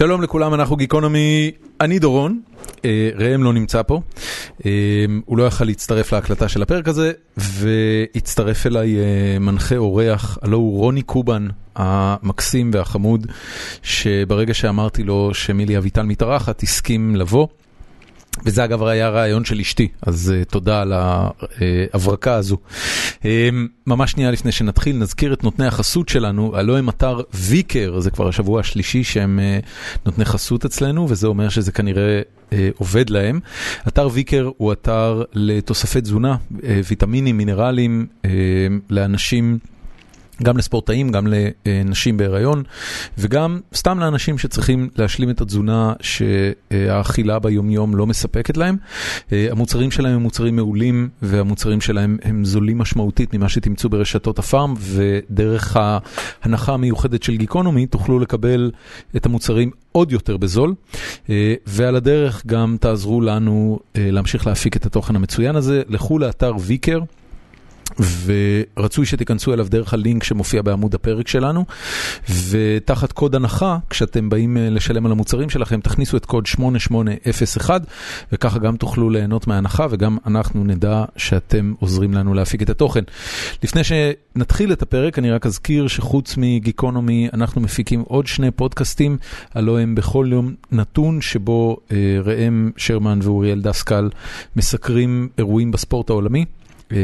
שלום לכולם, אנחנו גיקונומי, אני דורון, ראם לא נמצא פה, הוא לא יכל להצטרף להקלטה של הפרק הזה, והצטרף אליי מנחה אורח, הלא הוא רוני קובן, המקסים והחמוד, שברגע שאמרתי לו שמילי אביטל מתארחת, הסכים לבוא, וזה אגב היה הרעיון של אשתי, אז תודה על ההברקה הזו. ממש שנייה לפני שנתחיל, נזכיר את נותני החסות שלנו, הלא הם אתר ויקר, זה כבר השבוע השלישי שהם נותני חסות אצלנו, וזה אומר שזה כנראה עובד להם. אתר ויקר הוא אתר לתוספי תזונה, ויטמינים, מינרלים, לאנשים, גם לספורטאים, גם לנשים בהיריון, וגם סתם לאנשים שצריכים להשלים את התזונה שהאכילה ביומיום לא מספקת להם. המוצרים שלהם הם מוצרים מעולים, והמוצרים שלהם הם זולים משמעותית ממה שתמצאו ברשתות הפארם, ודרך ההנחה המיוחדת של גיקונומי תוכלו לקבל את המוצרים עוד יותר בזול, ועל הדרך גם תעזרו לנו להמשיך להפיק את התוכן המצוין הזה. לכו לאתר ויקר, ורצוי שתיכנסו אליו דרך הלינק שמופיע בעמוד הפרק שלנו, ותחת קוד הנחה, כשאתם באים לשלם על המוצרים שלכם, תכניסו את קוד 8801, וככה גם תוכלו ליהנות מההנחה, וגם אנחנו נדע שאתם עוזרים לנו להפיק את התוכן. לפני שנתחיל את הפרק, אני רק אזכיר שחוץ מגיקונומי, אנחנו מפיקים עוד שני פודקאסטים, הלוא הם בכל יום נתון, שבו ראם שרמן ואוריאל דסקל מסקרים אירועים בספורט העולמי,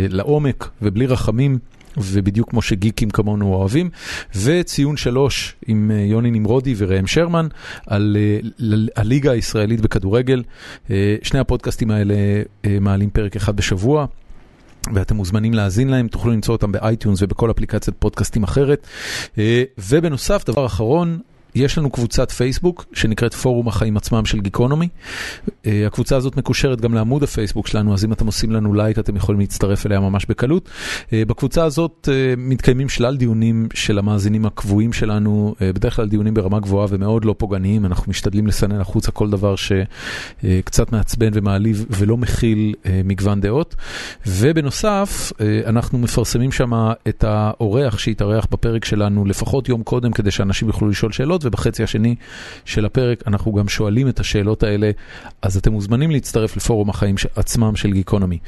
לעומק ובלי רחמים, ובדיוק כמו שגיקים כמונו אוהבים, וציון 3 עם יוני נמרודי וראם שרמן על הליגה הישראלית בכדורגל. שני הפודקאסטים האלה מעלים פרק אחד בשבוע, ואתם מוזמנים להאזין להם, תוכלו למצוא אותם באייטיונס ובכל אפליקציית פודקאסטים אחרת. ובנוסף, דבר אחרון, יש לנו קבוצת פייסבוק שנקראת פורום החיים עצמם של גיקונומי. הקבוצה הזאת מקושרת גם לעמוד הפייסבוק שלנו, אז אם אתם עושים לנו לייק, אתם יכולים להצטרף אליה ממש בקלות. בקבוצה הזאת מתקיימים שלל דיונים של המאזינים הקבועים שלנו, בדרך כלל דיונים ברמה גבוהה ומאוד לא פוגעניים. אנחנו משתדלים לסנן החוצה כל דבר שקצת מעצבן ומעליב ולא מכיל מגוון דעות. ובנוסף, אנחנו מפרסמים שם את האורח שהתארח בפרק שלנו לפחות יום קודם, כדי שאנשים יוכלו לשאול שאלות, ובחצי השני של הפרק אנחנו גם שואלים את השאלות האלה, אז אתם מוזמנים להצטרף לפורום החיים עצמם של גיקונומי.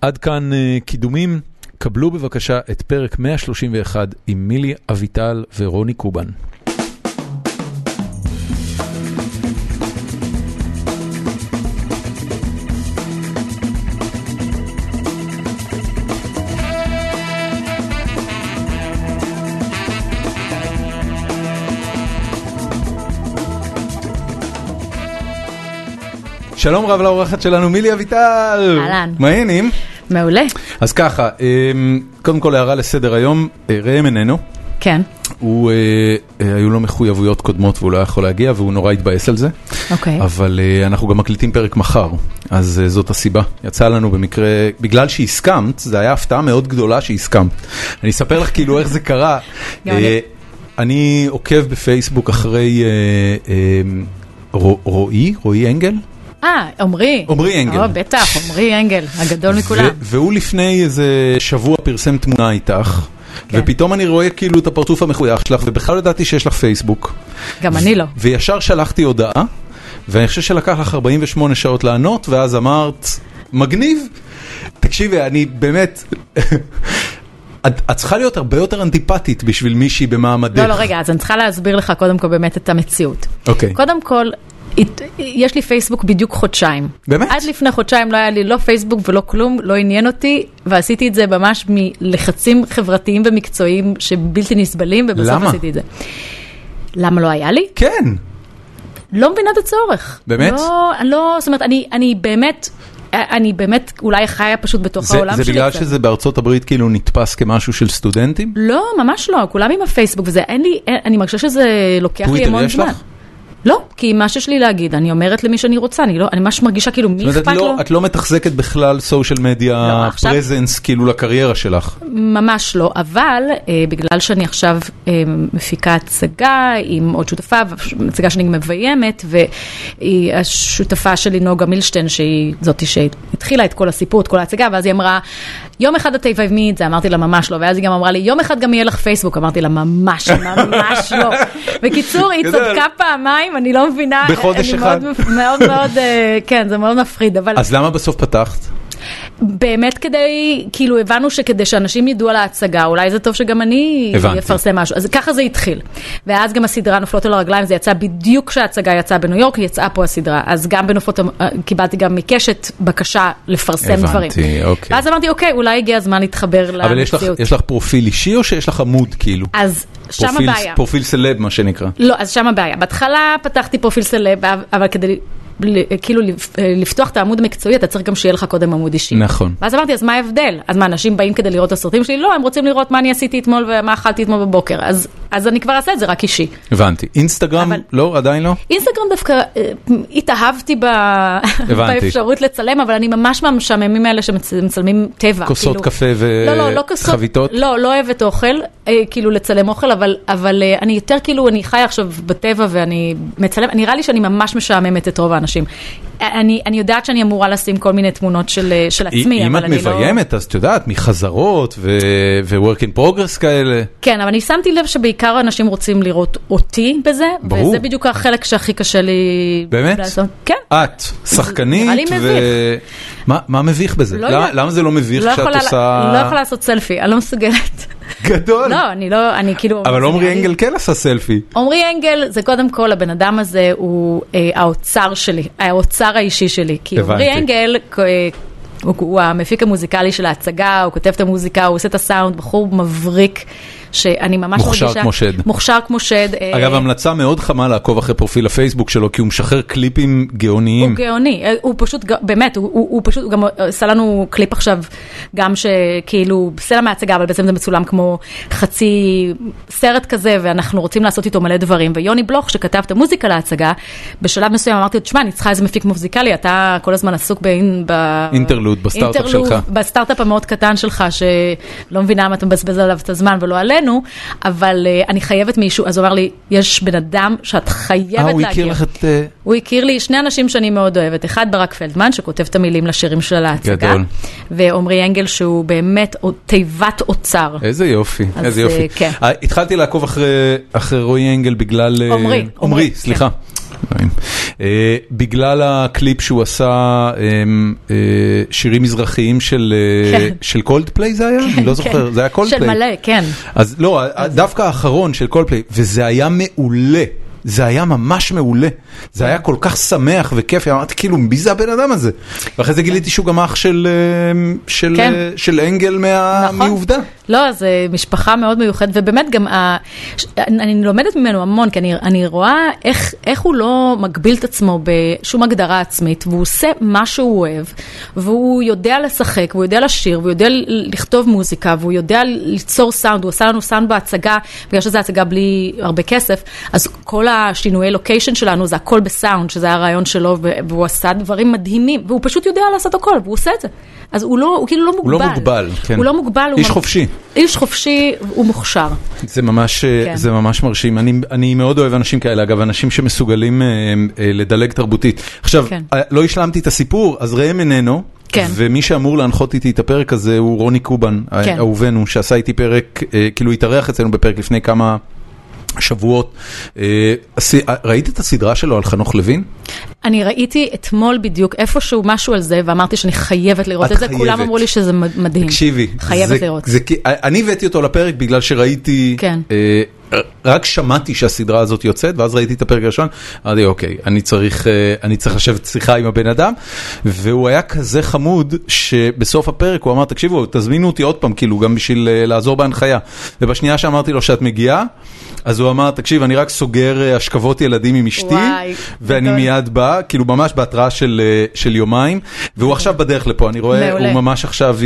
עד כאן קידומים, קבלו בבקשה את פרק 131 עם מילי אביטל ורוני קובן. שלום רב לאורחת שלנו, מילי אביטל. אהלן. מה העניינים? מעולה. אז ככה, קודם כל הערה לסדר היום, ראם איננו. כן. הוא, היו לו מחויבויות קודמות והוא לא יכול להגיע, והוא נורא התבאס על זה. אוקיי. אבל אנחנו גם מקליטים פרק מחר, אז זאת הסיבה. יצא לנו במקרה, בגלל שהסכמת, זה היה הפתעה מאוד גדולה שהסכמת. אני אספר לך כאילו איך זה קרה. אני עוקב בפייסבוק אחרי רואי אנגל. עמרי אנגל. בטח, עמרי אנגל, הגדול מכולם. והוא לפני איזה שבוע פרסם תמונה איתך, ופתאום אני רואה כאילו את הפרצוף המחוייך שלך, ובכלל ידעתי שיש לך פייסבוק. גם אני לא. וישר שלחתי הודעה, ואני חושב שלקח לך 48 שעות לענות, ואז אמרת, מגניב. תקשיבי, אני באמת... את צריכה להיות הרבה יותר אנטיפטית בשביל מישהי במעמדך. לא, רגע, אז אני צריכה להסביר לך קודם כל באמת את המציאות. אוקיי. קודם כל... יש לי פייסבוק בדיוק חודשיים. באמת? עד לפני חודשיים לא היה לי לא פייסבוק ולא כלום, לא עניין אותי, ועשיתי את זה ממש מלחצים חברתיים ומקצועיים שבלתי נסבלים, ובסוף עשיתי את זה. למה לא היה לי? כן. לא מבינה את הצורך. באמת? לא, זאת אומרת, אני באמת אולי חיה פשוט בתוך העולם שלי. זה בגלל שזה בארצות הברית כאילו נתפס כמשהו של סטודנטים? לא, ממש לא. כולם עם הפייסבוק, וזה אין לי, אני מרגישה שזה לוקח לי המון זמן. לא, כי מה שיש לי להגיד, אני אומרת למי שאני רוצה, אני ממש מרגישה כאילו מי אכפת לו. את לא מתחזקת בכלל סושיאל מדיה פרזנס כאילו לקריירה שלך. ממש לא, אבל בגלל שאני עכשיו מפיקה הצגה עם עוד שותפה, הצגה שאני מביימת, והיא השותפה שלי נוגה מילשטיין, שהיא זאתי שהתחילה את כל הסיפור, את כל ההצגה, ואז היא אמרה, יום אחד את תביימי את זה, אמרתי לה ממש לא, ואז היא גם אמרה לי, יום אחד גם יהיה לך פייסבוק, אמרתי לה ממש לא. בקיצור, היא צדקה פעמיים, אני לא מבינה, בחודש אחד. מאוד מאוד, כן, זה מאוד מפחיד. אז למה בסוף פתחת? באמת כדי, כאילו הבנו שכדי שאנשים ידעו על ההצגה, אולי זה טוב שגם אני אפרסם משהו, אז ככה זה התחיל. ואז גם הסדרה נופלות על הרגליים, זה יצא בדיוק כשההצגה יצאה בניו יורק, יצאה פה הסדרה, אז גם בנופלות, קיבלתי גם מקשת בקשה לפרסם דברים. הבנתי, אוקיי. ואז אמרתי, אוקיי, אולי הגיע הזמן להתחבר למציאות. אבל יש לך פרופיל אישי או שיש לך עמוד כאילו? אז שם הבעיה. פרופיל סלב מה שנקרא. לא, אז שם הבעיה. בהתחלה פתחתי פרופיל סלב, אבל כדי כאילו לפתוח את העמוד המקצועי, אתה צריך גם שיהיה לך קודם עמוד אישי. נכון. ואז אמרתי, אז מה ההבדל? אז מה, אנשים באים כדי לראות את הסרטים שלי? לא, הם רוצים לראות מה אני עשיתי אתמול ומה אכלתי אתמול בבוקר. אז אני כבר אעשה את זה רק אישי. הבנתי. אינסטגרם, לא, עדיין לא? אינסטגרם דווקא התאהבתי באפשרות לצלם, אבל אני ממש מהמשעממים האלה שמצלמים טבע. כוסות קפה וחביתות? לא, לא אוהבת אוכל, כאילו לצלם אוכל, אבל אני יותר כאילו, אני חיה עכשיו בטבע ואני מצלם, נראה לי שאני ממש משעממת את רוב האנשים. אני יודעת שאני אמורה לשים כל מיני תמונות של עצמי. אם את מביימת, אז את יודעת, מחזרות ו-work in progress כאלה. כן, אבל אני שמתי לב שבעיקר אנשים רוצים לראות אותי בזה, וזה בדיוק החלק שהכי קשה לי. באמת? כן. את, שחקנית, מה מביך בזה? למה זה לא מביך שאת עושה? אני לא יכולה לעשות סלפי, אני לא מסוגלת. גדול. לא, אני כאילו... אבל עומרי אנגל כן עשה סלפי. עומרי אנגל זה קודם כל, הבן אדם הזה הוא האוצר שלי, האוצר האישי שלי. כי עומרי אנגל הוא המפיק המוזיקלי של ההצגה, הוא כותב את המוזיקה, הוא עושה את הסאונד, בחור מבריק. שאני ממש מוכשר כמו שד. מוכשר כמו שד. אגב, המלצה מאוד חמה לעקוב אחרי פרופיל הפייסבוק שלו, כי הוא משחרר קליפים גאוניים. הוא גאוני. הוא פשוט, באמת, הוא פשוט, הוא גם עשה לנו קליפ עכשיו, גם שכאילו, סלע מההצגה, אבל בעצם זה מצולם כמו חצי סרט כזה, ואנחנו רוצים לעשות איתו מלא דברים. ויוני בלוך, שכתב את המוזיקה להצגה, בשלב מסוים אמרתי לו, תשמע, אני צריכה איזה מפיק מוזיקלי, אתה כל הזמן עסוק באינטרלוד, בסטארט-אפ שלך. בסטארט-אפ המאוד קטן שלך, שלא מבינה מה אתה מבזבז עליו את הזמן ולא עליו. אבל אני חייבת מישהו, אז הוא אמר לי, יש בן אדם שאת חייבת להכיר. הוא הכיר לך את... הוא הכיר לי שני אנשים שאני מאוד אוהבת. אחד, ברק פלדמן, שכותב את המילים לשירים של ההצגה. ועומרי אנגל, שהוא באמת תיבת אוצר. איזה יופי, איזה יופי. התחלתי לעקוב אחרי רועי אנגל בגלל... עומרי, סליחה. בגלל הקליפ שהוא עשה שירים מזרחיים של קולדפליי זה היה? אני לא זוכר, זה היה קולדפליי. של מלא, כן. אז לא, דווקא האחרון של קולדפליי, וזה היה מעולה. זה היה ממש מעולה. זה היה כל כך שמח וכיף. אמרתי, כאילו, מי זה הבן אדם הזה? ואחרי זה גיליתי שהוא גם אח של אנגל מעובדה. לא, זה משפחה מאוד מיוחדת, ובאמת גם, אני לומדת ממנו המון, כי אני רואה איך הוא לא מגביל את עצמו בשום הגדרה עצמית, והוא עושה מה שהוא אוהב, והוא יודע לשחק, והוא יודע לשיר, והוא יודע לכתוב מוזיקה, והוא יודע ליצור סאונד, הוא עשה לנו סאונד בהצגה, בגלל שזו הצגה בלי הרבה כסף, אז כל השינויי לוקיישן שלנו, זה הכל בסאונד, שזה היה הרעיון שלו, והוא עשה דברים מדהימים, והוא פשוט יודע לעשות הכל, והוא עושה את זה. אז הוא כאילו לא מוגבל. הוא לא מוגבל, כן. הוא לא מוגבל. איש חופשי. איש חופשי, הוא מוכשר. זה ממש מרשים. אני מאוד אוהב אנשים כאלה, אגב, אנשים שמסוגלים לדלג תרבותית. עכשיו, לא השלמתי את הסיפור, אז ראה מננו, ומי שאמור להנחות איתי את הפרק הזה הוא רוני קובן, אהובנו, שעשה איתי פרק, כאילו התארח אצלנו בפרק לפני כמה שבועות. ראית את הסדרה שלו על חנוך לוין? אני ראיתי אתמול בדיוק איפשהו משהו על זה, ואמרתי שאני חייבת לראות את זה. כולם אמרו לי שזה מדהים. תקשיבי. חייבת לראות. אני הבאתי אותו לפרק בגלל שראיתי... כן. רק שמעתי שהסדרה הזאת יוצאת, ואז ראיתי את הפרק הראשון, אמרתי, אוקיי, אני צריך לשבת שיחה עם הבן אדם, והוא היה כזה חמוד, שבסוף הפרק הוא אמר, תקשיבו, תזמינו אותי עוד פעם, כאילו, גם בשביל לעזור בהנחיה. ובשנייה שאמרתי לו שאת מגיעה, אז הוא אמר, תקשיב, אני רק סוגר השכבות ילדים עם אשתי, ואני מיד בא, כאילו ממש בהתראה של יומיים, והוא עכשיו בדרך לפה, אני רואה, הוא ממש עכשיו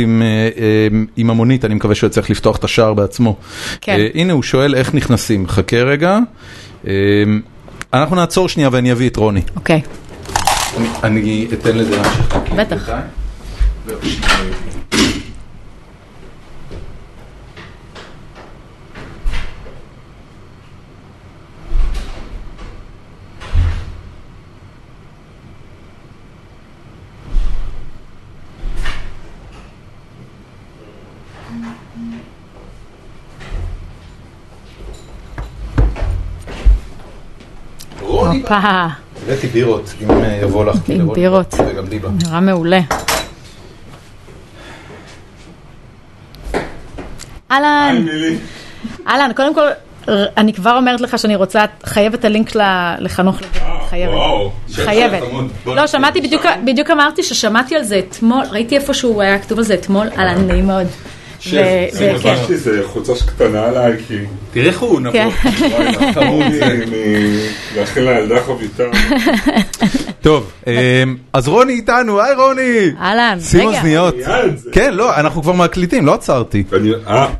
עם המונית, אני מקווה שהוא יצטרך לפתוח את השער בעצמו. הנה, הוא שואל, איך נכנסים? חכה רגע. אנחנו נעצור שנייה ואני אביא את רוני. אוקיי. אני אתן לזה להמשיך. בטח. הבאתי בירות, אם יבוא לך עם בירות, נראה מעולה. אלן, קודם כל אני כבר אומרת לך שאני רוצה, חייבת הלינק לחנוך לבין, חייבת. לא, שמעתי, בדיוק אמרתי ששמעתי על זה אתמול, ראיתי איפה שהוא היה כתוב על זה אתמול. אלן, נעים מאוד. זה מבשתי, זה חוצה שקטנה עליי, כי... תראה איך הוא נבוא. חמודי, אני לאחל לילדה חביתה. טוב, אז רוני איתנו, היי רוני! אהלן, רגע. כן, לא, אנחנו כבר מקליטים, לא עצרתי.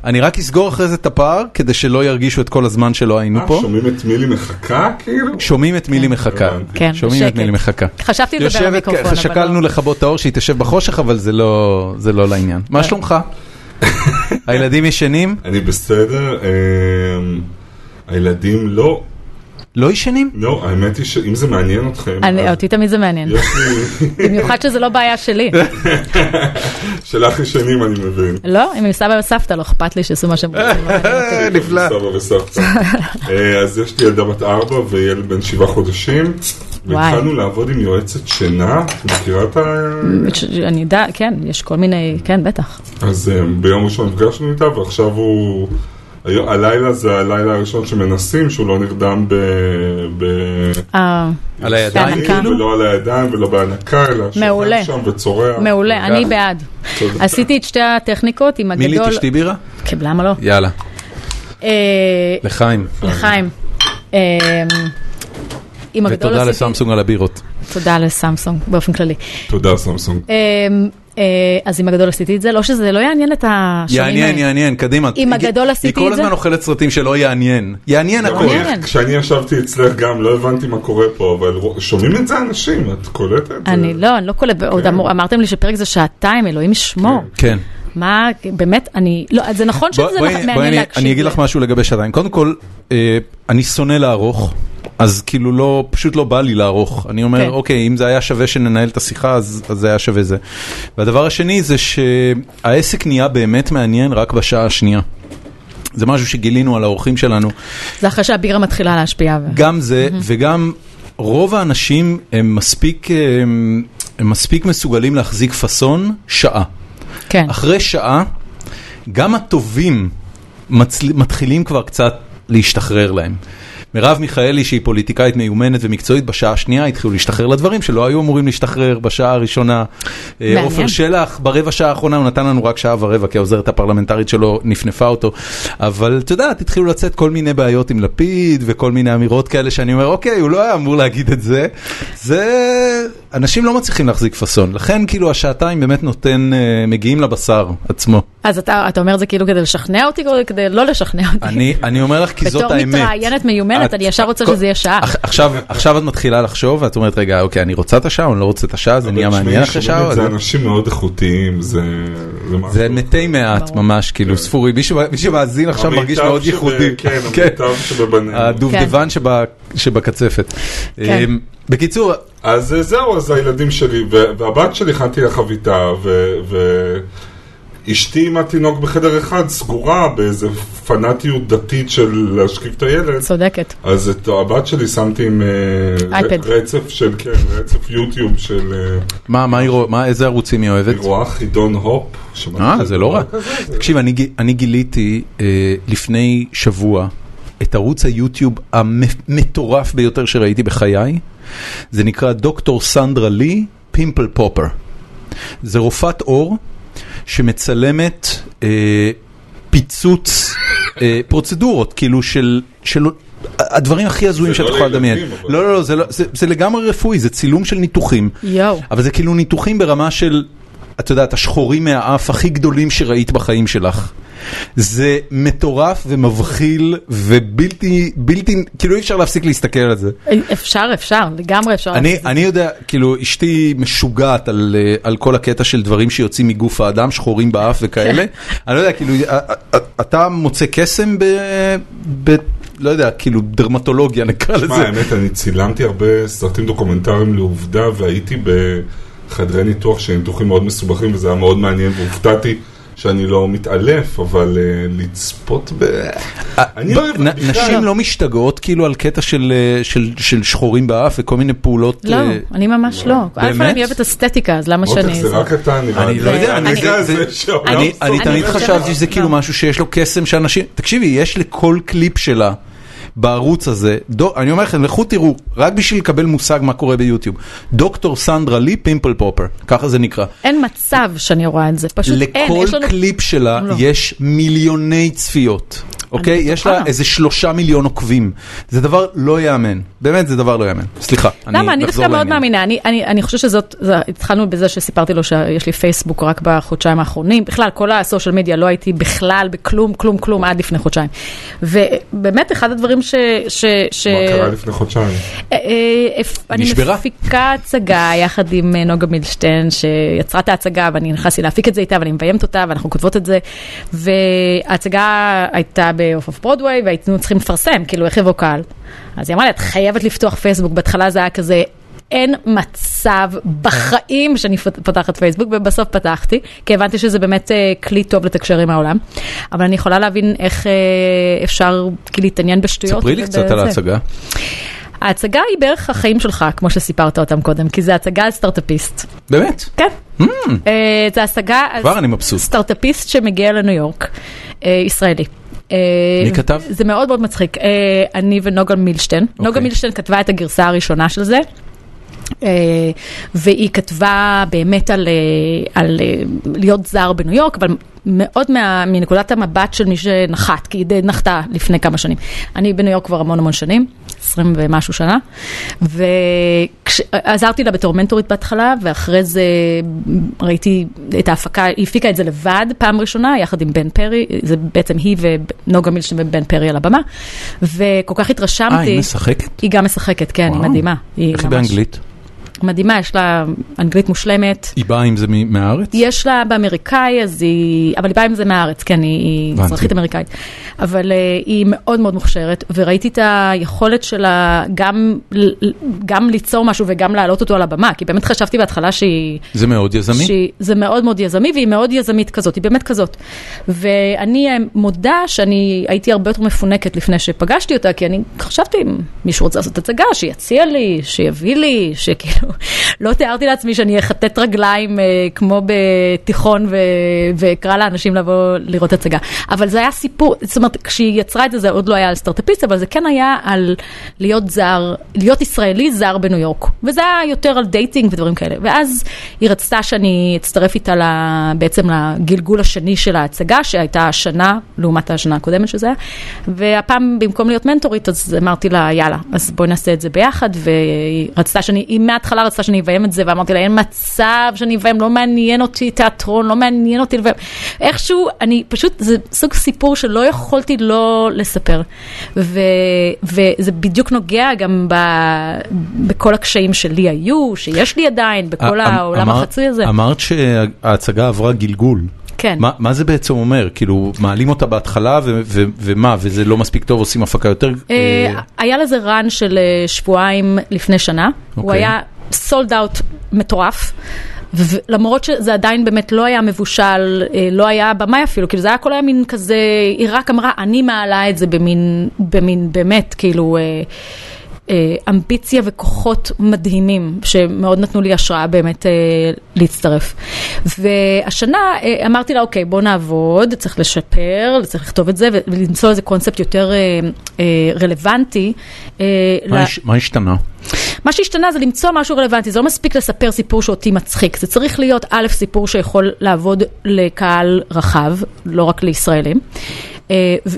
אני רק אסגור אחרי זה את הפער, כדי שלא ירגישו את כל הזמן שלא היינו פה. שומעים את מילי מחכה, כאילו? שומעים את מילי מחכה. כן, שקט. חשבתי לדבר המיקרופון, אבל... שקלנו לכבות האור שהיא תשב בחושך, אבל זה לא לעניין. מה שלומך? הילדים ישנים? אני בסדר. הילדים לא. לא ישנים? לא, האמת היא שאם זה מעניין אתכם... אותי תמיד זה מעניין. במיוחד שזה לא בעיה שלי. שלך ישנים, אני מבין. לא, אם עם סבא וסבתא לא אכפת לי שעשו מה שהם רוצים. נפלא. סבא וסבתא. אז יש לי ילדה בת 4 וילד בן 7 חודשים. והתחלנו לעבוד עם יועצת שינה, מכירה את ה... אני יודע, כן, יש כל מיני, כן, בטח. אז ביום ראשון נפגשנו איתה, ועכשיו הוא... הלילה זה הלילה הראשון שמנסים, שהוא לא נרדם על הידיים, ולא על הידיים, ולא בהנקה, אלא שוכן שם וצורח. מעולה, אני בעד. עשיתי את שתי הטכניקות עם הגדול... מילי, תשתי בירה? למה לא? יאללה. לחיים. ותודה לסמסונג על הבירות. תודה לסמסונג, באופן כללי. תודה סמסונג. אז עם הגדול עשיתי את זה, לא שזה לא יעניין את השנים. יעניין, קדימה. עם הגדול עשיתי את זה. היא כל הזמן אוכלת סרטים שלא יעניין. יעניין הכל. כשאני ישבתי אצלך גם, לא הבנתי מה קורה פה, אבל שומעים את זה אנשים, את קולטת? אני לא קולט, עוד אמרתם לי שפרק זה שעתיים, אלוהים ישמור. כן. מה, באמת, זה נכון שזה מעניין להקשיב. אני אגיד לך משהו לגבי שעתיים. קודם כל, אני שונא לערוך, אז כאילו לא, פשוט לא בא לי לערוך. אני אומר, אוקיי, אם זה היה שווה שננהל את השיחה, אז זה היה שווה זה. והדבר השני זה שהעסק נהיה באמת מעניין רק בשעה השנייה. זה משהו שגילינו על האורחים שלנו. זה אחרי שהבירה מתחילה להשפיע. גם זה, וגם רוב האנשים הם מספיק מסוגלים להחזיק פסון שעה. כן. אחרי שעה, גם הטובים מתחילים כבר קצת להשתחרר להם. מרב מיכאלי, שהיא פוליטיקאית מיומנת ומקצועית, בשעה השנייה התחילו להשתחרר לדברים שלא היו אמורים להשתחרר בשעה הראשונה. עופר שלח, ברבע שעה האחרונה, הוא נתן לנו רק שעה ורבע, כי העוזרת הפרלמנטרית שלו נפנפה אותו. אבל אתה יודע, התחילו לצאת כל מיני בעיות עם לפיד, וכל מיני אמירות כאלה שאני אומר, אוקיי, הוא לא היה אמור להגיד את זה. אנשים לא מצליחים להחזיק פסון. לכן כאילו השעתיים באמת מגיעים לבשר עצמו. אז אתה אומר זה כאילו כדי לשכנע אותי, או כדי לא לשכנע אותי? אני אומר לך כי זאת האמת. בתור מתראיינת מיומנת, אני ישר רוצה שזה יהיה שעה. עכשיו את מתחילה לחשוב, ואת אומרת, רגע, אוקיי, אני רוצה את השעה, אני לא רוצה את השעה, זה נהיה מעניין אחרי שעה. זה אנשים מאוד איכותיים, זה מתי מעט ממש, כאילו ספורי. מי שמאזין עכשיו מרגיש מאוד ייחודי. הדובדבן שבקצפת. בקיצור... אז זהו, אז הילדים שלי, והבת שלי חנתי לחביתה, אשתי עם התינוק בחדר אחד סגורה באיזו פנאטיות דתית של להשכיב את הילד. צודקת. אז את הבת שלי שמתי עם רצף יוטיוב של... איזה ערוצים היא אוהבת? היא רואה חידון הופ. זה לא רע. תקשיב, אני גיליתי לפני שבוע את ערוץ היוטיוב המטורף ביותר שראיתי בחיי. זה נקרא דוקטור סנדרה לי פימפל פופר. זה רופאת אור שמצלמת פיצוץ פרוצדורות, כאילו של הדברים הכי הזויים שאת יכולה לדמיין. לא, זה לגמרי רפואי, זה צילום של ניתוחים. אבל זה כאילו ניתוחים ברמה של את יודעת, השחורים מהאף הכי גדולים שראית בחיים שלך. זה מטורף ומבחיל ובלתי, כאילו אי אפשר להפסיק להסתכל על זה. אפשר, לגמרי אפשר. אני יודע, כאילו, אשתי משוגעת על כל הקטע של דברים שיוצאים מגוף האדם, שחורים באף וכאלה. אני לא יודע, כאילו, אתה מוצא קסם לא יודע, כאילו דרמטולוגיה נקרא לזה. מה, האמת, אני צילמתי הרבה סרטים דוקומנטריים לעובדה, והייתי בחדרי ניתוח שהם ניתוחים מאוד מסובכים, וזה היה מאוד מעניין, והופתעתי שאני לא מתעלף, אבל לצפות נשים לא משתגעות כאילו על קטע של שחורים באף וכל מיני פעולות. לא, אני ממש לא. אלף אני אוהבת אסתטיקה, אז למה שאני... זה רק אתה, אני לא יודע. אני תמיד חשבתי שזה כאילו משהו שיש לו קסם שאנשים... תקשיבי, יש לכל קליפ שלה בערוץ הזה, אני אומר לכם, לכו תראו, רק בשביל לקבל מושג מה קורה ביוטיוב, דוקטור סנדרה לי פימפל פופר, ככה זה נקרא. אין מצב שאני רואה את זה, פשוט אין. לכל קליפ שלה יש מיליוני צפיות, אוקיי? יש לה איזה 3 מיליון עוקבים. זה דבר לא יאמן, באמת זה דבר לא יאמן. סליחה, אני נחזור לעניין. למה, אני דווקא מאוד מאמינה, אני חושבת שזאת, התחלנו בזה שסיפרתי לו שיש לי פייסבוק רק בחודשיים האחרונים, בכלל כל הסושיאל מדיה לא הייתי בכלל בכלום, כלום, כלום עד לפני חודשיים. ובאמת אחד הדברים מה קרה לפני חודשיים? אני מפיקה הצגה יחד עם נוגה מילשטיין שיצרה את ההצגה ואני נכנסתי להפיק את זה איתה ואני מביימת אותה ואנחנו כותבות את זה וההצגה הייתה באוף ברודווי והיינו צריכים לפרסם כאילו איך יבוקל אז היא אמרה לי את חייבת לפתוח פייסבוק בהתחלה זה היה כזה אין מצב בחיים שאני פותחת פייסבוק, ובסוף פתחתי, כי הבנתי שזה באמת כלי טוב לתקשר עם העולם, אבל אני יכולה להבין איך אפשר להתעניין בשטויות. ספרי לי קצת על ההצגה. ההצגה היא בערך החיים שלך, כמו שסיפרת אותם קודם, כי זה הצגה על סטארט-אפיסט. באמת? כן. זה הצגה על סטארט-אפיסט שמגיע לניו יורק, ישראלי. מי כתב? זה מאוד מאוד מצחיק. אני ונוגה מילשטיין. נוגה מילשטיין כתבה את הגרסה הראשונה של זה, והיא כתבה באמת על להיות זר בניו יורק, אבל מאוד מנקודת המבט של מי שנחת, כי היא נחתה לפני כמה שנים. אני בניו יורק כבר המון שנים, 20 ומשהו שנה, ועזרתי לה בתור מנטורית בהתחלה, ואחרי זה ראיתי את ההפקה, היא הפיקה את זה לבד פעם ראשונה, יחד עם בן פרי, זה בעצם היא ונוגה מילשטיין ובן פרי על הבמה, וכל כך התרשמתי. היא משחקת? היא גם משחקת, כן, היא מדהימה. איך היא באנגלית? מדהימה, יש לה אנגלית מושלמת. היא באה עם זה מהארץ? יש לה באמריקאי, אבל היא באה עם זה מהארץ, כן, היא אזרחית אמריקאית. אבל היא מאוד מאוד מוכשרת, וראיתי את היכולת שלה גם ליצור משהו וגם להעלות אותו על הבמה, כי באמת חשבתי בהתחלה שהיא... זה מאוד יזמי? זה מאוד מאוד יזמי, והיא מאוד יזמית כזאת, היא באמת כזאת. ואני מודה שאני הייתי הרבה יותר מפונקת לפני שפגשתי אותה, כי אני חשבתי, מישהו רוצה לעשות הצגה, שיציע לי, שיביא לי, שכאילו... לא תיארתי לעצמי שאני אחטט רגליים כמו בתיכון וקרא לאנשים לבוא לראות הצגה. אבל זה היה סיפור, זאת אומרת, כשהיא יצרה את זה, זה עוד לא היה על סטארט-אפיסט, אבל זה כן היה על להיות זר, להיות ישראלי זר בניו יורק. וזה היה יותר על דייטינג ודברים כאלה. ואז היא רצתה שאני אצטרף איתה בעצם לגלגול השני של ההצגה, שהייתה השנה, לעומת השנה הקודמת שזה היה. והפעם, במקום להיות מנטורית, אז אמרתי לה, יאללה, אז בואי נעשה את זה ביחד, והיא רצתה שאני, מההתחלה רצתה שאני אביים את זה, ואמרתי לה, אין מצב שאני אביים, לא מעניין אותי תיאטרון, לא מעניין אותי לביים. איכשהו, אני פשוט, זה סוג סיפור שלא יכולתי לא לספר. וזה בדיוק נוגע גם בכל הקשיים שלי היו, שיש לי עדיין, בכל העולם החצוי הזה. אמרת שההצגה עברה גלגול. כן. מה זה בעצם אומר? כאילו, מעלים אותה בהתחלה, ומה? וזה לא מספיק טוב, עושים הפקה יותר? היה לזה רן של שבועיים לפני שנה. הוא היה סולד אאוט מטורף. למרות שזה עדיין באמת לא היה מבושל, לא היה במאי אפילו, כאילו זה היה כל היה מין כזה, היא רק אמרה, אני מעלה את זה במין באמת, כאילו... אמביציה וכוחות מדהימים שמאוד נתנו לי השראה באמת להצטרף. והשנה אמרתי לה, אוקיי, בוא נעבוד, צריך לשפר, צריך לכתוב את זה ולמצוא איזה קונספט יותר רלוונטי. מה השתנה? מה שהשתנה זה למצוא משהו רלוונטי, זה לא מספיק לספר סיפור שאותי מצחיק, זה צריך להיות א' סיפור שיכול לעבוד לקהל רחב, לא רק לישראלים,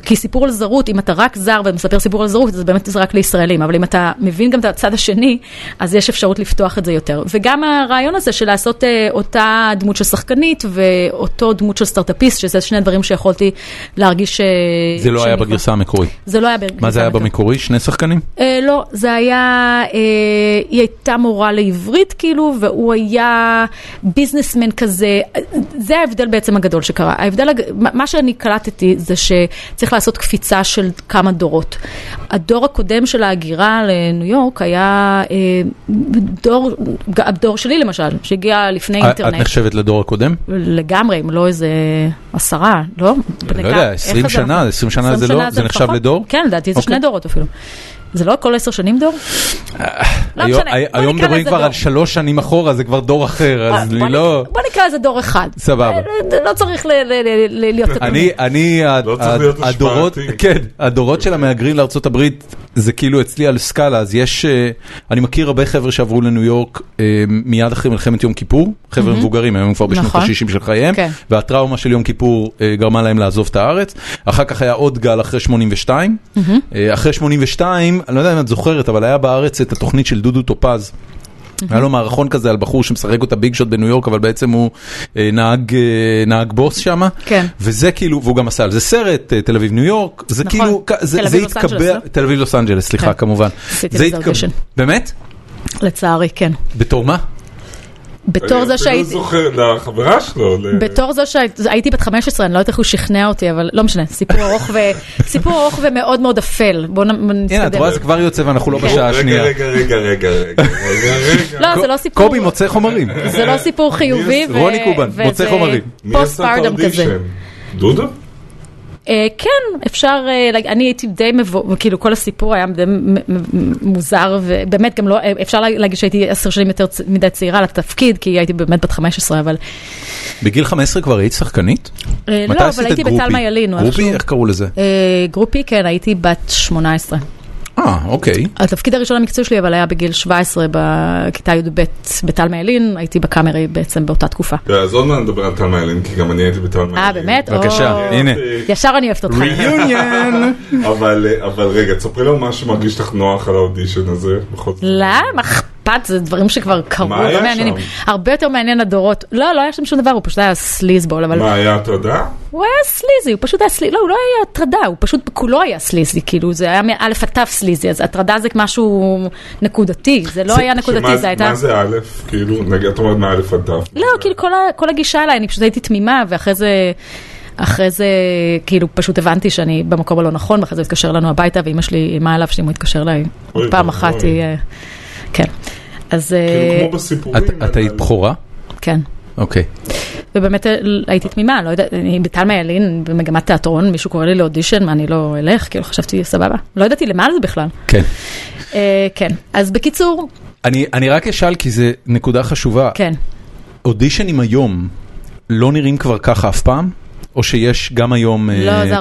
כי סיפור על זרות, אם אתה רק זר ומספר סיפור על זרות, זה באמת רק לישראלים, אבל אם אתה מבין גם את הצד השני, אז יש אפשרות לפתוח את זה יותר. וגם הרעיון הזה של לעשות אותה דמות של שחקנית, ואותו דמות של סטארט-אפיסט, שזה שני הדברים שיכולתי להרגיש... זה לא היה בגרסה המקורית. זה לא היה בגרסה המקורית. מה זה היה במקורי? שני שחקנים? לא, זה היה... היא הייתה מורה לעברית כאילו, והוא היה ביזנסמן כזה. זה ההבדל בעצם הגדול שקרה. ההבדל, מה שאני קלטתי זה שצריך לעשות קפיצה של כמה דורות. הדור הקודם של ההגירה לניו יורק היה דור, הדור שלי למשל, שהגיע לפני אינטרנט. את נחשבת לדור הקודם? לגמרי, אם לא איזה 10, לא? אני לא יודע, 20 שנה, 20 שנה זה לא, זה נחשב לדור? כן, לדעתי, זה שני דורות אפילו. זה לא כל 10 שנים דור? היום מדברים כבר על 3 שנים אחורה, זה כבר דור אחר, אז לא... בוא נקרא איזה דור אחד. סבבה. לא צריך להיות... אני... לא צריך להיות השפעתי. כן, הדורות של המהגרים לארצות הברית, זה כאילו אצלי על סקאלה, אז יש... אני מכיר הרבה חבר'ה שעברו לניו יורק מיד אחרי מלחמת יום כיפור, חבר'ה מבוגרים, הם כבר בשנות ה-60 של חייהם, והטראומה של יום כיפור גרמה להם לעזוב את הארץ. אחר כך היה עוד גל אחרי 82. אחרי 82 אני לא יודע אם את זוכרת, אבל היה בארץ את התוכנית של דודו טופז. היה לו מערכון כזה על בחור שמשחק אותה ביג שוט בניו יורק, אבל בעצם הוא נהג בוס שם. וזה כאילו, והוא גם עשה על זה סרט, תל אביב ניו יורק. זה כאילו, זה התקבע, תל אביב לוס אנג'לס, סליחה, כמובן. באמת? לצערי, כן. בתור מה? בתור זה שהייתי... אני אפילו זוכר לחברה שלו. בתור זה שהייתי בת 15, אני לא יודעת איך הוא שכנע אותי, אבל לא משנה, סיפור ארוך ומאוד מאוד אפל. בואו נסתדר. את רואה, זה כבר יוצא ואנחנו לא בשעה השנייה. רגע. לא, זה לא סיפור... קובי מוצא חומרים. זה לא סיפור חיובי. רוני קובן, מוצא חומרים. פוסט-פארדם כזה. דודו? כן, אפשר, אני הייתי די מבוא, כאילו כל הסיפור היה די מוזר, ובאמת גם לא, אפשר להגיד שהייתי 10 שנים יותר מדי צעירה לתפקיד, כי הייתי באמת בת 15, אבל... בגיל 15 כבר היית שחקנית? לא, אבל הייתי בתלמה ילין. גרופי, איך קראו לזה? גרופי, כן, הייתי בת 18. אוקיי. התפקיד הראשון המקצועי שלי, אבל היה בגיל 17, בכיתה י' בתלמה ילין, הייתי בקאמרי בעצם באותה תקופה. אז עוד מה נדבר על תלמה ילין, כי גם אני הייתי בתלמה ילין. באמת? בבקשה, הנה. ישר אני אוהבת אותך. ריוניון! אבל רגע, תספרי לו מה שמרגיש לך נוח על האודישן הזה. למה? זה דברים שכבר קרו, לא מעניינים. הרבה יותר מעניין הדורות. לא היה שם שום דבר, הוא פשוט היה סליז בול, אבל... מה, היה הטרדה? הוא היה סליזי, הוא פשוט היה סליזי. לא, הוא לא היה הטרדה, הוא פשוט כולו היה סליזי, כאילו, זה היה מא' עד ת' סליזי, אז הטרדה זה משהו נקודתי, זה לא היה נקודתי, זה הייתה... מה זה א', כאילו, נגיד, אתה אומרת מא' עד ת'. לא, כאילו, כל הגישה אליי, אני פשוט הייתי תמימה, ואחרי זה... אחרי זה, כאילו, פשוט הבנתי שאני במקום הלא נכון, ואחרי זה התקשר לנו הביתה, ואמא שלי, מה עליו, שאם הוא התקשר אליי, פעם אחת היא... כן. אז... כאילו כמו בסיפורים. את היית בחורה? כן. אוקיי. ובאמת הייתי תמימה, לא יודעת, אני בתלמה ילין, במגמת תיאטרון, מישהו קורא לי לאודישן, מה אני לא אלך, כאילו חשבתי, סבבה. לא ידעתי למה זה בכלל. כן. כן. אז בקיצור... אני רק אשאל, כי זה נקודה חשובה. כן. אודישנים היום לא נראים כבר ככה אף פעם? או שיש גם היום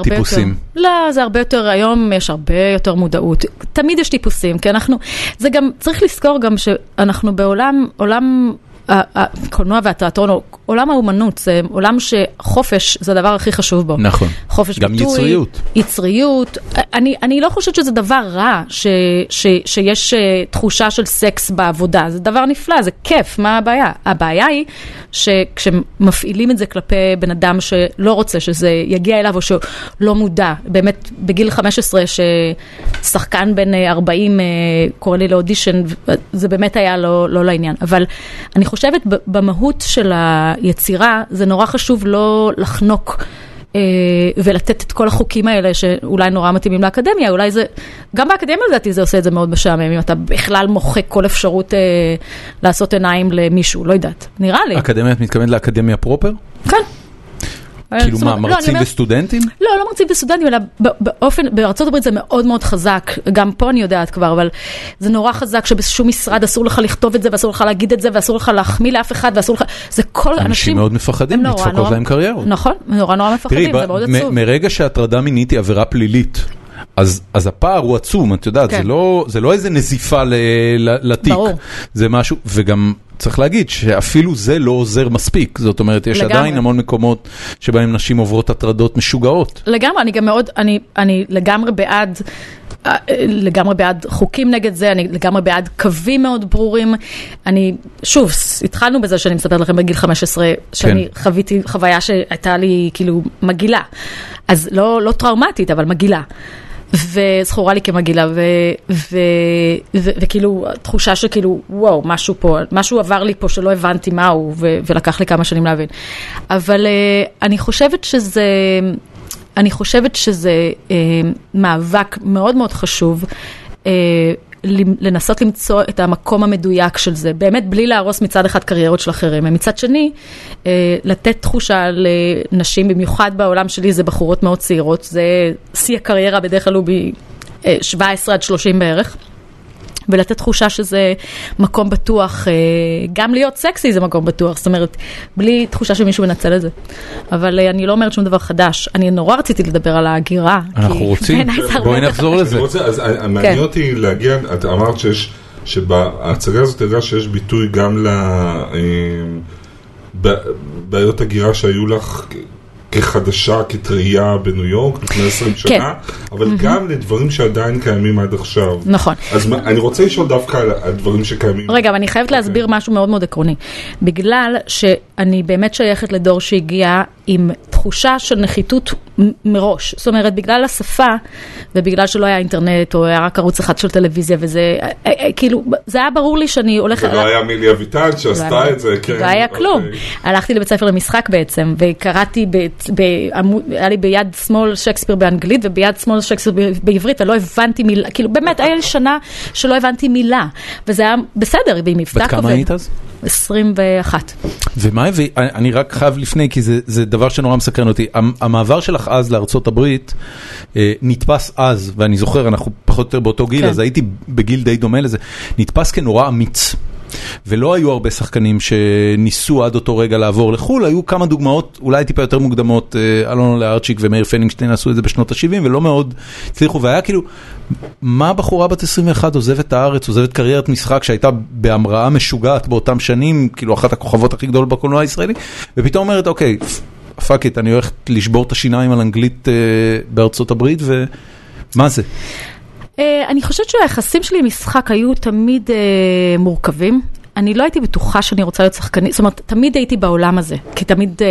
טיפוסים? לא, זה הרבה יותר, היום יש הרבה יותר מודעות. תמיד יש טיפוסים, כי אנחנו, זה גם, צריך לזכור גם שאנחנו בעולם, עולם הקולנוע והתיאטרון, עולם האומנות, זה עולם שחופש זה הדבר הכי חשוב בו. נכון. חופש ביטוי. גם יצריות. יצריות. אני לא חושבת שזה דבר רע שיש תחושה של סקס בעבודה. זה דבר נפלא, זה כיף. מה הבעיה? הבעיה היא שכשמפעילים את זה כלפי בן אדם שלא רוצה שזה יגיע אליו או שלא מודע. באמת בגיל 15 ששחקן בן 40 קורא לי לאודישן, זה באמת היה לא לעניין. אבל אני חושבת במהות של היצירה, זה נורא חשוב לא לחנוק ולתת את כל החוקים האלה שאולי נורא מתאימים לאקדמיה, אולי זה, גם באקדמיה לדעתי זה עושה את זה מאוד משעמם, אם אתה בכלל מוחק כל אפשרות לעשות עיניים למישהו, לא יודעת, נראה לי. אקדמיה, את מתכוונת לאקדמיה פרופר? כן. כאילו מה, מרצים וסטודנטים? לא, לא מרצים וסטודנטים, אלא בארצות הברית זה מאוד מאוד חזק, גם פה אני יודעת כבר, אבל זה נורא חזק שבשום משרד אסור לך לכתוב את זה, ואסור לך להגיד את זה, ואסור לך להחמיא לאף אחד, ואסור לך... זה כל אנשים... אנשים מאוד מפחדים, נדפקות להם קריירות. נכון, נורא מפחדים, זה מאוד עצוב. תראי, מרגע שהטרדה מינית היא עבירה פלילית, אז הפער הוא עצום, את יודעת, זה לא איזה נזיפה לתיק, זה משהו, וגם צריך להגיד שאפילו זה לא עוזר מספיק, זאת אומרת, יש עדיין המון מקומות שבהם נשים עוברות הטרדות משוגעות. לגמרי, אני גם מאוד, אני לגמרי בעד חוקים נגד זה, אני לגמרי בעד קווים מאוד ברורים. אני, שוב, התחלנו בזה שאני מספרת לכם בגיל 15, שאני חוויתי חוויה שהייתה לי כאילו מגילה, אז לא טראומטית, אבל מגילה. וזכורה לי כמגילה, וכאילו, תחושה שכאילו, וואו, משהו פה, משהו עבר לי פה שלא הבנתי מהו, ולקח לי כמה שנים להבין. אבל אני חושבת שזה מאבק מאוד מאוד חשוב, לנסות למצוא את המקום המדויק של זה, באמת בלי להרוס מצד אחד קריירות של אחרים, ומצד שני לתת תחושה לנשים, במיוחד בעולם שלי זה בחורות מאוד צעירות, זה שיא הקריירה בדרך כלל הוא ב-17 עד 30 בערך, ולתת תחושה שזה מקום בטוח, גם להיות סקסי זה מקום בטוח, זאת אומרת, בלי תחושה שמישהו מנצל את זה. אבל אני לא אומרת שום דבר חדש, אני נורא רציתי לדבר על ההגירה. אנחנו רוצים, בואי נחזור לזה. אז המעניין אותי להגיע, את אמרת שבהצגה הזאת הראה שיש ביטוי גם לבעיות הגירה שהיו לך כחדשה, כטריה בניו יורק לפני 20 שנה, אבל גם לדברים שעדיין קיימים עד עכשיו. נכון. אז אני רוצה לשאול דווקא על הדברים שקיימים. רגע, אבל אני חייבת להסביר משהו מאוד מאוד עקרוני. בגלל שאני באמת שייכת לדור שהגיע עם תחושה של נחיתות מראש. זאת אומרת, בגלל השפה, ובגלל שלא היה אינטרנט, או היה רק ערוץ אחד של טלוויזיה, וזה, כאילו, זה היה ברור לי שאני הולכת... ולא היה מילי אביטל שעשתה את זה, כן. לא היה כלום. הלכתי לבית ספר למשחק בעצם, וקראתי, היה לי ביד שמאל שייקספיר באנגלית, וביד שמאל שייקספיר בעברית, ולא הבנתי מילה, כאילו, באמת, היה לי שנה שלא הבנתי מילה, וזה היה בסדר, ועם מבטא כובד. בת כמה היית אז? 21. ומה, אני רק חייב לפני, כי זה דבר שנורא מסקרן אותי. המעבר שלך אז לארצות הברית נתפס אז, ואני זוכר, אנחנו פחות או יותר באותו גיל, אז הייתי בגיל די דומה לזה, נתפס כנורא אמיץ. ולא היו הרבה שחקנים שניסו עד אותו רגע לעבור לחול, היו כמה דוגמאות, אולי טיפה יותר מוקדמות, אלון לארצ'יק ומאיר פנינגשטיין עשו את זה בשנות ה-70, ולא מאוד הצליחו, והיה כאילו, מה בחורה בת 21 עוזבת הארץ, עוזבת קריירת משחק שהייתה בהמראה משוגעת באותם שנים, כאילו אחת הכוכבות הכי גדולות בקולנוע הישראלי, ופתאום אומרת, אוקיי, פאק איט, אני הולכת לשבור את השיניים על אנגלית בארצות הברית, ומה זה? אני חושבת שהיחסים שלי עם משחק היו תמיד מורכבים. אני לא הייתי בטוחה שאני רוצה להיות שחקנית, זאת אומרת, תמיד הייתי בעולם הזה, כי תמיד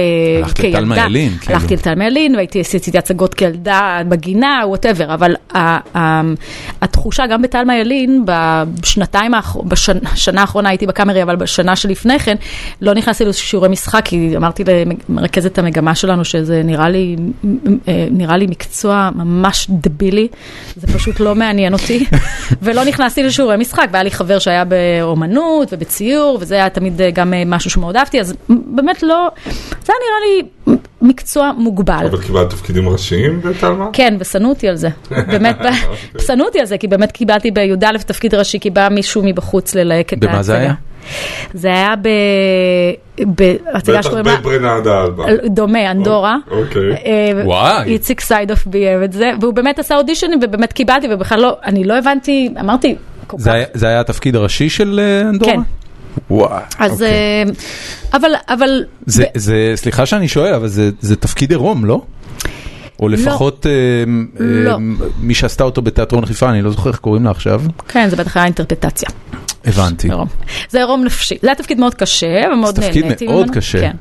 כילדה. הלכתי לתלמה ילין, והייתי עשיתי הצגות כילדה בגינה, whatever, אבל התחושה גם בתלמה ילין, בשנה האחרונה הייתי בקאמרי, אבל בשנה שלפני כן, לא נכנסתי לשיעורי משחק, כי אמרתי למרכזת המגמה שלנו, שזה נראה לי מקצוע ממש דבילי, זה פשוט לא מעניין אותי, ולא נכנסתי לשיעורי משחק, והיה לי חבר שהיה באומנות, ובצ ציור, וזה היה תמיד גם משהו שמאוד אהבתי, אז באמת לא, זה היה נראה לי מקצוע מוגבל. אבל קיבלת תפקידים ראשיים בתלמה? כן, ושנו אותי על זה. באמת, ושנו אותי על זה, כי באמת קיבלתי בי"א תפקיד ראשי, כי בא מישהו מבחוץ ללהק את ההצגה. במה זה היה? זה היה בהצגה שלו... בטח בברנדה אלבה. דומה, אנדורה. וואי. יציק סיידוף ביים את זה, והוא באמת עשה אודישנים, ובאמת קיבלתי, ובכלל לא, אני לא הבנתי, אמרתי, זה היה התפקיד הראשי של אנדורה? כן. וואו. אז, אבל... סליחה שאני שואל, אבל זה תפקיד עירום, לא? או לפחות מי שעשתה אותו בתיאטרון חיפה, אני לא זוכר איך קוראים לה עכשיו. כן, זה בטח היה אינטרפטציה. הבנתי. זה עירום נפשי. זה היה תפקיד מאוד קשה, ומאוד נהניתי. זה תפקיד מאוד קשה. כן.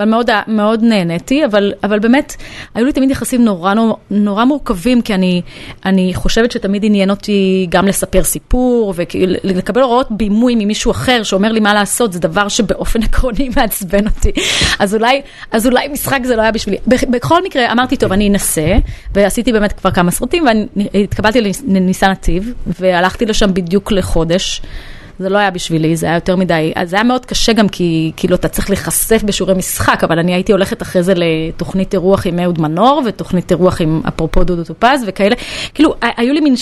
אבל מאוד נהניתי, אבל באמת היו לי תמיד יחסים נורא מורכבים, כי אני חושבת שתמיד עניין אותי גם לספר סיפור, ולקבל הוראות בימוי ממישהו אחר שאומר לי מה לעשות, זה דבר שבאופן עקרוני מעצבן אותי. אז אולי משחק זה לא היה בשבילי. בכל מקרה אמרתי, טוב, אני אנסה, ועשיתי באמת כבר כמה סרטים, והתקבלתי לניסן נתיב, והלכתי לשם בדיוק לחודש, זה לא היה בשבילי, זה היה יותר מדי, אז זה היה מאוד קשה גם כי לא אתה צריך לחשף בשיעורי משחק, אבל אני הייתי הולכת אחרי זה לתוכנית אירוח עם אהוד מנור, ותוכנית אירוח עם אפרופו דודו טופז וכאלה, כאילו, היו לי מין,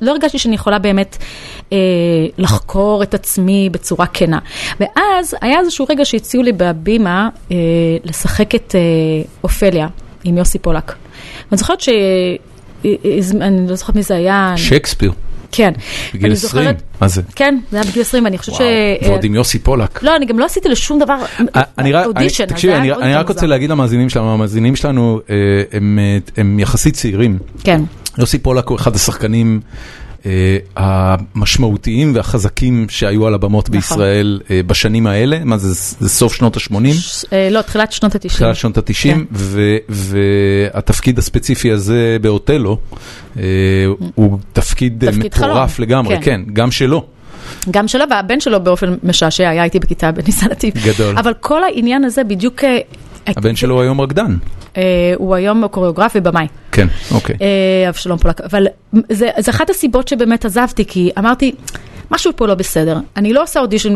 לא הרגשתי שאני יכולה באמת לחקור את עצמי בצורה כנה, ואז היה איזשהו רגע שהציעו לי בהבימה לשחק את אופליה עם יוסי פולק, ואני זוכרת אני לא זוכרת מי זה היה. שייקספיר. כן. בגיל 20, מה זה? כן, זה היה בגיל 20, אני חושבת ש... ועוד עם יוסי פולק. לא, אני גם לא עשיתי לשום דבר אודישן. תקשיבי, אני רק רוצה להגיד למאזינים שלנו, המאזינים שלנו הם יחסית צעירים. כן. יוסי פולק הוא אחד השחקנים המשמעותיים והחזקים שהיו על הבמות בישראל בשנים האלה, מה זה סוף שנות ה-80? לא, תחילת שנות ה-90. תחילת שנות ה-90, והתפקיד הספציפי הזה באוטלו הוא תפקיד מטורף לגמרי, כן, גם שלו. גם שלו, והבן שלו באופן משעשע, היה איתי בכיתה בניסן עטיף. גדול. אבל כל העניין הזה בדיוק... הבן שלו הוא היום רקדן. הוא היום קוריאוגרף ובמאי. כן, אוקיי. אבשלום פולק. אבל זה אחת הסיבות שבאמת עזבתי, כי אמרתי, משהו פה לא בסדר. אני לא עושה אודישן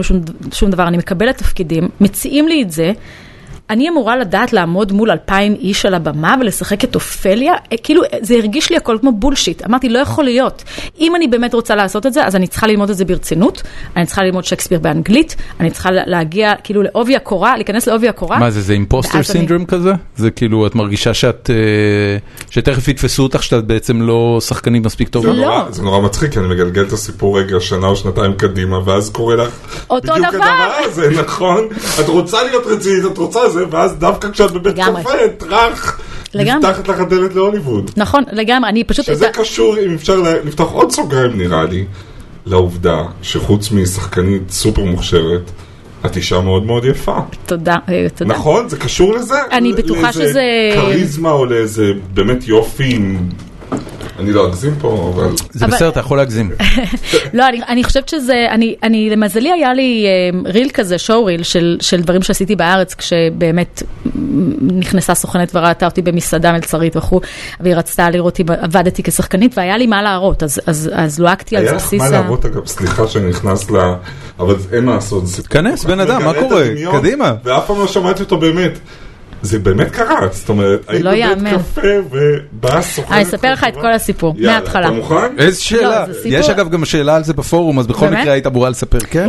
בשום דבר, אני מקבלת תפקידים, מציעים לי את זה, אני אמורה לדעת לעמוד מול 2,000 איש על הבמה ולשחק את אופליה, כאילו זה הרגיש לי הכל כמו בולשיט. אמרתי, לא יכול להיות. אם אני באמת רוצה לעשות את זה, אז אני צריכה ללמוד את זה ברצינות, אני צריכה ללמוד שייקספיר באנגלית, אני צריכה להגיע כאילו לעובי הקורה, להיכנס לעובי הקורה. מה זה, זה אימפוסטר סינדרום כזה? זה כאילו, את מרגישה שאת, שתכף יתפסו אותך, שאת בעצם לא שחקנית מספיק טוב? זה נורא מצחיק, אני מגלגל את הסיפור רגע שנה או שנתיים קדימה, ואז קורה לך אותו דבר. את רוצה להיות רצינית, את רוצה זה, ואז דווקא כשאת בבית קפה, רח, נפתחת לך הדלת להוליווד. נכון, לגמרי, אני פשוט... שזה קשור, אם אפשר לפתח עוד סוגריים, נראה לי, לעובדה שחוץ משחקנית סופר מוכשרת, את אישה מאוד מאוד יפה. תודה, תודה. נכון, זה קשור לזה? אני בטוחה שזה... קריזמה או לאיזה באמת יופי... אני לא אגזים פה, אבל... זה בסדר, אתה יכול להגזים. לא, אני חושבת שזה... אני למזלי היה לי ריל כזה, שואו ריל, של דברים שעשיתי בארץ, כשבאמת נכנסה סוכנת וראתה אותי במסעדה מלצרית וכו', והיא רצתה לראות אותי, עבדתי כשחקנית, והיה לי מה להראות, אז לועקתי על זה סיסה. היה לך מה להראות, אגב, סליחה שאני נכנס ל... אבל אין מה לעשות. כנס, בן אדם, מה קורה? קדימה. ואף פעם לא שמעתי אותו באמת. זה באמת קרה, זאת אומרת, היית בבית קפה ובאה סוכנת. אני אספר לך את כל הסיפור, מההתחלה. אתה מוכן? איזו שאלה. יש אגב גם שאלה על זה בפורום, אז בכל מקרה היית אמורה לספר, כן?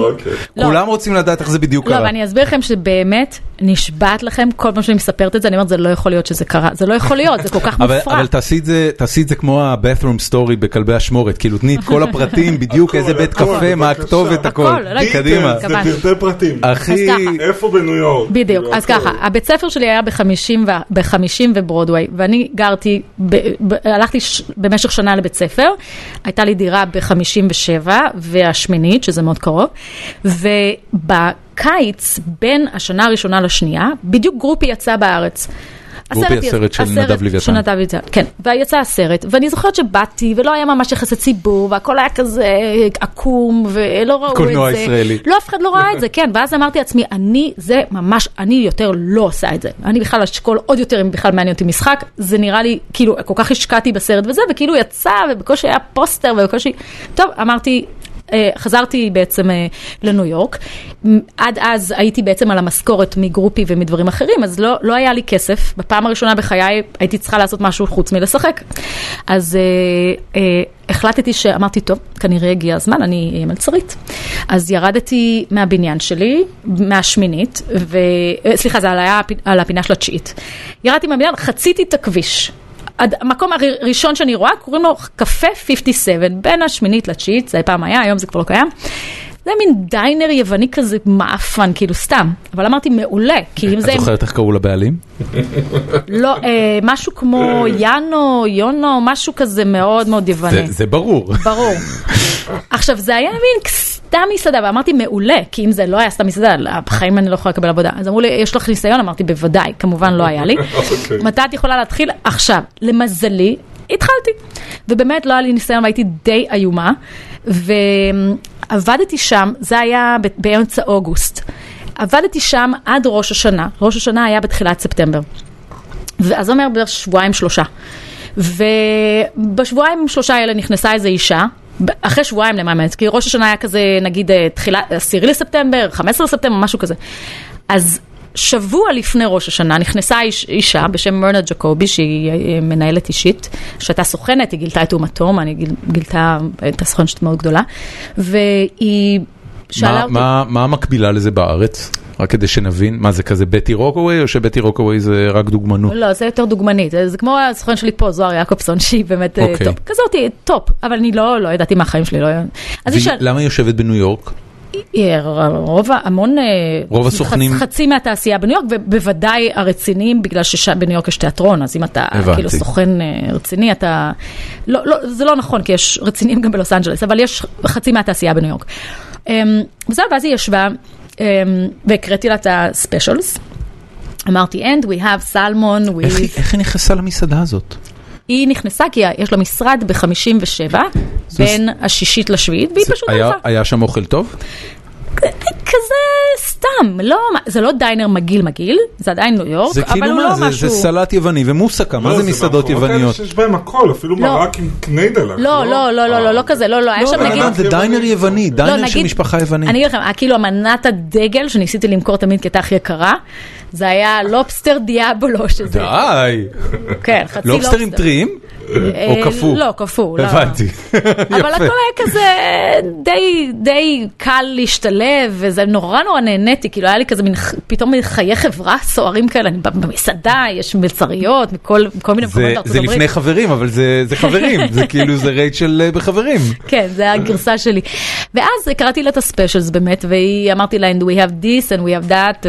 כולם רוצים לדעת איך זה בדיוק קרה. לא, ואני אסביר לכם שבאמת נשבעת לכם, כל פעם שאני מספרת את זה, אני אומרת, זה לא יכול להיות שזה קרה. זה לא יכול להיות, זה כל כך מופרע. אבל תעשי את זה כמו ה-Bathroom Story בכלבי השמורת, כאילו תני את כל הפרטים, בדיוק איזה בית קפה, מה הכתובת, הכל. קדימה. זה פרטי פרטים. אחי, איפה בניו יורק? בדיוק. אז ככה, הבית ספר שלי היה ב-50 וברודווי, ואני גרתי, הלכתי במשך שנה לבית ספר, הייתה לי דירה ב-57 והשמינית, שזה מאוד קרוב, ובקיץ, בין השנה הראשונה לשנייה, בדיוק גרופי יצא בארץ. גרופי הסרט של נדב לויתן. כן, ויצא הסרט, ואני זוכרת שבאתי, ולא היה ממש יחס הציבור, והכל היה כזה עקום, ולא ראו את זה. קולנוע ישראלי. לא, אף אחד לא ראה את זה, כן. ואז אמרתי לעצמי, אני יותר לא עושה את זה. אני בכלל אשכול עוד יותר, אם בכלל מעניין אותי משחק, זה נראה לי, כאילו, כל כך השקעתי בסרט וזה, וכאילו יצא, ובקושי היה פוסטר, ובקושי... טוב, אמרתי... חזרתי בעצם לניו יורק, עד אז הייתי בעצם על המשכורת מגרופי ומדברים אחרים, אז לא היה לי כסף, בפעם הראשונה בחיי הייתי צריכה לעשות משהו חוץ מלשחק, אז החלטתי שאמרתי, טוב, כנראה הגיע הזמן, אני אהיה מלצרית. אז ירדתי מהבניין שלי, מהשמינית, סליחה, זה על הפינה של התשיעית, ירדתי מהבניין, חציתי את הכביש, המקום הראשון שאני רואה, קוראים לו קפה 57, בין השמינית לתשיעית, זה פעם היה, היום זה כבר לא קיים. זה מין דיינר יווני כזה מאפן, כאילו סתם. אבל אמרתי, מעולה. את זוכרת איך קראו לבעלים? לא, משהו כמו יאנו, יונו, משהו כזה מאוד מאוד יווני. זה ברור. ברור. עכשיו, זה היה מין סתם מסעדה, ואמרתי, מעולה, כי אם זה לא היה סתם מסעדה, בחיים אני לא יכולה לקבל עבודה. אז אמרו לי, יש לך ניסיון? אמרתי, בוודאי, כמובן לא היה לי. מתי את יכולה להתחיל? עכשיו, למזלי, התחלתי. ובאמת לא היה לי ניסיון, והייתי די איומה, ועבדתי שם, זה היה באמצע אוגוסט, עבדתי שם עד ראש השנה, ראש השנה היה בתחילת ספטמבר, ואז אומר בערך 2-3 שבועות, וב2-3 שבועות האלה נכנסה איזו אישה, אחרי שבועיים למאמץ, כי ראש השנה היה כזה, נגיד, 10 בספטמבר, 15 בספטמבר, משהו כזה. אז שבוע לפני ראש השנה נכנסה אישה בשם מרנה ג'קובי, שהיא מנהלת אישית, שהייתה סוכנת, היא גילתה את תאומתו, אני גילתה את הסוכנת מאוד גדולה, והיא שאלה אותי... מה המקבילה לזה בארץ? רק כדי שנבין, מה זה כזה בטי רוקווי, או שבטי רוקווי זה רק דוגמנות? לא, זה יותר דוגמנית, זה כמו הסוכן שלי פה, זוהר יעקובסון, שהיא באמת טופ, כזאתי טופ, אבל אני לא ידעתי מה החיים שלי, למה היא יושבת בניו יורק? רוב הסוכנים, חצי מהתעשייה בניו יורק, ובוודאי הרציניים, בגלל שבניו יורק יש תיאטרון, אז אם אתה כאילו סוכן רציני, זה לא נכון, כי יש רציניים גם בלוס אנג'לס, אבל יש חצי מהתעשייה בניו יורק. ואז היא ישבה, והקראתי לה את הספשלס, אמרתי, and we have salmon with... איך היא נכנסה למסעדה הזאת? היא נכנסה, כי יש לה משרד ב-57, בין השישית לשביעית, והיא פשוט הלכה. היה שם אוכל טוב? כזה סתם, זה לא דיינר מגיל, זה עדיין ניו יורק, אבל הוא לא משהו. זה סלט יווני ומוסקה, מה זה מסעדות יווניות? יש בהם הכל, אפילו מרק עם קני דלק. לא כזה, לא, היה שם נגיד... זה דיינר יווני, דיינר של משפחה יוונית. אני אגיד לכם, כאילו המנת הדגל שניסיתי למכור תמיד כי הייתה הכי יקרה, זה היה לובסטר דיאבולו שזה... די! כן, חצי לובסטר. לובסטרים טריים? או קפוא? לא, קפוא. הבנתי. אבל הכל היה כזה די קל להשתלב, וזה נורא נהניתי, כאילו היה לי כזה פתאום חיי חברה סוערים כאלה, אני במסעדה, יש מלצריות, מכל מיני מקומות לארצות הברית. זה לפני חברים, אבל זה חברים, זה כאילו זה רייט של בחברים. כן, זה הגרסה שלי. ואז קראתי לה את הספשלס באמת, והיא אמרתי לה, and we have this, and we have that,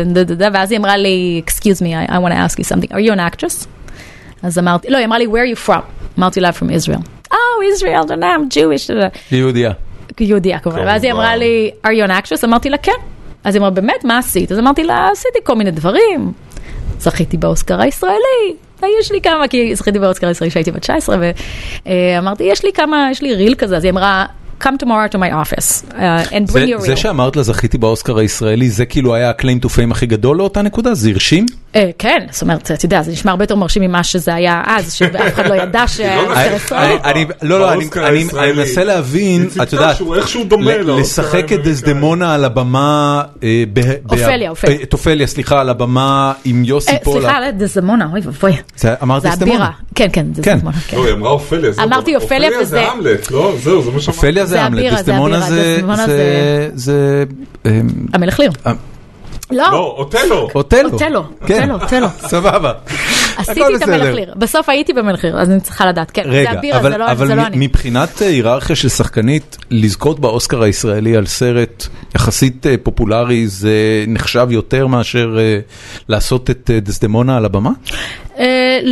ואז היא אמרה לי, excuse me, I want to ask you something, are you an actress? אז אמרתי, לא, היא אמרה לי, where are you from? אמרתי לה, from Israel. Oh, Israel, I'm Jewish. יהודיה, כבר. ואז היא אמרה לי, are you an actress? אמרתי לה, כן. אז היא אמרה, באמת, מה עשית? אז אמרתי לה, עשיתי כל מיני דברים. זכיתי באוסקר הישראלי. יש לי כמה, כי זכיתי באוסקר הישראלי שהייתי בת 19, ואמרתי, יש לי כמה, יש לי ריל כזה. אז היא אמרה, come tomorrow to my office and bring your reel. זה שאמרת לה, זכיתי באוסקר הישראלי, זה כאילו היה ה-claim to fame הכי גדול לאותה נקודה? זה הרשים? כן, זאת אומרת, אתה יודע, זה נשמע הרבה יותר מרשים ממה שזה היה אז, שאף אחד לא ידע אני מנסה להבין, את יודעת, לשחק את דזדמונה על הבמה אופליה, סליחה, על הבמה עם יוסי פולק. סליחה, על דזדמונה, אוי ובוי. אמרת דזדמונה? כן, דזדמונה. לא, היא אמרה אופליה. אמרתי אופליה וזה... אופליה זה המלט, דזדמונה זה... המלך ליר. לא, אוטלו. סבבה. עשיתי את המלך ליר. בסוף הייתי במלך ליר, אז אני צריכה לדעת. כן, זה הבירה, זה לא אני. אבל מבחינת היררכיה של שחקנית, לזכות באוסקר הישראלי על סרט יחסית פופולרי, זה נחשב יותר מאשר לעשות את דזדמונה על הבמה?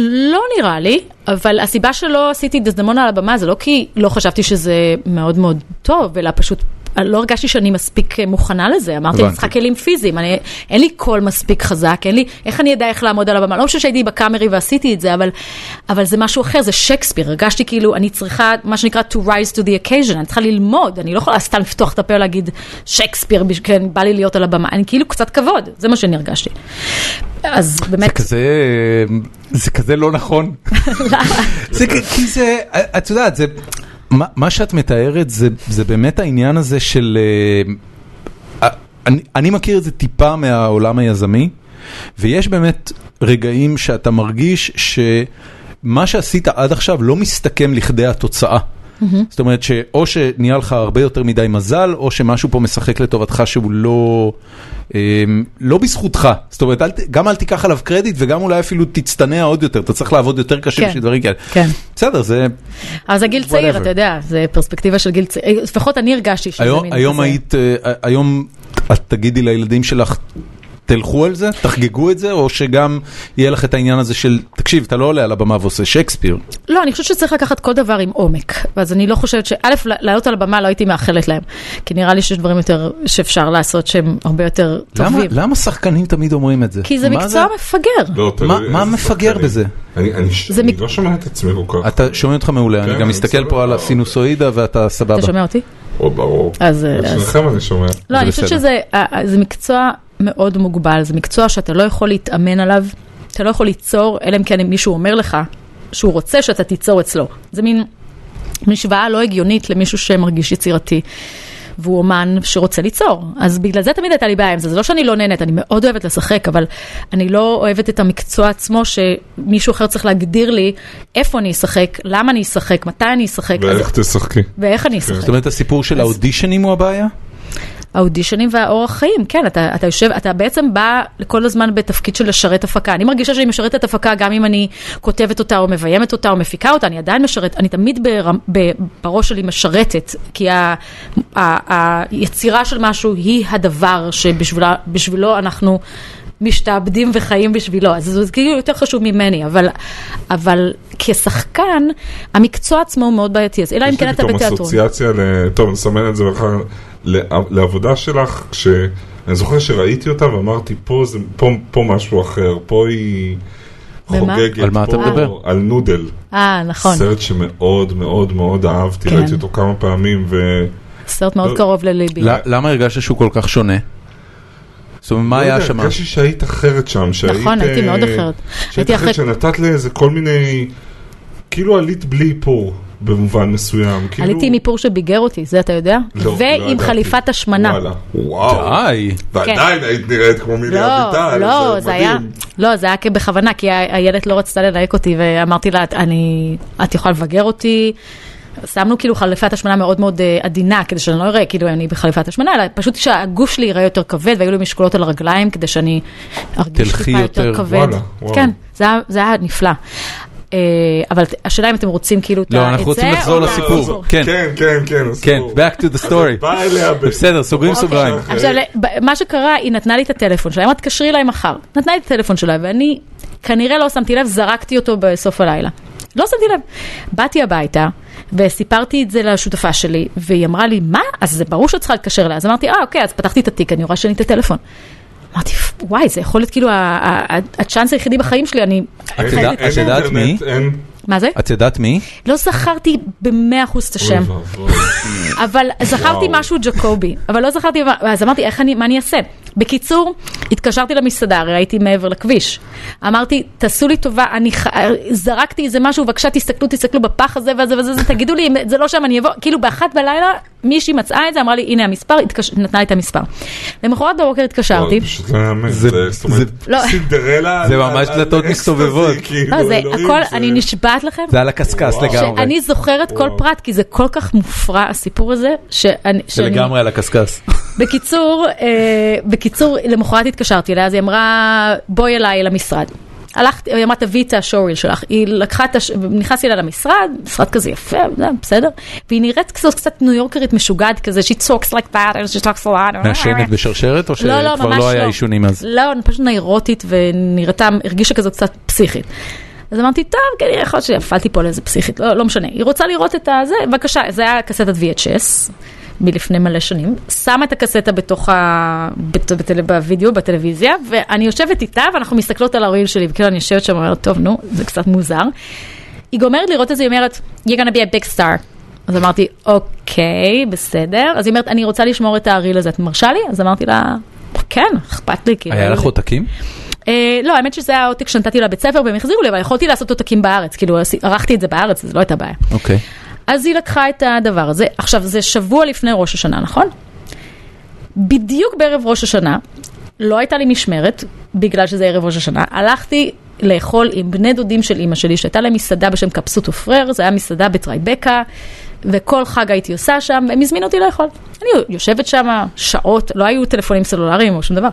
לא נראה לי, אבל הסיבה שלא עשיתי דזדמונה על הבמה, זה לא כי לא חשבתי שזה מאוד מאוד טוב, אלא פשוט... לא הרגשתי שאני מספיק מוכנה לזה, אמרתי, אני צריכה כלים פיזיים, אין לי קול מספיק חזק, איך אני יודע איך לעמוד על הבמה, לא חושב שהייתי בקאמרי ועשיתי את זה, אבל זה משהו אחר, זה שייקספיר, הרגשתי כאילו, אני צריכה, מה שנקרא, to rise to the occasion, אני צריכה ללמוד, אני לא יכולה סתם לפתוח את הפה ולהגיד, שייקספיר, כן, בא לי להיות על הבמה, אני כאילו קצת כבוד, זה מה שאני הרגשתי. אז באמת... זה כזה לא נכון. כי זה, את יודעת, זה... מה שאת מתארת זה באמת העניין הזה של... אני מכיר את זה טיפה מהעולם היזמי, ויש באמת רגעים שאתה מרגיש שמה שעשית עד עכשיו לא מסתכם לכדי התוצאה. זאת אומרת שאו שנהיה לך הרבה יותר מדי מזל, או שמשהו פה משחק לטובתך שהוא לא בזכותך. זאת אומרת, גם אל תיקח עליו קרדיט, וגם אולי אפילו תצטנע עוד יותר. אתה צריך לעבוד יותר קשה בשביל דברים כאלה. כן. בסדר, זה... אז זה גיל צעיר, אתה יודע, זה פרספקטיבה של גיל צעיר. לפחות אני הרגשתי שזה מין כזה. היום את תגידי לילדים שלך, תלכו על זה, תחגגו את זה, או שגם יהיה לך את העניין הזה של, תקשיב, אתה לא עולה על הבמה ועושה שייקספיר. לא, אני חושבת שצריך לקחת כל דבר עם עומק, ואז אני לא חושבת שאלף, לעלות על הבמה לא הייתי מאחלת להם, כי נראה לי שיש דברים יותר שאפשר לעשות שהם הרבה יותר טובים. למה שחקנים תמיד אומרים את זה? כי זה מקצוע מפגר. מה מפגר בזה? אני לא שומע את עצמי כל כך. אתה שומע אותך מעולה, אני גם מסתכל פה על הסינוסואידה ואתה סבבה. אתה שומע אותי? ברור. לא, אני חושבת שזה מקצוע מאוד מוגבל, זה מקצוע שאתה לא יכול להתאמן עליו, אתה לא יכול ליצור, אלא אם כן מישהו אומר לך שהוא רוצה שאתה תיצור אצלו. זה מין משוואה לא הגיונית למישהו שמרגיש יצירתי, והוא אומן שרוצה ליצור. אז בגלל זה תמיד הייתה לי בעיה עם זה. זה לא שאני לא נהנית, אני מאוד אוהבת לשחק, אבל אני לא אוהבת את המקצוע עצמו שמישהו אחר צריך להגדיר לי איפה אני אשחק, למה אני אשחק, מתי אני אשחק. ואיך תשחקי. ואיך אני אשחק. זאת אומרת, הסיפור של האודישנים הוא הבעיה? האודישנים והאורח חיים, כן, אתה יושב, אתה בעצם בא כל הזמן בתפקיד של לשרת הפקה. אני מרגישה שאני משרתת את הפקה, גם אם אני כותבת אותה או מביימת אותה או מפיקה אותה, אני עדיין משרתת, אני תמיד בראש שלי משרתת, כי היצירה של משהו היא הדבר שבשבילו אנחנו משתעבדים וחיים בשבילו. אז זה כאילו יותר חשוב ממני, אבל כשחקן, המקצוע עצמו הוא מאוד בעייתי. אלא אם כן אתה בתיאטרון. יש לי פתאום אסוציאציה, טוב, נסמן את זה ואחר, לעבודה שלך, כשאני זוכר שראיתי אותה ואמרתי, פה משהו אחר, פה היא חוגגת. על מה אתה מדבר? על נודל. נכון. סרט שמאוד מאוד מאוד אהבתי, ראיתי אותו כמה פעמים. סרט מאוד קרוב לליבי. למה הרגשת שהוא כל כך שונה? זאת אומרת, מה היה שמה? הרגשתי שהיית אחרת שם. נכון, הייתי מאוד אחרת. שהיית אחרת שנתת לאיזה כל מיני, כאילו עלית בלי איפור. במובן מסוים. עליתי עם איפור שביגר אותי, זה אתה יודע? ועם חליפת השמנה. וואו. ועדיין היית נראית כמו מיליאב איתה. לא, זה היה בכוונה, כי הילד לא רצתה ללהק אותי, ואמרתי לה, את יכולה לבגר אותי. שמנו כאילו חליפת השמנה מאוד מאוד עדינה, כדי שאני לא אראה, כאילו אני בחליפת השמנה, אלא פשוט שהגוף שלי יראה יותר כבד, והיו לי משקולות על הרגליים, כדי שאני ארגיש טיפה יותר כבד. כן, זה היה נפלא. אבל השאלה אם אתם רוצים כאילו את זה, לא, אנחנו רוצים לחזור לסיפור. כן, back to the story. בסדר, סוגרים סוגריים. עכשיו, מה שקרה, היא נתנה לי את הטלפון שלה, אמרת, תקשרי אליי מחר. נתנה לי את הטלפון שלה, ואני כנראה לא שמתי לב, זרקתי אותו בסוף הלילה. לא שמתי לב. באתי הביתה, וסיפרתי את זה לשותפה שלי, והיא אמרה לי, מה? אז זה ברור שאת צריכה להתקשר לה. אז אמרתי, אוקיי, אז פתחתי את התיק, אני רואה שאני את הטלפון. אמרתי, וואי, זה יכול להיות כאילו הצ'אנס היחידי בחיים שלי, אני... את ידעת מי? מה זה? את ידעת מי? לא זכרתי ב100% את השם. אבל זכרתי משהו ג'קובי. אבל לא זכרתי... אז אמרתי, מה אני אעשה? בקיצור, התקשרתי למסעדה, ראיתי מעבר לכביש. אמרתי, תעשו לי טובה, אני זרקתי איזה משהו, בבקשה, תסתכלו בפח הזה וזה וזה, תגידו לי, זה לא שם, אני אבוא. כאילו, ב1:00 בלילה, מישהי מצאה את זה, אמרה לי, הנה המספר, נתנה לי את המספר. למחרת בבוקר התקשרתי. זה ממש דלתות מסתובבות. זה הכל, אני נשבעת לכם. זה על הקסקס לגמרי. אני זוכרת כל פרט, כי זה כל כך מופרע, הסיפור הזה, זה לגמרי על הקסקס. בקיצור, למחרת התקשרתי לה, אז היא אמרה, בואי אליי למשרד. היא אמרה, תביא את השוריל שלך. נכנסתי לה למשרד, משרד כזה יפה, בסדר? והיא נראית קצת ניו יורקרית משוגעת כזה, she talks like that, she talks a lot. נעשנת בשרשרת, או שכבר לא היה עישונים אז? לא, פשוט נאירוטית ונראיתה, הרגישה כזו קצת פסיכית. אז אמרתי, טוב, כנראה יכול שיפלתי פה לאיזה פסיכית, לא משנה. היא רוצה לראות את זה, בבקשה, זה היה קסטת VHS. מלפני מלא שנים, שמה את הקסטה בתוך בווידאו, בטלוויזיה, ואני יושבת איתה, ואנחנו מסתכלות על הריל שלי, וכאילו אני יושבת שם, אומרת, טוב, נו, זה קצת מוזר. היא גומרת לראות את זה, היא אומרת, you're gonna be a big star. אז אמרתי, אוקיי, בסדר. אז היא אומרת, אני רוצה לשמור את הריל הזה, את מרשה לי? אז אמרתי לה, כן, אכפת לי. היה לך עותקים? לא, האמת שזה היה עותק שנתתי לבית ספר, והם החזירו לי, אבל יכולתי לעשות עותקים בארץ, כאילו, ערכתי את זה בארץ, אז לא הייתה בעיה. אוקיי. אז היא לקחה את הדבר הזה. עכשיו, זה שבוע לפני ראש השנה, נכון? בדיוק בערב ראש השנה, לא הייתה לי משמרת, בגלל שזה ערב ראש השנה, הלכתי לאכול עם בני דודים של אמא שלי, שהייתה להם מסעדה בשם קפסות ופרר, זה היה מסעדה בטרייבקה, וכל חג הייתי עושה שם, הם הזמינו אותי לאכול. אני יושבת שם שעות, לא היו טלפונים סלולריים או שום דבר.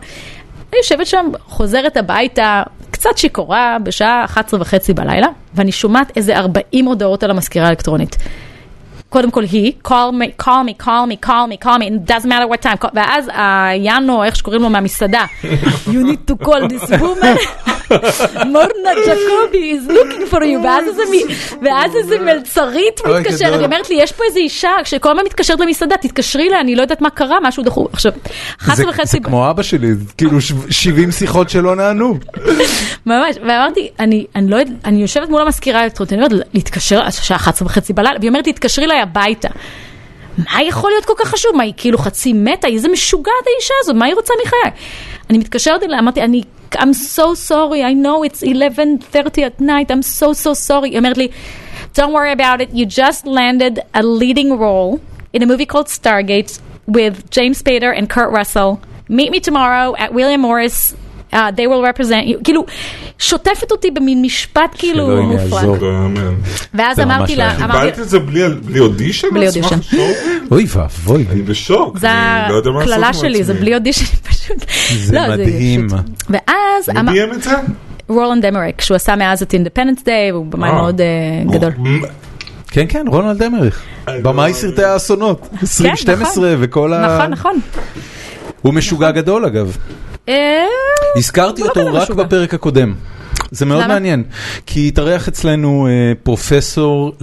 אני יושבת שם, חוזרת הביתה, קצת שיקורה, בשעה 11:30 בלילה, ואני שומעת איזה 40 הודעות על המזכירה האלקטרונית. קודם כל היא, call me, call me, call me, call me, call me, it doesn't matter what time, ואז יאנו, איך שקוראים לו מהמסעדה, you need to call this woman, מורנה ג'קובי is looking for you, ואז איזה מלצרית מתקשרת, היא אומרת לי, יש פה איזה אישה, כשכל מה מתקשרת למסעדה, תתקשרי לה, אני לא יודעת מה קרה, משהו דחו, עכשיו, 11:30... זה כמו אבא שלי, כאילו 70 שיחות שלא נענו. ממש, ואמרתי, אני יושבת מול המזכירה האלקטרונית, אני אומרת, להתקשר, השעה 11:30 בלילה, והיא אומרת, תתקשרי לה הביתה. מה יכול להיות כל כך חשוב? מה היא כאילו חצי מתה? איזה משוגעת האישה הזאת? מה היא רוצה מחיי? אני מתקשרת אליה, אמרתי, I'm so sorry, I know it's 11:30 at night, I'm so so sorry. היא אומרת לי, don't worry about it, you just landed a leading role in a movie called Stargate with James Spader and Kurt Russell. Meet me tomorrow at William Morris they will represent you, כאילו, שוטפת אותי במין משפט כאילו מופרק. ואז אמרתי לה, קיבלת את זה בלי אודישן? בלי אודישן. אוי ואבוי. אני בשוק. זה הכללה שלי, זה בלי אודישן פשוט. זה מדהים. ואז... מי ביים את זה? רולנד אמריק, שהוא עשה מאז את אינדפנדנס דיי, והוא במאי מאוד גדול. כן, כן, רולנד אמריך. במאי סרטי האסונות. 2012 וכל ה... נכון, נכון. הוא משוגע גדול, אגב. הזכרתי אותו רק בפרק הקודם. זה מאוד מעניין. כי התארח אצלנו פרופסור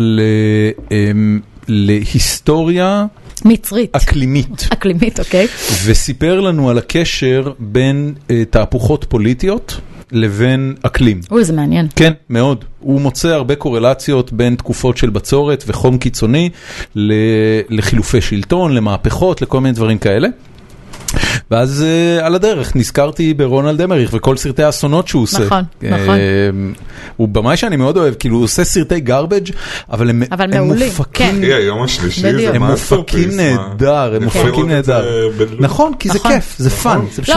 להיסטוריה... מצרית. אקלימית. אקלימית, אוקיי. וסיפר לנו על הקשר בין תהפוכות פוליטיות... לבין אקלים. אוי, זה מעניין. כן, מאוד. הוא מוצא הרבה קורלציות בין תקופות של בצורת וחום קיצוני לחילופי שלטון, למהפכות, לכל מיני דברים כאלה. ואז על הדרך נזכרתי ברונלד אמריך וכל סרטי האסונות שהוא עושה. נכון, נכון. הוא במאי שאני מאוד אוהב, כאילו הוא עושה סרטי גרבג' אבל הם מופקים. היום השלישי, הם מופקים נהדר, הם מופקים נהדר. נכון, כי זה כיף, זה פאן. לא,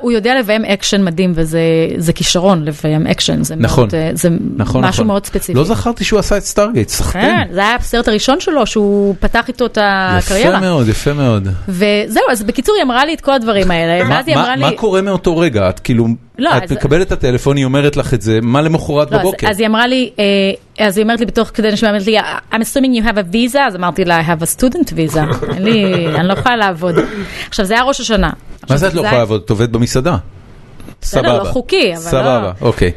הוא יודע לביים אקשן מדהים וזה כישרון לביים אקשן. נכון, נכון. משהו מאוד ספציפי. לא זכרתי שהוא עשה את סטארגייט, סחטן. זה היה הסרט הראשון שלו שהוא פתח איתו את הקריירה. יפה מאוד, יפה מאוד. וזהו, אז בקיצור ימרה לי את כל הדברים האלה, ואז היא אמרה לי... מה קורה מאותו רגע? את כאילו, את מקבלת את הטלפון, היא אומרת לך את זה, מה למחרת בבוקר? אז היא אמרה לי, אז היא אומרת לי בתוך כדי נשמע, אמרת לי, I'm assuming you have a visa, אז אמרתי לה, I have a student visa. אני לא יכולה לעבוד. עכשיו, זה היה ראש השנה. מה זה את לא יכולה לעבוד? את עובד במסעדה? סבבה. לא חוקי, אבל לא. סבבה, אוקיי.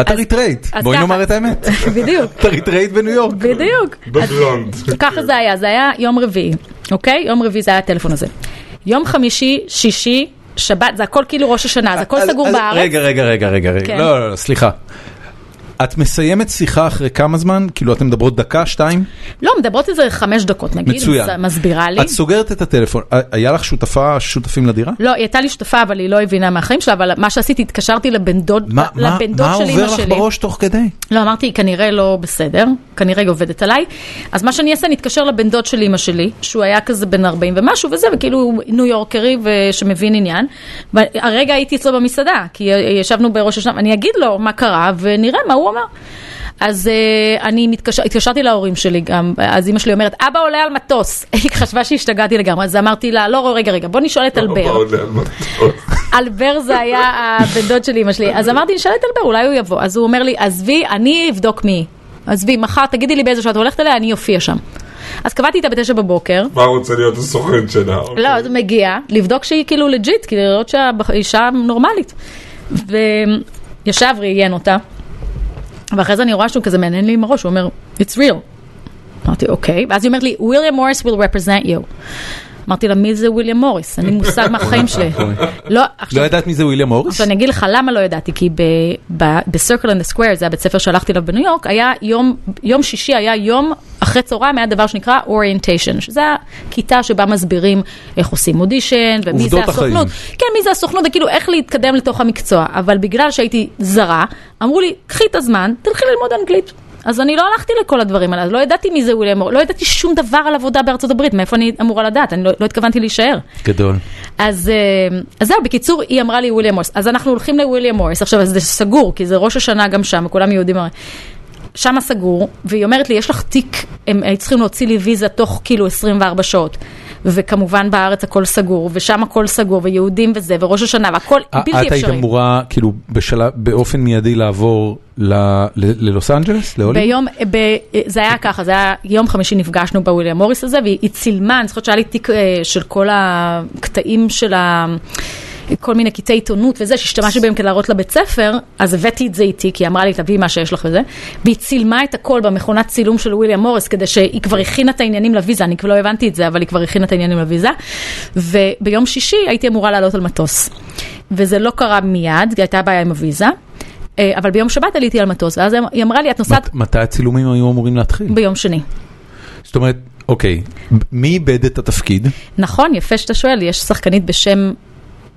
את אריתראית, בואי נאמר את האמת. בדיוק. את אריתראית בניו יורק. בדיוק. בבלונד. ככה זה היה, זה היה יום רביעי, אוקיי? יום רביעי זה היה הטלפון הזה. יום חמישי, שישי, שבת, זה הכל כאילו ראש השנה, זה הכל סגור בארץ. רגע. לא, סליחה. את מסיימת שיחה אחרי כמה זמן? כאילו, את מדברות דקה, שתיים? לא, מדברות איזה 5 דקות, נגיד. מצוין. מסבירה לי. את סוגרת את הטלפון. היה לך שותפה, שותפים לדירה? לא, היא הייתה לי שותפה, אבל היא לא הבינה מהחיים שלה, אבל מה שעשיתי, התקשרתי לבן דוד שלי, אמא שלי. מה עובר לך בראש תוך כדי? לא, אמרתי, היא כנראה לא בסדר, כנראה היא עובדת עליי. אז מה שאני אעשה, אני אתקשר לבן דוד שלי, אמא שלי, שהוא היה כזה בן 40 ומשהו, וזה, וכאילו ניו יורקרי ושמבין עניין. הרגע הייתי אצלו במסעדה, כי ישבנו בראש השנה, אני אגיד לו מה קרה, ונראה מה הוא אומר. אז אני התקשרתי להורים שלי גם, אז אמא שלי אומרת, אבא עולה על מטוס. היא חשבה שהשתגעתי לגמרי, אז אמרתי לה, לא, רגע, בוא נשאל את אלבר. אלבר זה היה הבן דוד שלי, אמא שלי. אז אמרתי, נשאל את אלבר, אולי הוא יבוא. אז הוא אומר לי, עזבי, אני אבדוק מי. עזבי, מחר, תגידי לי באיזו שעה, אתה הולכת אליה, אני יופיע שם. אז קבעתי איתה 9:00. מה רוצה להיות הסוכן שלה? לא, אז מגיע, לבדוק שהיא כאילו לג'יט, כאילו לראות שהאישה נורמלית. וישב, ראיין אותה. ואחרי זה אני רואה שהוא כזה מעניין לי עם הראש, הוא אומר, it's real. אמרתי, אוקיי. ואז היא אומרת לי, William Morris will represent you. אמרתי לה, מי זה וויליאם מוריס? אני מושג מהחיים שלי. לא ידעת מי זה וויליאם מוריס? עכשיו אני אגיד לך למה לא ידעתי, כי ב-Circle and the Square, זה הבית ספר שהלכתי לו בניו יורק, היה יום שישי, היה יום אחרי צהריים, היה דבר שנקרא Orientation, שזה הכיתה שבה מסבירים איך עושים אודישן, ומי זה הסוכנות. כן, מי זה הסוכנות, כאילו איך להתקדם לתוך המקצוע. אבל בגלל שהייתי זרה, אמרו לי, קחי את הזמן, תלכי ללמוד אנגלית. אז אני לא הלכתי לכל הדברים האלה, לא ידעתי מי זה וויליאם מוריס, לא ידעתי שום דבר על עבודה בארצות הברית, מאיפה אני אמורה לדעת, אני לא התכוונתי להישאר. גדול. אז זהו, בקיצור, היא אמרה לי וויליאם מוריס, אז אנחנו הולכים לוויליאם מוריס, עכשיו זה סגור, כי זה ראש השנה גם שם, וכולם יהודים הרי. שם הסגור, והיא אומרת לי, יש לך תיק, הם צריכים להוציא לי ויזה תוך כאילו 24 שעות. וכמובן בארץ הכל סגור, ושם הכל סגור, ויהודים וזה, וראש השנה, והכל בלתי אפשרי. את היית אמורה, כאילו, באופן מיידי לעבור ללוס אנג'לס, לאולי? ביום, זה היה ככה, זה היה יום חמישי נפגשנו בוויליאם מוריס הזה, והיא צילמה, אני זוכרת שהיה לי תיק של כל הקטעים של ה... כל מיני קטעי עיתונות וזה, שהשתמשתי בהם כדי להראות לבית ספר, אז הבאתי את זה איתי, כי היא אמרה לי, תביא מה שיש לך וזה, והיא צילמה את הכל במכונת צילום של וויליאם מוריס, כדי שהיא כבר הכינה את העניינים לויזה, אני כבר לא הבנתי את זה, אבל היא כבר הכינה את העניינים לויזה, וביום שישי הייתי אמורה לעלות על מטוס, וזה לא קרה מיד, הייתה בעיה עם הויזה, אבל ביום שבת עליתי על מטוס, ואז היא אמרה לי, את נוסעת... מתי הצילומים היו אמורים להתחיל? ביום שני. זאת אומרת, אוקיי, מי איבד את התפקיד? נכון, יפה שאתה שואל, יש שחקנית בשם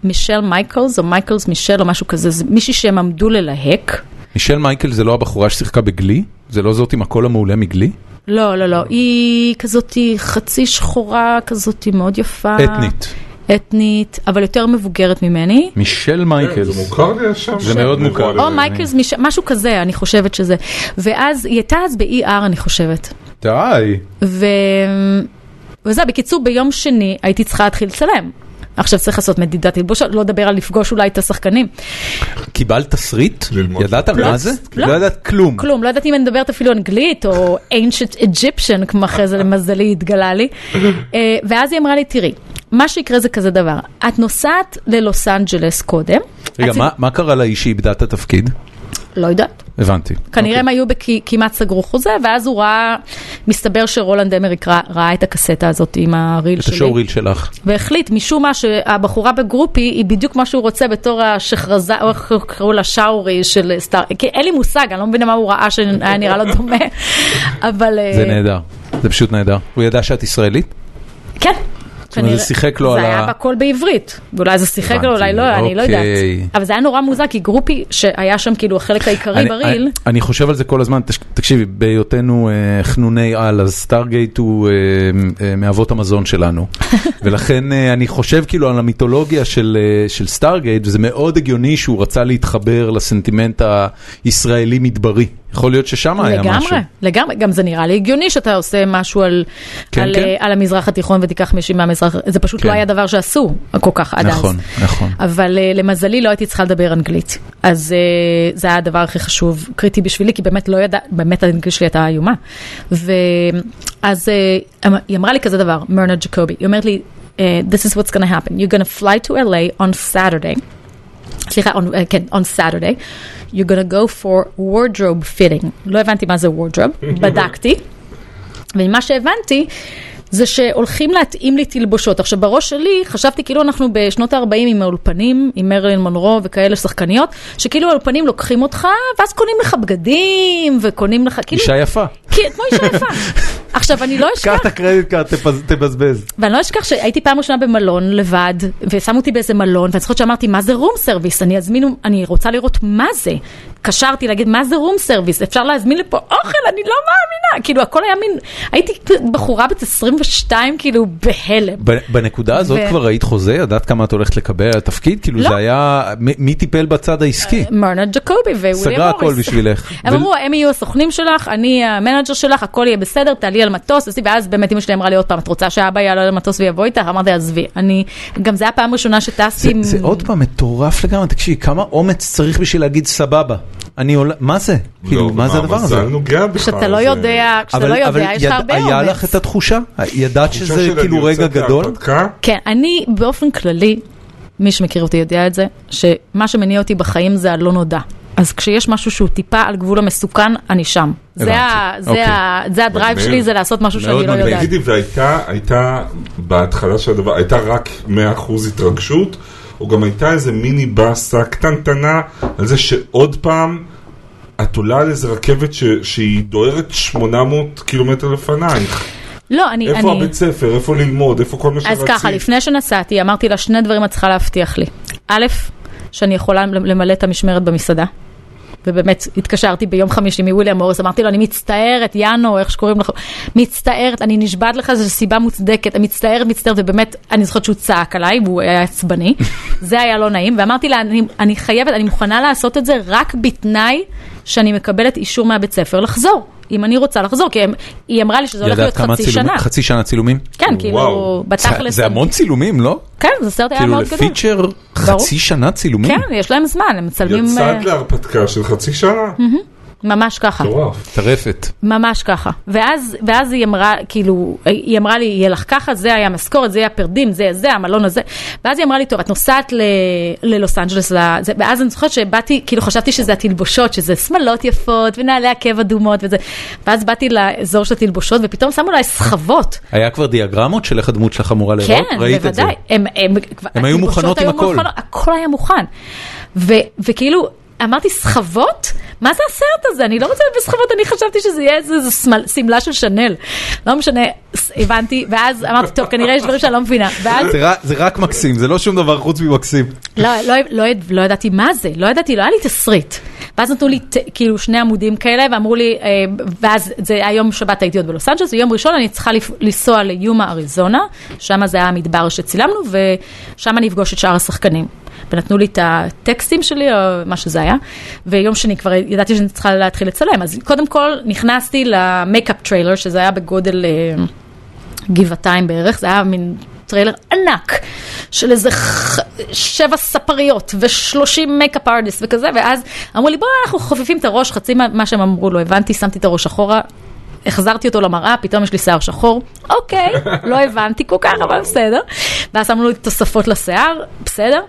מישל מייקלס, או מייקלס מישל, או משהו כזה, זה מישהי שהם עמדו ללהק. מישל מייקל זה לא הבחורה ששיחקה בגלי? זה לא זאת עם הקול המעולה מגלי? לא, לא, לא. היא כזאת חצי שחורה, כזאת מאוד יפה. אתנית. אתנית, אבל יותר מבוגרת ממני. מישל מייקלס. זה מוכר לי שם. זה מאוד מוכר. או מייקלס, משהו כזה, אני חושבת שזה. ואז היא הייתה אז ב-ER, אני חושבת. די. וזה, בקיצור, ביום שני הייתי צריכה להתחיל לצלם. עכשיו צריך לעשות מדידת תלבושות, לא לדבר על לפגוש אולי את השחקנים. קיבלת תסריט? ידעת על מה זה? לא ידעת כלום. כלום, לא ידעת אם אני מדברת אפילו אנגלית, או ancient Egyptian, כמו אחרי זה למזלי התגלה לי. ואז היא אמרה לי, תראי, מה שיקרה זה כזה דבר, את נוסעת ללוס אנג'לס קודם. רגע, מה קרה לאיש שאיבדה את התפקיד? לא יודעת. הבנתי. כנראה הם היו כמעט סגרו חוזה, ואז הוא ראה, מסתבר שרולנד אמריק ראה את הקסטה הזאת עם הריל שלי. את השואו ריל שלך. והחליט משום מה שהבחורה בגרופי היא בדיוק מה שהוא רוצה בתור השחרזה, או איך קראו לה שאורי של סטאר, כי אין לי מושג, אני לא מבינה מה הוא ראה שהיה נראה לו דומה. אבל... זה נהדר. זה פשוט נהדר. הוא ידע שאת ישראלית? כן. זה היה בכל בעברית, ואולי זה שיחק לו, אולי לא, אני לא יודעת, אבל זה היה נורא מוזר, כי גרופי שהיה שם כאילו החלק העיקרי בריל. אני חושב על זה כל הזמן, תקשיבי, בהיותנו חנוני על, אז סטארגייט הוא מאבות המזון שלנו, ולכן אני חושב כאילו על המיתולוגיה של סטארגייט, וזה מאוד הגיוני שהוא רצה להתחבר לסנטימנט הישראלי מדברי. יכול להיות ששם היה משהו. לגמרי, גם זה נראה לי הגיוני שאתה עושה משהו על המזרח התיכון ותיקח מישהי מהמזרח, זה פשוט לא היה דבר שעשו כל כך עד אז. נכון, נכון. אבל למזלי לא הייתי צריכה לדבר אנגלית. אז זה היה הדבר הכי חשוב, קריטי בשבילי, כי באמת לא ידע, באמת האנגלית שלי הייתה איומה. ואז היא אמרה לי כזה דבר, מרנה ג'קובי, היא אומרת לי, This is what's going to happen. You're going to fly to LA on Saturday. סליחה, on Saturday, you're gonna go for wardrobe fitting. לא הבנתי מה זה wardrobe, בדקתי, ומה שהבנתי זה שהולכים להתאים לי תלבושות. עכשיו, בראש שלי חשבתי כאילו אנחנו בשנות ה-40 עם האולפנים, עם מרילין מונרו וכאלה שחקניות, שכאילו האולפנים לוקחים אותך, ואז קונים לך בגדים, וקונים לך... אישה יפה. כן, כמו אישה יפה. עכשיו, אני לא אשכח... קח את הקרדיט, תבזבז. ואני לא אשכח שהייתי פעם ראשונה במלון לבד, ושמו אותי באיזה מלון, ואני זוכרת שאמרתי, מה זה רום סרוויס? אני רוצה לראות מה זה. קשרתי להגיד, מה זה רום סרוויס? אפשר להזמין לפה אוכל? אני לא מאמינה. כאילו, הכל היה מין... הייתי בחורה בת 22, כאילו, בהלם. בנקודה הזאת כבר ראית חוזה? ידעת כמה את הולכת לקבל התפקיד? כאילו, זה היה... מי טיפל בצד העסקי? מרנה ג'קובי וויליאם מוריס. הם אמרו, הם יהיו הסוכנים שלך, אני המנג'ר שלך, הכל יהיה בסדר, תעלי על מטוס, ואז באמת אמא שלי אמרה לי עוד פעם, את רוצה שהאבא יעלה על מטוס ויבוא איתך? אמרתי, עזבי. גם זה הפעם הראשונה שטסתי... זה עוד פעם מטורף לגמרי, תקשיבי, כמה אומץ צריך בשביל להגיד סבבה. מה זה? מה זה הדבר הזה? כשאתה לא יודע, יש לך הרבה אומץ. היה לך את התחושה? ידעת שזה כאילו רגע גדול? כן, אני באופן כללי, מי שמכיר אותי יודע את זה, שמה שמניע אותי בחיים זה הלא נודע. אז כשיש משהו שהוא טיפה על גבול המסוכן, אני שם. זה הדרייב שלי, זה לעשות משהו שאני לא יודעת. תגידי, והייתה בהתחלה של הדבר, הייתה רק 100% התרגשות, או גם הייתה איזה מיני בסה קטנטנה, על זה שעוד פעם, את עולה על איזה רכבת שהיא דוהרת 800 קילומטר לפנייך. לא, איפה הבית ספר, איפה ללמוד, איפה כל מה שרצית? אז ככה, לפני שנסעתי, אמרתי לה, שני דברים את צריכה להבטיח לי. א', שאני יכולה למלא את המשמרת במסעדה. ובאמת התקשרתי ביום חמישי מוויליאם מוריס, אמרתי לו, אני מצטערת, יאנו, איך שקוראים לך, מצטערת, אני נשבעת לך, זו סיבה מוצדקת, מצטערת, ובאמת, אני זוכרת שהוא צעק עליי, והוא היה עצבני, זה היה לא נעים, ואמרתי לה, אני חייבת, אני מוכנה לעשות את זה, רק בתנאי שאני מקבלת אישור מהבית ספר לחזור. אם אני רוצה לחזור, כי היא אמרה לי שזה הולך להיות חצי שנה. חצי שנה צילומים? כן, כאילו, בתכלס... זה המון צילומים, לא? כן, זה סרט היה מאוד גדול. כאילו לפיצ'ר חצי שנה צילומים? כן, יש להם זמן, הם מצלמים... יצאת להרפתקה של חצי שנה? ממש ככה. טרפת. ממש ככה. ואז היא אמרה, כאילו, היא אמרה לי, יהיה לך ככה, זה היה משכורת, זה היה פרדים, זה, המלון הזה. ואז היא אמרה לי, טוב, את נוסעת ללוס אנג'לס, ואז אני זוכרת שבאתי, כאילו חשבתי שזה התלבושות, שזה שמלות יפות, ונעלי עקב אדומות וזה. ואז באתי לאזור של התלבושות, ופתאום שמו לה סחבות. היה כבר דיאגרמות של איך הדמות שלך אמורה לראות? כן, בוודאי. הם היו מוכנות עם הכל. הכל היה מוכן. וכאילו, אמרתי, סחבות? מה זה הסרט הזה? אני לא רוצה לבס סחבות, אני חשבתי שזה יהיה איזו סמלה של שנל. לא משנה, הבנתי, ואז אמרתי, טוב, כנראה יש דברים שאני לא מבינה. זה רק מקסים, זה לא שום דבר חוץ ממקסים. לא ידעתי מה זה, לא ידעתי, לא היה לי תסריט. ואז נתנו לי כאילו שני עמודים כאלה, ואמרו לי, ואז זה היום שבת הייתי עוד בלוס אנג'לס, ויום ראשון אני צריכה לנסוע ליומה אריזונה, שם זה היה המדבר שצילמנו, ושם אני אפגוש את שאר השחקנים. ונתנו לי את הטקסטים שלי, או מה שזה היה, ויום שני כבר ידעתי שאני צריכה להתחיל לצלם, אז קודם כל נכנסתי למייקאפ טריילר, שזה היה בגודל גבעתיים בערך, זה היה מין טריילר ענק, של איזה 7 ספריות, ו30 מייקאפ ארטיסט וכזה, ואז אמרו לי, בוא, אנחנו חופפים את הראש, חצי מה שהם אמרו לו, הבנתי, שמתי את הראש אחורה, החזרתי אותו למראה, פתאום יש לי שיער שחור, אוקיי, לא הבנתי כל כך, אבל בסדר, ואז אמרו לי תוספות לשיער, בסדר,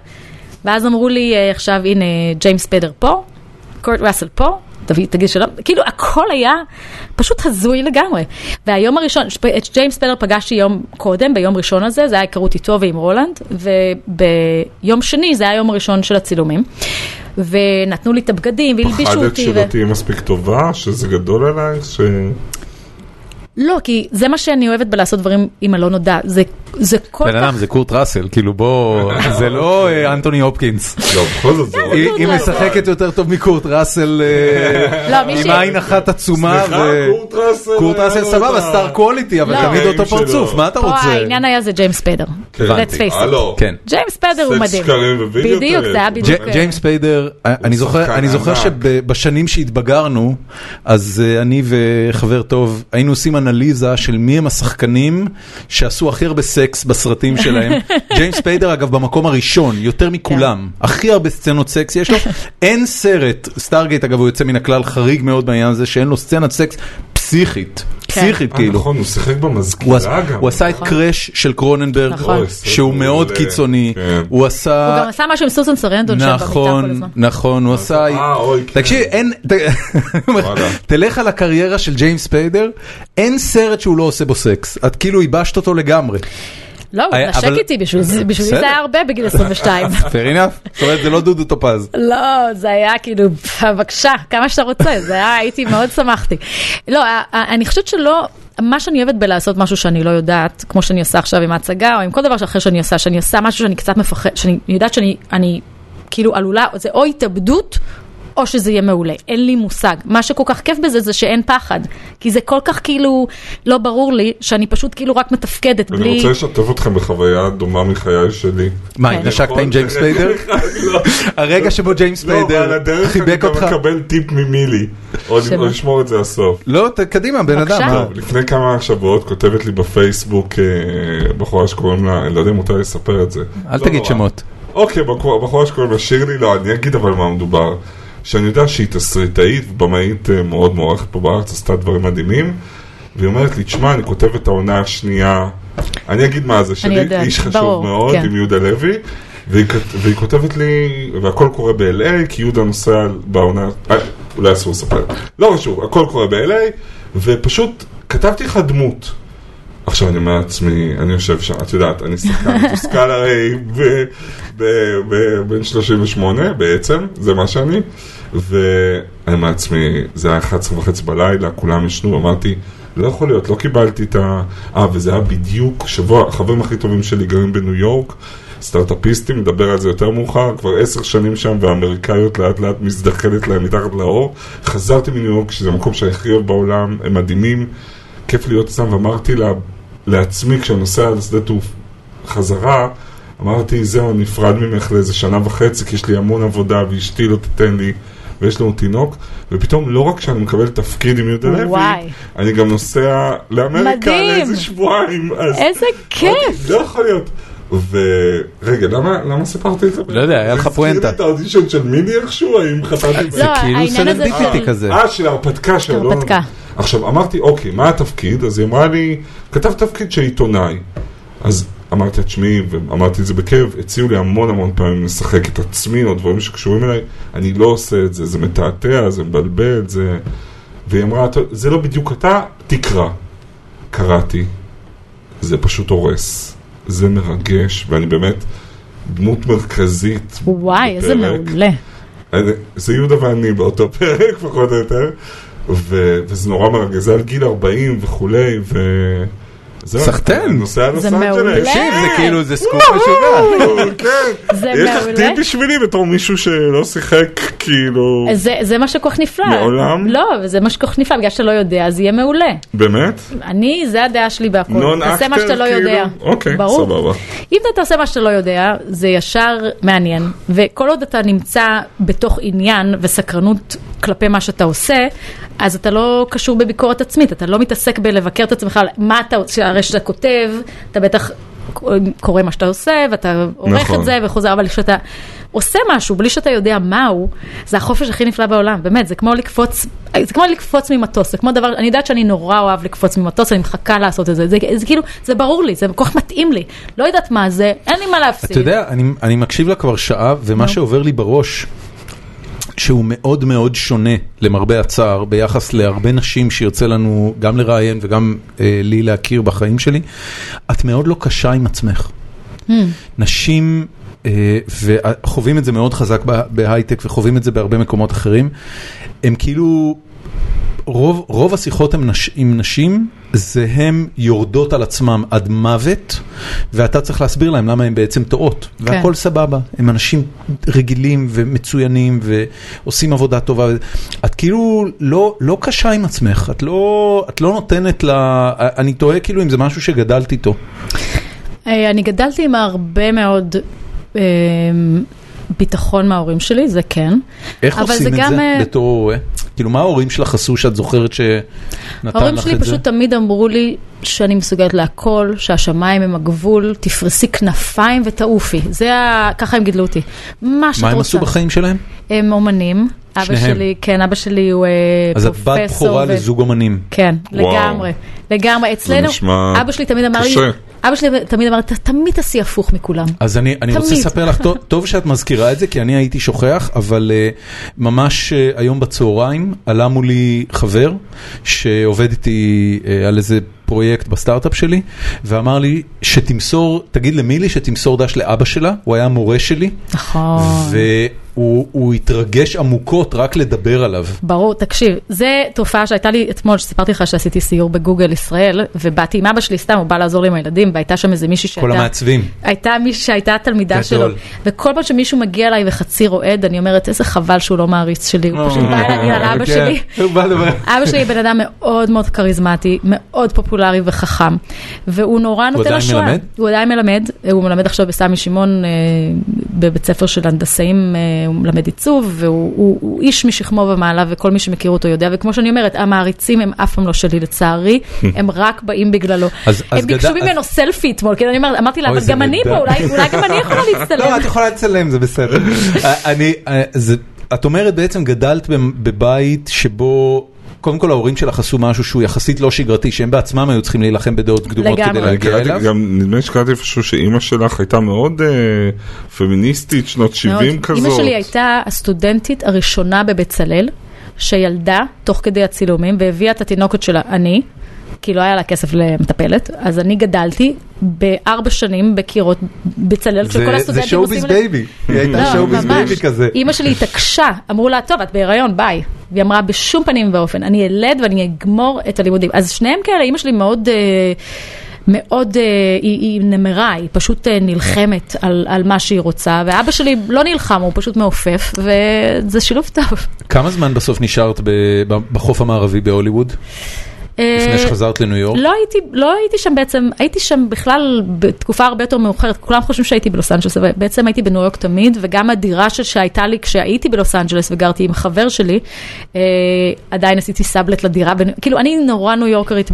ואז אמרו לי, עכשיו, הנה, ג'יימס ספיידר פה, קורט ראסל פה, תגיד שלום, כאילו, הכל היה פשוט הזוי לגמרי. והיום הראשון, את ג'יימס ספיידר פגשתי יום קודם, ביום ראשון הזה, זה היה היכרות איתו ועם רולנד, וביום שני, זה היה היום הראשון של הצילומים, ונתנו לי את הבגדים, והלבישו אותי. פחדת שלא תהיה מספיק טובה, שזה גדול עלייך, לא, כי זה מה שאני אוהבת בלעשות דברים עם הלא נודע. זה כל כך... בנאדם, זה קורט ראסל, כאילו בוא... זה לא אנטוני הופקינס. לא, בכל זאת זה... היא משחקת יותר טוב מקורט ראסל, עם עין אחת עצומה. סליחה, קורט ראסל... קורט ראסל סבבה, סטאר קואליטי, אבל תמיד אותו פרצוף, מה אתה רוצה? העניין היה זה ג'יימס ספיידר. Let's face it. ג'יימס ספיידר הוא מדהים. בדיוק, זה היה בדיוק. ג'יימס ספיידר, אני זוכר שבשנים שהתבגרנו, אז אני וחבר טוב היינו עושים אנליזה של מי הם השחקנים שעשו הכי הרבה סקס בסרטים שלהם. ג'יימס ספיידר, אגב, במקום הראשון, יותר מכולם. הכי הרבה סצנות סקס יש לו. אין סרט, סטארגייט, אגב, הוא יוצא מן הכלל חריג מאוד בעניין הזה, שאין לו סצנת סקס פסיכית. פסיכית, כאילו. נכון, הוא שיחק במזכירה גם. הוא עשה את קרש של קרוננברג, שהוא מאוד קיצוני. הוא עשה... הוא גם עשה משהו עם סוסן סרנדון שבא מיטה כל הזמן. נכון, הוא עשה... תקשיב, אין... תלך על הקריירה של ג'יימס ספיידר, אין סרט שהוא לא עושה בו סקס. את כאילו ייבשת אותו לגמרי. לא, הוא נשק איתי בשבילי זה היה הרבה בגיל 22. Fair enough. זאת אומרת, זה לא דודו טופז. לא, זה היה כאילו, בבקשה, כמה שאתה רוצה. זה היה, הייתי מאוד שמחתי. לא, אני חושבת שלא, מה שאני אוהבת בלעשות משהו שאני לא יודעת, כמו שאני עושה עכשיו עם ההצגה, או עם כל דבר שאחרי שאני עושה משהו שאני קצת מפחד, שאני יודעת שאני כאילו עלולה, זה או התאבדות, או שזה יהיה מעולה. אין לי מושג. מה שכל כך כיף בזה זה שאין פחד. כי זה כל כך כאילו לא ברור לי שאני פשוט כאילו רק מתפקדת בלי... אני רוצה לשתף אתכם בחוויה דומה מחיי שלי. מה, נשקת עם ג'יימס ספיידר? הרגע שבו ג'יימס ספיידר חיבק אותך... אני גם מקבל טיפ ממילי. או לשמור את זה הסוף. לא, קדימה, בן אדם. לפני כמה שבועות כותבת לי בפייסבוק בחורה שקוראים לה, אני לא יודע אם אותה לספר את זה. אל תגיד שמות. אוקיי, בחורה שקוראים לה שירלי, לא, אני אגיד אבל מה מדובר. שאני יודע שהיא תסריטאית ובמאית מאוד מוערכת פה בארץ, עשתה דברים מדהימים, והיא אומרת לי, תשמע, אני כותבת את העונה השנייה, אני אגיד מה זה, שלי איש חשוב מאוד, עם יהודה לוי, והיא כותבת לי, והכל קורה ב-LA, כי יהודה נוסע בעונה, אולי אסור לספר, לא חשוב, הכל קורה ב-LA, ופשוט כתבתי לך דמות, עכשיו אני אומר לעצמי, אני יושב שם, את יודעת, אני סקל הרי בין 38 בעצם, זה מה שאני, ואני אומר לעצמי, זה היה 11:30 בלילה, כולם ישנו, אמרתי, לא יכול להיות, לא קיבלתי את ה... וזה היה בדיוק שבוע, החברים הכי טובים שלי גרים בניו יורק, סטארט-אפיסטים, מדבר על זה יותר מאוחר, כבר 10 שנים שם, והאמריקאיות לאט לאט מזדחלת להם מתחת לאור, חזרתי מניו יורק, שזה מקום שהכי אוהב בעולם, הם מדהימים, כיף להיות סתם, ואמרתי לעצמי, כשאני נוסע על שדה תעופה חזרה, אמרתי, זהו, נפרד ממך לאיזה 1.5 שנה, כי יש לי המון עבודה, ואשתי לא תתן לי, ויש לנו תינוק, ופתאום לא רק שאני מקבל תפקיד עם יהודה לוי, אני גם נוסע לאמריקה לאיזה שבועיים. איזה כיף! לא יכול להיות. ורגע, למה סיפרתי את זה? לא יודע, היה לך פואנטה. זה הזכיר לי את האודישון של מיני איכשהו, האם חטאתי את זה? זה כאילו סלנדיפיטי כזה. של ההרפתקה שלו. עכשיו, אמרתי, אוקיי, מה התפקיד? אז היא אמרה לי, כתב תפקיד של עיתונאי. אז אמרתי את שמי, ואמרתי את זה בכאב, הציעו לי המון המון פעמים לשחק את עצמי, או דברים שקשורים אליי, אני לא עושה את זה, זה מטעטע, זה מבלבל, זה... והיא אמרה, זה לא בדיוק אתה, תקרא. קראתי. זה פשוט הורס. זה מרגש, ואני באמת דמות מרכזית. וואי, איזה מעולה. זה יהודה ואני באותו פרק, פחות או יותר. וזה נורא מרגש, זה על גיל 40 וכולי, סחטן. זה מעולה. זה כאילו, זה סקופ משוגע. כן. זה מעולה. יש לך טיפ בשבילי בתור מישהו שלא שיחק, כאילו... זה מה שכוח נפלא. מעולם? לא, זה מה שכוח נפלא. בגלל שאתה לא יודע, אז יהיה מעולה. באמת? אני, זה הדעה שלי בהכל. נון אקטר, כאילו? אוקיי, סבבה. אם אתה עושה מה שאתה לא יודע, זה ישר מעניין. וכל עוד אתה נמצא בתוך עניין וסקרנות כלפי מה שאתה עושה, אז אתה לא קשור בביקורת עצמית, אתה לא מתעסק בלבקר את עצמך, מה אתה הרי שאתה כותב, אתה בטח קורא מה שאתה עושה, ואתה עורך את זה וחוזר, אבל כשאתה עושה משהו, בלי שאתה יודע מהו, זה החופש הכי נפלא בעולם, באמת, זה כמו לקפוץ, זה כמו לקפוץ ממטוס, זה כמו דבר, אני יודעת שאני נורא אוהב לקפוץ ממטוס, אני מחכה לעשות את זה, זה כאילו, זה ברור לי, זה כל כך מתאים לי, לא יודעת מה זה, אין לי מה להפסיד. אתה יודע, אני מקשיב לה כבר שעה, ומה שעובר לי בראש, שהוא מאוד מאוד שונה למרבה הצער ביחס להרבה נשים שיוצא לנו גם לראיין וגם לי להכיר בחיים שלי. את מאוד לא קשה עם עצמך. נשים וחווים את זה מאוד חזק בהייטק וחווים את זה בהרבה מקומות אחרים. הם כאילו רוב השיחות עם נשים זה הם יורדות על עצמם עד מוות, ואתה צריך להסביר להם למה הם בעצם טועות. והכל סבבה, הם אנשים רגילים ומצוינים ועושים עבודה טובה. את כאילו לא קשה עם עצמך, את לא נותנת לה, אני תוהה כאילו אם זה משהו שגדלת איתו. אני גדלתי עם הרבה מאוד ביטחון מההורים שלי, זה כן. איך עושים את זה בתור... כאילו, מה ההורים שלך עשו שאת זוכרת שנתן לך את זה? ההורים שלי פשוט תמיד אמרו לי שאני מסוגלת להכל, שהשמיים הם הגבול, תפרסי כנפיים ותעופי. ככה הם גידלו אותי. מה הם עשו בחיים שלהם? הם אומנים. אבא שלי, כן, אבא שלי הוא פרופסור. אז את בת בחורה לזוג אומנים. כן, לגמרי. לגמרי. אצלנו, אבא שלי תמיד אמר לי... אבא שלי תמיד אמר, תמיד תעשי הפוך מכולם. אז אני רוצה לספר לך, טוב שאת מזכירה את זה, כי אני הייתי שוכח, אבל ממש היום בצהריים עלה מולי חבר, שעובד איתי על איזה פרויקט בסטארט-אפ שלי, ואמר לי שתמסור, תגיד למילי שתמסור דש לאבא שלה, הוא היה המורה שלי. נכון. הוא התרגש עמוקות רק לדבר עליו. ברור, תקשיב, זה תופעה שהייתה לי אתמול, שסיפרתי לך שעשיתי סיור בגוגל ישראל, ובאתי עם אבא שלי סתם, הוא בא לעזור לי עם הילדים, והייתה שם איזה מישהי שהייתה... כל המעצבים. הייתה מישהי שהייתה התלמידה שלו. וכל פעם שמישהו מגיע אליי וחצי רועד, אני אומרת, איזה חבל שהוא לא מעריץ שלי, הוא פשוט בא להגיד על אבא שלי. אבא שלי בן אדם מאוד מאוד כריזמטי, מאוד פופולרי וחכם, והוא נורא נותן השראה. הוא עדיין מלמד, הוא מלמד עכשיו בסמי שמעון בבית ספר של הנדסאים, הוא מלמד עיצוב, והוא איש משכמו ומעלה, וכל מי שמכיר אותו יודע, וכמו שאני אומרת, המעריצים הם אף פעם לא שלי, לצערי, הם רק באים בגללו. הם ביקשו ממנו סלפי אתמול, כי אני אמרתי לה, אבל גם אני פה, אולי גם אני יכולה להצטלם. לא, את יכולה להצטלם, זה בסדר. את אומרת, בעצם גדלת בבית שבו קודם כל ההורים שלך עשו משהו שהוא יחסית לא שגרתי, שהם בעצמם היו צריכים להילחם בדעות קדומות כדי להגיע אליו. גם נדמה שקראתי איפשהו שאימא שלך הייתה מאוד פמיניסטית, שנות 70 כזאת. אימא שלי הייתה הסטודנטית הראשונה בבצלאל, שילדה תוך כדי הצילומים, והביאה את התינוקת שלה, אני, כי לא היה לה כסף למטפלת, אז אני גדלתי בארבע שנים בקירות בצלאל, כשכל הסטודנטים... זה שואו-ביז בייבי. היא הייתה שואו-ביז בייבי כזה. אימא שלי התעקשה, אמרו לה, טוב, את בהיריון, ביי. והיא אמרה, בשום פנים ואופן, אני ילד ואני אגמור את הלימודים. אז שניהם כאלה, אימא שלי מאוד... מאוד, היא נמרה, היא פשוט נלחמת על מה שהיא רוצה, ואבא שלי לא נלחם, הוא פשוט מעופף, וזה שילוב טוב. כמה זמן בסוף נשארת בחוף המערבי בהוליווד? לפני שחזרת לניו יורק? לא הייתי שם בעצם, הייתי שם בכלל בתקופה הרבה יותר מאוחרת, כולם חושבים שהייתי בלוס אנג'לס, אבל בעצם הייתי בניו יורק תמיד, וגם הדירה שהייתה לי כשהייתי בלוס אנג'לס וגרתי עם חבר שלי, עדיין עשיתי סאבלט לדירה, כאילו אני נורא ניו יורקרית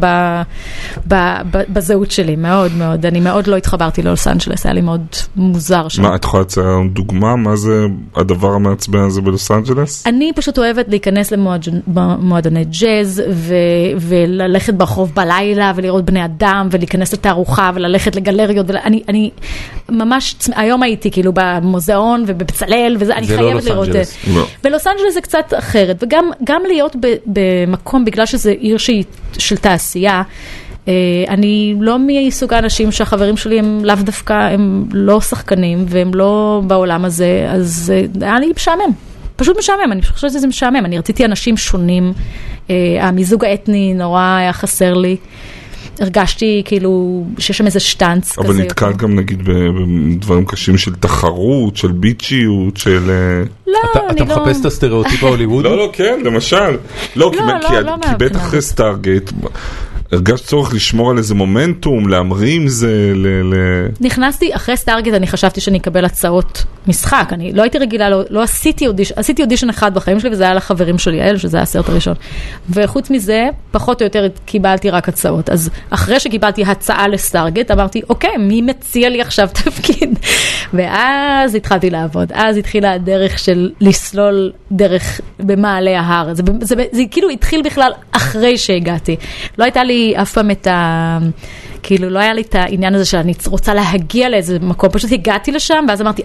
בזהות שלי, מאוד מאוד, אני מאוד לא התחברתי ללוס אנג'לס, היה לי מאוד מוזר שם. מה, את יכולה לציין דוגמה, מה זה הדבר המעצבן הזה בלוס אנג'לס? אני פשוט אוהבת להיכנס למועדוני ג'אז ללכת ברחוב בלילה, ולראות בני אדם, ולהיכנס לתערוכה, וללכת לגלריות, אני ממש, היום הייתי כאילו במוזיאון, ובבצלאל, וזה, אני חייבת לראות. ולוס אנג'לס זה קצת אחרת, וגם להיות במקום, בגלל שזה עיר של תעשייה, אני לא מסוג האנשים שהחברים שלי הם לאו דווקא, הם לא שחקנים, והם לא בעולם הזה, אז היה לי משעמם. פשוט משעמם, אני חושבת שזה משעמם. אני רציתי אנשים שונים, המיזוג האתני נורא היה חסר לי, הרגשתי כאילו שיש שם איזה שטנץ כזה. אבל נתקעת גם נגיד בדברים קשים של תחרות, של ביצ'יות, של... לא, אני לא... אתה מחפש את הסטריאוטיפ ההוליווד? לא, לא, כן, למשל. לא, כי בטח סטארגייט... הרגש צורך לשמור על איזה מומנטום, להמרים זה... נכנסתי אחרי סטארגט, אני חשבתי שאני אקבל הצעות משחק. אני לא הייתי רגילה, לא עשיתי אודישן, עשיתי אודישן אחד בחיים שלי, וזה היה לחברים שלי, אל, שזה היה הסרט הראשון. וחוץ מזה, פחות או יותר קיבלתי רק הצעות. אז אחרי שקיבלתי הצעה לסטארגט, אמרתי, אוקיי, מי מציע לי עכשיו תפקיד? ואז התחלתי לעבוד. אז התחילה הדרך של לסלול דרך במעלה ההר. זה כאילו התחיל בכלל אחרי שהגעתי. לא הייתה לי אף פעם את ה... כאילו לא היה לי את העניין הזה שאני רוצה להגיע לאיזה מקום, פשוט הגעתי לשם ואז אמרתי,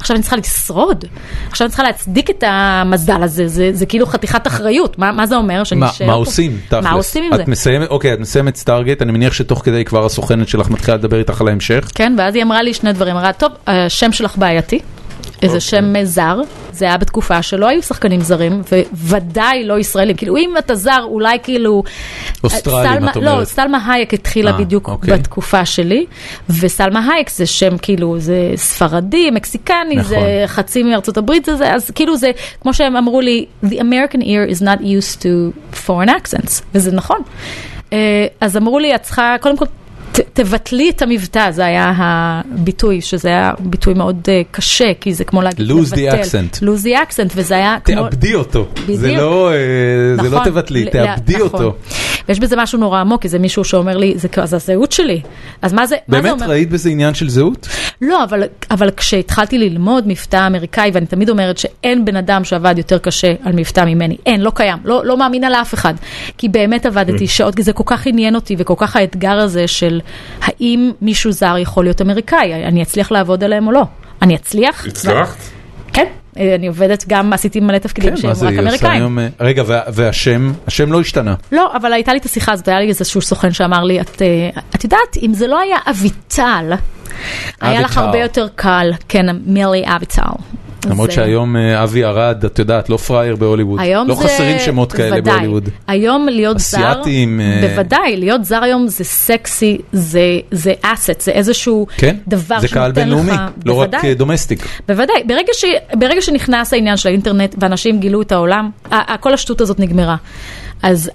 עכשיו אני צריכה לשרוד, עכשיו אני צריכה להצדיק את המזל הזה, זה כאילו חתיכת אחריות. מה זה אומר? מה עושים? מה עושים עם זה? את מסיימת סטארגט, אני מניח שתוך כדי כבר הסוכנת שלך מתחילה לדבר איתך על ההמשך. כן, ואז היא אמרה לי שני דברים, אמרה, טוב, השם שלך בעייתי, איזה שם זר, זה היה בתקופה שלא היו שחקנים זרים, וודאי לא ישראלים, כאילו אם אתה זר, אולי כאילו... אוסטרלים, את אומרת. לא, סלמה הייק התחילה בדיוק בתקופה שלי, וסלמה הייק זה שם כאילו, זה ספרדי, מקסיקני, זה חצי מארצות הברית, אז כאילו זה, כמו שהם אמרו לי, the American ear is not used to foreign accents, וזה נכון. אז אמרו לי, את צריכה, קודם כל, תבטלי את המבטא, זה היה הביטוי, שזה היה ביטוי מאוד קשה, כי זה כמו להגיד לבטל. Lose the accent, וזה היה כמו... תאבדי אותו. זה לא תבטלי, תאבדי אותו. ויש בזה משהו נורא עמוק, כי זה מישהו שאומר לי, זה הזהות שלי. אז מה זה אומר? באמת ראית בזה עניין של זהות? לא, אבל כשהתחלתי ללמוד מבטא אמריקאי, ואני תמיד אומרת שאין בן אדם שעבד יותר קשה על מבטא ממני. אין, לא קיים. לא מאמינה לאף אחד. כי באמת עבדתי שעות, כי זה כל כך עניין אותי, וכל כך האתגר הזה של האם מישהו זר יכול להיות אמריקאי, אני אצליח לעבוד עליהם או לא. אני אצליח. הצלחת? כן. אני עובדת גם, עשיתי מלא תפקידים שהם רק אמריקאים. רגע, והשם לא השתנה. לא, אבל הייתה לי את השיחה הזאת, היה לי איזשהו סוכן שאמר לי, את יודעת, אם זה לא היה אביטל, היה לך הרבה יותר קל, כן, מילי אביטל. למרות שהיום אבי ערד, את יודעת, לא פרייר בהוליווד. לא חסרים שמות כאלה בהוליווד. היום להיות זר, בוודאי, להיות זר היום זה סקסי, זה אסט, זה איזשהו דבר שנותן לך. זה קהל בינלאומי, לא רק דומסטיק. בוודאי, ברגע שנכנס העניין של האינטרנט, ואנשים גילו את העולם, כל השטות הזאת נגמרה.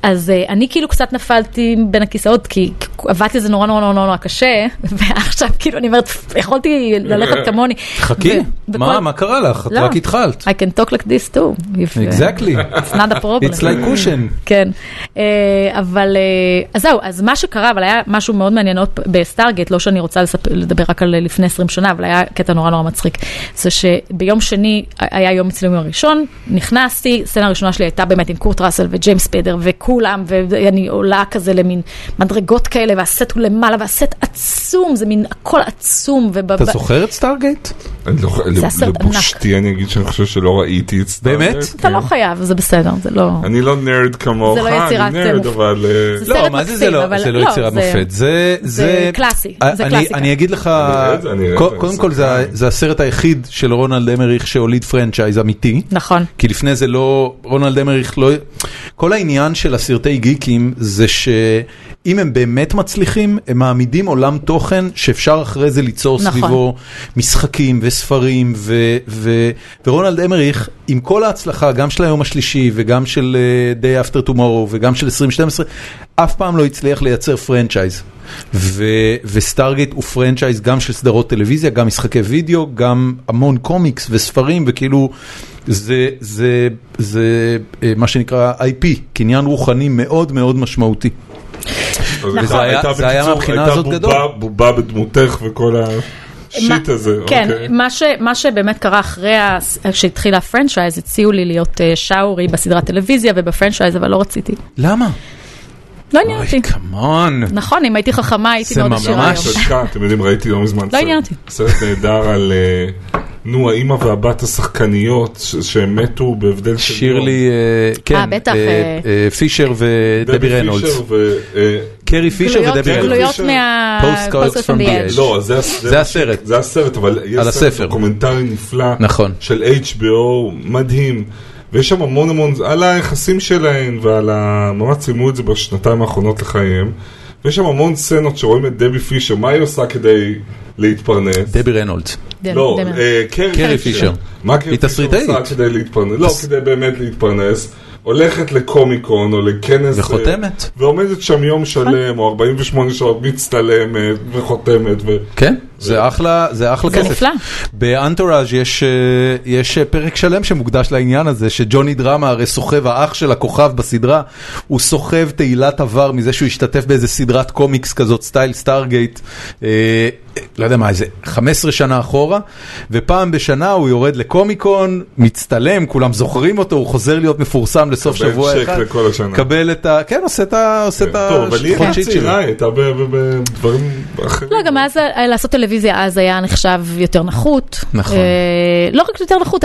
אז אני כאילו קצת נפלתי בין הכיסאות, כי עבדתי זה נורא נורא נורא נורא קשה, ועכשיו כאילו אני אומרת, יכולתי ללכת כמוני. חכי, מה קרה לך? את רק התחלת. I can talk like this too. Exactly. It's not a problem. It's like cushion. כן. אבל, אז זהו, אז מה שקרה, אבל היה משהו מאוד מעניין בסטארגט, לא שאני רוצה לדבר רק על לפני 20 שנה, אבל היה קטע נורא נורא מצחיק. זה שביום שני, היה יום הצילומים הראשון, נכנסתי, הסצנה הראשונה שלי הייתה באמת עם קורט ראסל וג'יימס ספיידר וכולם, ואני עולה כזה למין מדרגות כאלה, והסט הוא למעלה, והסט עצום, זה מין הכל עצום. אתה זוכר את סטארגייט? לבושתי, אני אגיד שאני חושב שלא ראיתי את סטארגייט. באמת? אתה לא חייב, זה בסדר, זה לא... אני לא נרד כמוך, אני נרד, אבל... לא, מה זה זה לא יצירת מופת? זה קלאסי, זה קלאסיקה. אני אגיד לך, קודם כל זה הסרט היחיד של רונלד אמריך שהוליד פרנצ'ייז אמיתי. נכון. כי לפני זה לא, רונלד אמריך לא... כל העניין של הסרטי גיקים זה שאם הם באמת מצליחים הם מעמידים עולם תוכן שאפשר אחרי זה ליצור סביבו משחקים וספרים ורונלד אמריך עם כל ההצלחה גם של היום השלישי וגם של Day After Tomorrow וגם של 2012 אף פעם לא הצליח לייצר פרנצ'ייז וסטארגייט הוא פרנצ'ייז גם של סדרות טלוויזיה, גם משחקי וידאו, גם המון קומיקס וספרים, וכאילו זה מה שנקרא IP, קניין רוחני מאוד מאוד משמעותי. וזה היה מהבחינה הזאת גדול. הייתה בובה בדמותך וכל ה... שיט הזה, כן, מה שבאמת קרה אחרי שהתחילה הפרנצ'ייז, הציעו לי להיות שאורי בסדרת טלוויזיה ובפרנצ'ייז, אבל לא רציתי. למה? לא עניין אותי. נכון, אם הייתי חכמה, הייתי מאוד עשירה היום. זה ממש שקע, אתם יודעים, ראיתי לא מזמן. לא עניין אותי. סרט נהדר על, נו, האמא והבת השחקניות, שהם מתו בהבדל של... שירלי, כן, פישר ודבי רנולדס. קרי פישר ודבי רנולדס. פוסט-קארדס פרום די אש. לא, זה הסרט. זה הסרט, אבל יש סרט דוקומנטרי נפלא. נכון. של HBO, מדהים. ויש שם המון המון, על היחסים שלהן ועל הממץ, רימו את זה בשנתיים האחרונות לחייהם, ויש שם המון סצנות שרואים את דבי פישר, מה היא עושה כדי להתפרנס? דבי רנולדס. לא, קרי פישר. מה קרי פישר עושה כדי להתפרנס? לא, כדי באמת להתפרנס. הולכת לקומיקון או לכנס וחותמת. ועומדת שם יום שלם או 48 שעות מצטלמת וחותמת. כן, זה אחלה כסף. זה נפלא. באנטוראז' יש פרק שלם שמוקדש לעניין הזה, שג'וני דרמה הרי סוחב, האח של הכוכב בסדרה, הוא סוחב תהילת עבר מזה שהוא השתתף באיזה סדרת קומיקס כזאת, סטייל סטארגייט, לא יודע מה, איזה 15 שנה אחורה, ופעם בשנה הוא יורד לקומיקון, מצטלם, כולם זוכרים אותו, הוא חוזר להיות מפורסם לסוף שבוע אחד. קבל צ'ק לכל השנה. קבל את ה... כן, עושה את ה... טוב, אבל היא הצירה, הייתה בדברים אחרים. לא, גם אז לעשות טלוויזיה, אז היה נחשב יותר נחות. נכון. לא רק יותר נחות,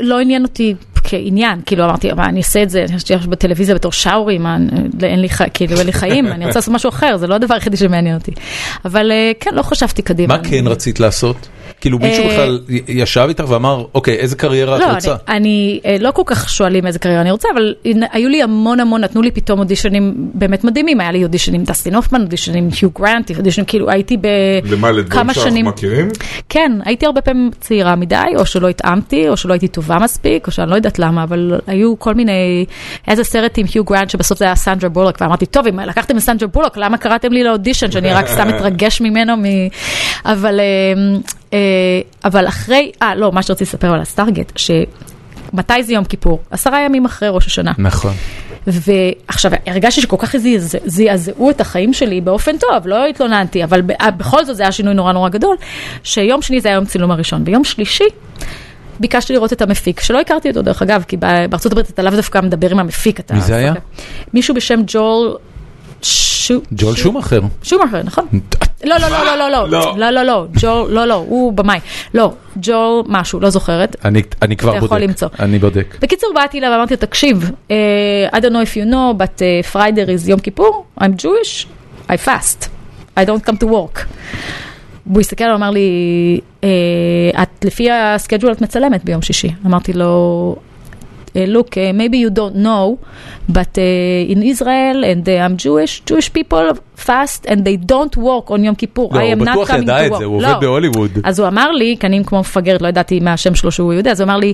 לא עניין אותי כעניין, כאילו אמרתי, מה, אני אעשה את זה, אני חושב בטלוויזיה בתור שאורי, מה, אין לי חיים, אני רוצה לעשות משהו אחר, זה לא הדבר היחידי שמעניין אותי. אבל כן, לא חשבתי קדימה. מה כן רצית לעשות? כאילו מישהו בכלל ישב איתך ואמר, אוקיי, איזה קריירה את רוצה? אני לא כל כך שואלים איזה קריירה אני רוצה, אבל היו לי המון המון, נתנו לי פתאום אודישנים באמת מדהימים, היה לי אודישנים דסטין הופמן, אודישנים היו גרנט, אודישנים כאילו הייתי בכמה שנים. כן, הייתי הרבה פעמים צעירה מדי, או שלא התאמתי, או שלא הייתי טובה מספיק, או שאני לא יודעת למה, אבל היו כל מיני, איזה סרט עם היו גרנט שבסוף זה היה סנדרה בולוק, ואמרתי, טוב, אם לקחתם מסנדרה בולוק, למה קראתם לי לאודישן, שאני רק סתם מתרגש ממנו, אבל אחרי, לא, מה שרציתי לספר על הסטארגט, שמתי זה יום כיפור? 10 ימים אחרי ראש השנה. נכון. ועכשיו, הרגשתי שכל כך זעזעו את החיים שלי באופן טוב, לא התלוננתי, אבל בכל זאת זה היה שינוי נורא נורא גדול, שיום שני זה היה יום צילום הראשון, ביום שלישי, ביקשתי לראות את המפיק, שלא הכרתי אותו דרך אגב, כי בארצות הברית אתה לאו דווקא מדבר עם המפיק. מי זה היה? מישהו בשם ג'ול... ג'ול שומאחר. שומאחר, נכון. לא, לא, לא, לא, לא, לא, לא, לא, לא, ג'ול, לא, לא, הוא במאי. לא, ג'ול משהו, לא זוכרת. אני כבר בודק. אתה יכול למצוא. אני בודק. בקיצור, באתי לה ואמרתי, תקשיב, I don't know if you know, but Friday is יום כיפור, I'm Jewish, I fast, I don't come to work. הוא הסתכל, הוא אמר לי, את לפי הסקייג'ול את מצלמת ביום שישי. אמרתי לו... look, maybe you don't know, but in Israel, and I'm Jewish, Jewish people fast, and they don't work on יום כיפור. I am not coming to work. הוא עובד בהוליווד. אז הוא אמר לי, כי אני כמו מפגרת, לא ידעתי מה השם שלו שהוא יודע, אז הוא אמר לי,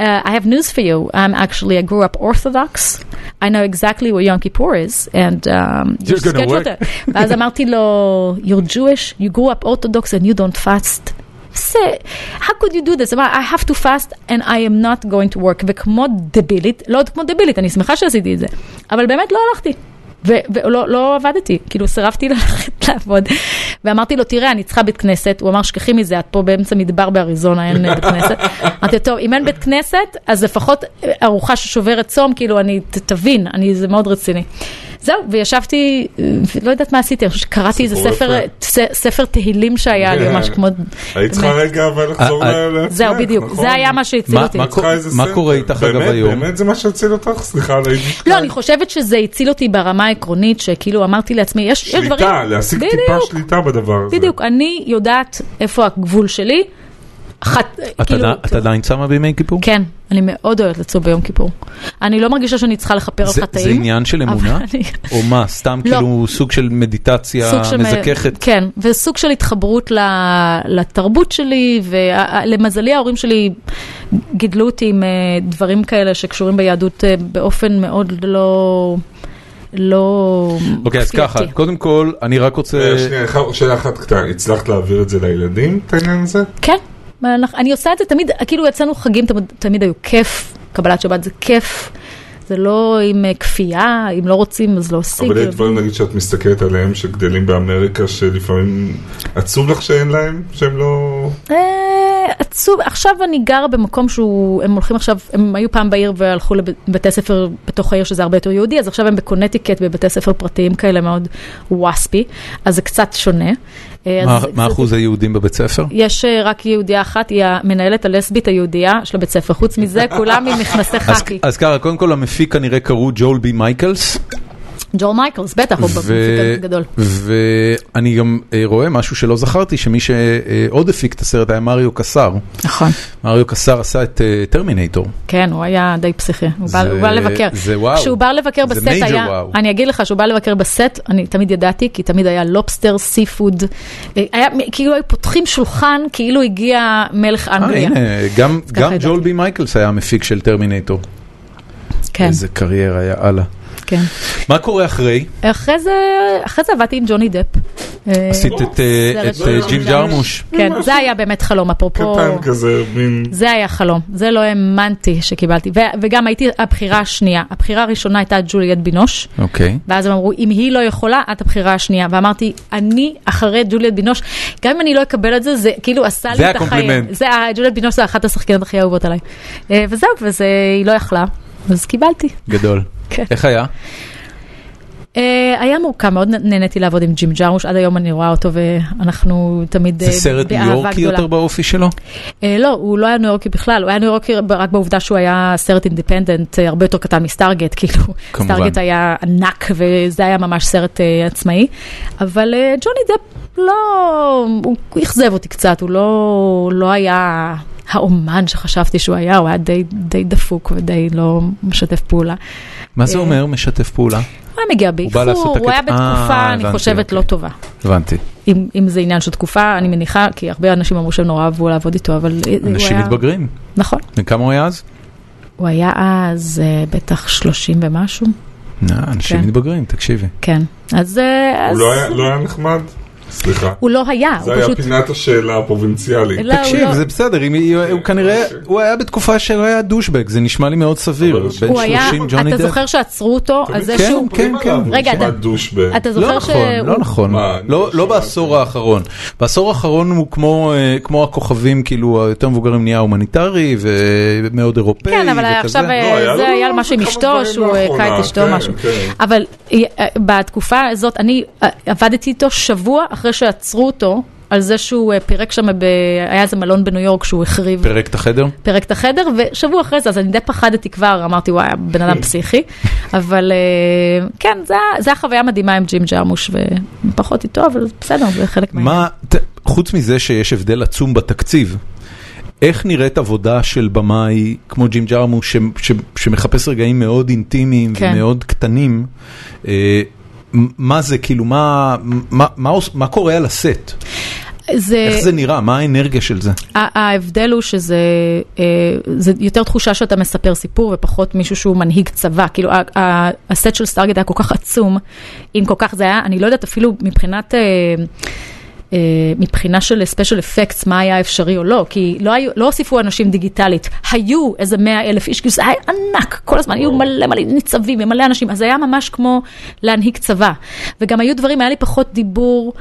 I have news for you. I grew up Orthodox. I know exactly where Yom Kippur is, and you're going to work. ואז אמרתי לו, you're Jewish, you grew up Orthodox, and you don't fast. how could you do this? I have to fast and I am not going to work. וכמו דבילית, לא כמו דבילית, אני שמחה שעשיתי את זה, אבל באמת לא הלכתי ולא עבדתי, כאילו שרבתי ללכת לעבוד, ואמרתי לו, תראה, אני צריכה בית כנסת. הוא אמר, שכחי מזה, את פה באמצע מדבר באריזונה, אין בית כנסת. אמרתי, טוב, אם אין בית כנסת, אז לפחות ארוחה ששוברת צום, כאילו אני תבין, זה מאוד רציני. זהו, וישבתי, לא יודעת מה עשיתי, אני חושב שקראתי איזה ספר תהילים שהיה לי, משהו כמו... היית צריכה רגע, אבל לחזור להפנך. זהו, בדיוק, זה היה מה שהציל אותי. מה קורה איתך אגב היום? באמת זה מה שהציל אותך? סליחה, לא, אני חושבת שזה הציל אותי ברמה העקרונית, שכאילו אמרתי לעצמי, יש דברים... שליטה, להשיג טיפה שליטה בדבר הזה. בדיוק, אני יודעת איפה הגבול שלי. את עדיין צמה בימי כיפור? כן, אני מאוד אוהבת לצום ביום כיפור. אני לא מרגישה שאני צריכה לכפר על חטאים. זה עניין של אמונה? או מה? סתם כאילו סוג של מדיטציה מזככת? כן, וסוג של התחברות לתרבות שלי, ולמזלי ההורים שלי גידלו אותי עם דברים כאלה שקשורים ביהדות באופן מאוד לא... אוקיי, אז ככה, קודם כל, אני רק רוצה... שאלה אחת קטנה, הצלחת להעביר את זה לילדים, את העניין הזה? כן. אני עושה את זה תמיד, כאילו יצאנו חגים, תמיד היו כיף, קבלת שבת זה כיף, זה לא עם כפייה, אם לא רוצים אז לא עושים. אבל דברים נגיד שאת מסתכלת עליהם שגדלים באמריקה, שלפעמים עצוב לך שאין להם, שהם לא... עצוב, עכשיו אני גרה במקום שהוא, הם הולכים עכשיו, הם היו פעם בעיר והלכו לבתי ספר בתוך העיר שזה הרבה יותר יהודי, אז עכשיו הם בקונטיקט, בבתי ספר פרטיים כאלה מאוד וואספי, אז זה קצת שונה. מה אחוז היהודים בבית ספר? יש רק יהודיה אחת, היא המנהלת הלסבית היהודיה של הבית ספר. חוץ מזה, כולם עם מכנסי חקי. אז קודם כל, המפיק כנראה קראו ג'ול בי מייקלס. ג'ול מייקלס, בטח, הוא מפיקה גדול. ואני גם רואה משהו שלא זכרתי, שמי שעוד הפיק את הסרט היה מריו קסר. נכון. מריו קסר עשה את טרמינטור. כן, הוא היה די פסיכי. הוא בא לבקר. זה וואו. כשהוא בא לבקר בסט היה, אני אגיד לך, שהוא בא לבקר בסט, אני תמיד ידעתי, כי תמיד היה לובסטר, סיפוד. כאילו היו פותחים שולחן, כאילו הגיע מלך אנגליה. גם ג'ול בי מייקלס היה המפיק של טרמינטור. כן. איזה קריירה היה, הלאה. כן. מה קורה אחרי? אחרי זה עבדתי עם ג'וני דפ. עשית את ג'ים ג'רמוש. כן, זה היה באמת חלום, אפרופו. קטן כזה. זה היה חלום. זה לא האמנתי שקיבלתי. וגם הייתי הבחירה השנייה. הבחירה הראשונה הייתה ג'וליאט בינוש. אוקיי. ואז הם אמרו, אם היא לא יכולה, את הבחירה השנייה. ואמרתי, אני אחרי ג'וליאט בינוש, גם אם אני לא אקבל את זה, זה כאילו עשה לי את החיים. זה הקומפלימנט. ג'וליאט בינוש זה אחת השחקניות הכי אהובות עליי. וזהו, והיא לא יכלה. אז קיבלתי. גדול. איך היה? היה מורכב, מאוד נהניתי לעבוד עם ג'ים ג'רמוש, עד היום אני רואה אותו ואנחנו תמיד באהבה גדולה. זה סרט ניו יורקי יותר באופי שלו? לא, הוא לא היה ניו יורקי בכלל, הוא היה ניו יורקי רק בעובדה שהוא היה סרט אינדיפנדנט, הרבה יותר קטן מסטארגט, כאילו סטארגט היה ענק וזה היה ממש סרט עצמאי, אבל ג'וני דפ לא, הוא הכזב אותי קצת, הוא לא היה האומן שחשבתי שהוא היה, הוא היה די דפוק ודי לא משתף פעולה. מה זה אומר משתף פעולה? הוא היה מגיע באיחור, הוא היה בתקופה, אני חושבת, לא טובה. הבנתי. אם זה עניין של תקופה, אני מניחה, כי הרבה אנשים אמרו שהם נורא אהבו לעבוד איתו, אבל אנשים מתבגרים. נכון. וכמה הוא היה אז? הוא היה אז בטח 30 ומשהו. אנשים מתבגרים, תקשיבי. כן. אז הוא לא היה נחמד? סליחה. הוא לא היה. זה היה פינת השאלה הפרובינציאלית. תקשיב, זה בסדר. הוא כנראה, הוא היה בתקופה שהוא היה דושבק. זה נשמע לי מאוד סביר. הוא היה, אתה זוכר שעצרו אותו? כן. רגע, אתה זוכר שהוא... לא נכון. לא בעשור האחרון. בעשור האחרון הוא כמו הכוכבים, כאילו, היותר מבוגרים נהיה הומניטרי ומאוד אירופאי. כן, אבל עכשיו זה היה משהו עם אשתו, שהוא קייט אשתו משהו. אבל בתקופה הזאת, אני עבדתי איתו שבוע אחרי שעצרו אותו, על זה שהוא פירק שם, היה איזה מלון בניו יורק שהוא החריב. פירק את החדר? פירק את החדר, ושבוע אחרי זה, אז אני די פחדתי כבר, אמרתי, וואי, בן אדם פסיכי. אבל כן, זה החוויה מדהימה עם ג'ים ג'רמוש, ופחות איתו, אבל בסדר, זה חלק מהעניין. חוץ מזה שיש הבדל עצום בתקציב, איך נראית עבודה של במאי כמו ג'ים ג'רמוש, שמחפש רגעים מאוד אינטימיים ומאוד קטנים, מה זה, כאילו, מה קורה על הסט? איך זה נראה? מה האנרגיה של זה? ההבדל הוא שזה יותר תחושה שאתה מספר סיפור ופחות מישהו שהוא מנהיג צבא. כאילו, הסט של סטארגט היה כל כך עצום, אם כל כך זה היה, אני לא יודעת אפילו מבחינה של ספיישל אפקטס, מה היה אפשרי או לא, כי לא הוסיפו אנשים דיגיטלית, היו איזה 100,000 איש, זה היה ענק, כל הזמן היו מלא ניצבים, מלא אנשים, אז זה היה ממש כמו להנהיג צבא, וגם היו דברים, היה לי פחות דיבור,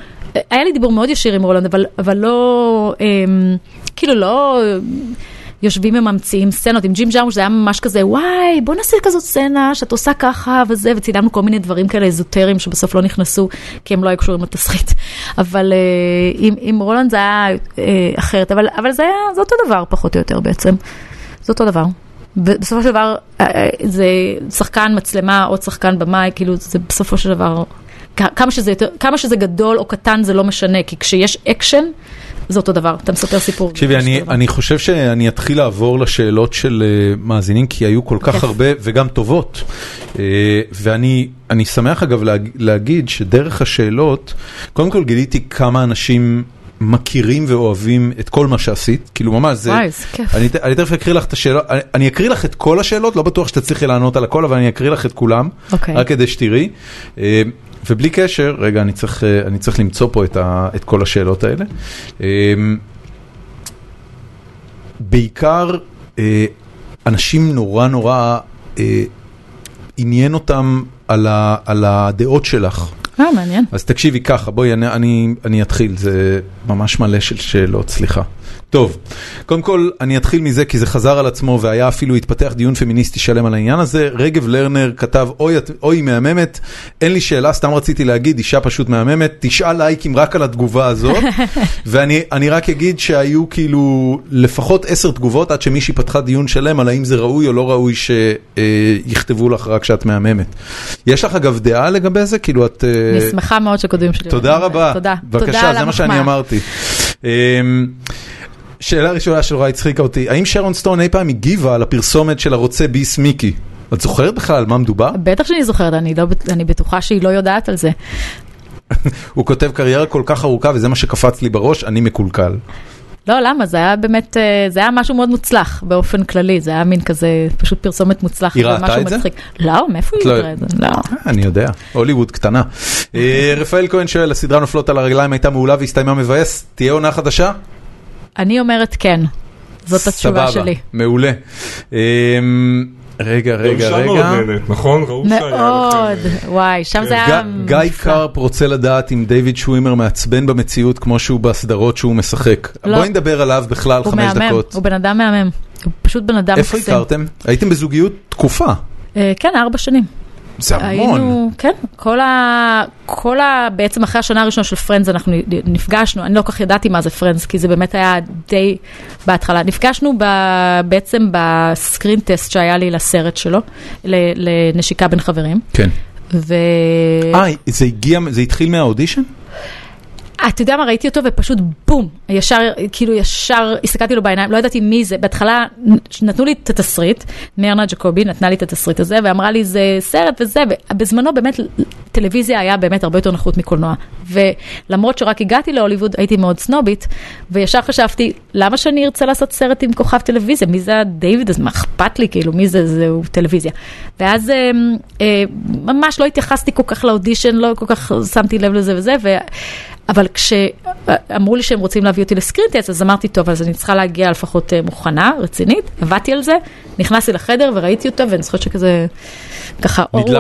היה לי דיבור מאוד ישיר עם רולנד, אבל לא, כאילו לא... יושבים וממציאים סצנות, עם ג'ים ג'רמוש זה היה ממש כזה, וואי, בוא נעשה כזאת סצנה, שאת עושה ככה וזה, וצילמנו כל מיני דברים כאלה אזוטריים, שבסוף לא נכנסו, כי הם לא היו קשורים לתסריט. אבל עם רולנד זה היה אחרת, אבל זה היה אותו דבר, פחות או יותר בעצם. זה אותו דבר. בסופו של דבר, זה שחקן מצלמה, עוד שחקן במאי, כאילו זה בסופו של דבר, כמה שזה גדול או קטן זה לא משנה, כי כשיש אקשן, זה אותו דבר, אתה מספר סיפור. תקשיבי, אני חושב שאני אתחיל לעבור לשאלות של מאזינים, כי היו כל כך הרבה, וגם טובות. ואני שמח אגב להגיד שדרך השאלות, קודם כל גיליתי כמה אנשים מכירים ואוהבים את כל מה שעשית, כאילו ממש זה, אני תכף אקריא לך את השאלות, אני אקריא לך את כל השאלות, לא בטוח שתצליחי לענות על הכל, אבל אני אקריא לך את כולם, רק כדי שתראי. ובלי קשר, רגע, אני צריך למצוא פה את כל השאלות האלה. בעיקר, אנשים נורא נורא עניין אותם על הדעות שלך. מעניין. אז תקשיבי ככה, בואי, אני אתחיל, זה ממש מלא של שאלות, סליחה. טוב, קודם כל אני אתחיל מזה כי זה חזר על עצמו והיה אפילו התפתח דיון פמיניסטי שלם על העניין הזה. רגב לרנר כתב אוי מהממת, אין לי שאלה, סתם רציתי להגיד אישה פשוט מהממת, 9 לייקים רק על התגובה הזאת. ואני רק אגיד שהיו כאילו לפחות 10 תגובות עד שמישהי פתחה דיון שלם על האם זה ראוי או לא ראוי שיכתבו לך רק שאת מהממת. יש לך אגב דעה לגבי זה? כאילו את... נשמחה מאוד שכותבים שלי. תודה רבה. תודה. בבקשה, זה מה שאני אמרתי. שאלה ראשונה של ראי צחיקה אותי, האם שרון סטון אי פעם הגיבה על הפרסומת של הרוצה ביס מיקי? את זוכרת בכלל על מה מדובר? בטח שאני זוכרת, אני בטוחה שהיא לא יודעת על זה. הוא כותב קריירה כל כך ארוכה וזה מה שקפץ לי בראש, אני מקולקל. לא, למה? זה היה באמת, זה היה משהו מאוד מוצלח באופן כללי, זה היה מין כזה פשוט פרסומת מוצלח. היא ראתה את זה? לא, מאיפה היא ראתה את זה? אני יודע, הוליווד קטנה. רפאל כהן שואל, הסדרה נופלות על הרגליים הייתה מעולה והסתיימה מבאס, תהיה עונה חדשה? אני אומרת כן, זאת התשובה שלי. סבבה, מעולה. רגע. נכון? מאוד, וואי, שם זה היה... גיא קרפ רוצה לדעת אם דיוויד שווימר מעצבן במציאות כמו שהוא בסדרות שהוא משחק. בואי נדבר עליו בכלל 5 דקות. הוא בן אדם מהמם, הוא פשוט בן אדם מקסים. איפה הכרתם? הייתם בזוגיות תקופה. כן, 4 שנים. זה המון. כן, כל ה... בעצם אחרי השנה הראשונה של פרנדס אנחנו נפגשנו, אני לא כך ידעתי מה זה פרנדס, כי זה באמת היה די בהתחלה. נפגשנו בעצם בסקרין טסט שהיה לי לסרט שלו, לנשיקה בין חברים. כן. זה התחיל מהאודישן? אתה יודע מה, ראיתי אותו ופשוט בום, ישר הסתכלתי לו בעיניים, לא ידעתי מי זה, בהתחלה נתנו לי את התסריט, מרנה ג'קובי נתנה לי את התסריט הזה, ואמרה לי זה סרט וזה, ובזמנו באמת טלוויזיה היה באמת הרבה יותר נחות מקולנוע, ולמרות שרק הגעתי להוליווד הייתי מאוד סנובית, וישר חשבתי, למה שאני ארצה לעשות סרט עם כוכב טלוויזיה, מי זה דיוויד, אז מה אכפת לי כאילו, מי זה, זהו טלוויזיה, ואז ממש לא התייחסתי כל כך לאודישן, לא כל כך שמתי לב לזה וזה, אבל כשאמרו לי שהם רוצים להביא אותי לסקרינטס, אז אמרתי, טוב, אז אני צריכה להגיע לפחות מוכנה, רצינית, עבדתי על זה, נכנסתי לחדר וראיתי אותו, ואני זוכרת שכזה, ככה, אורו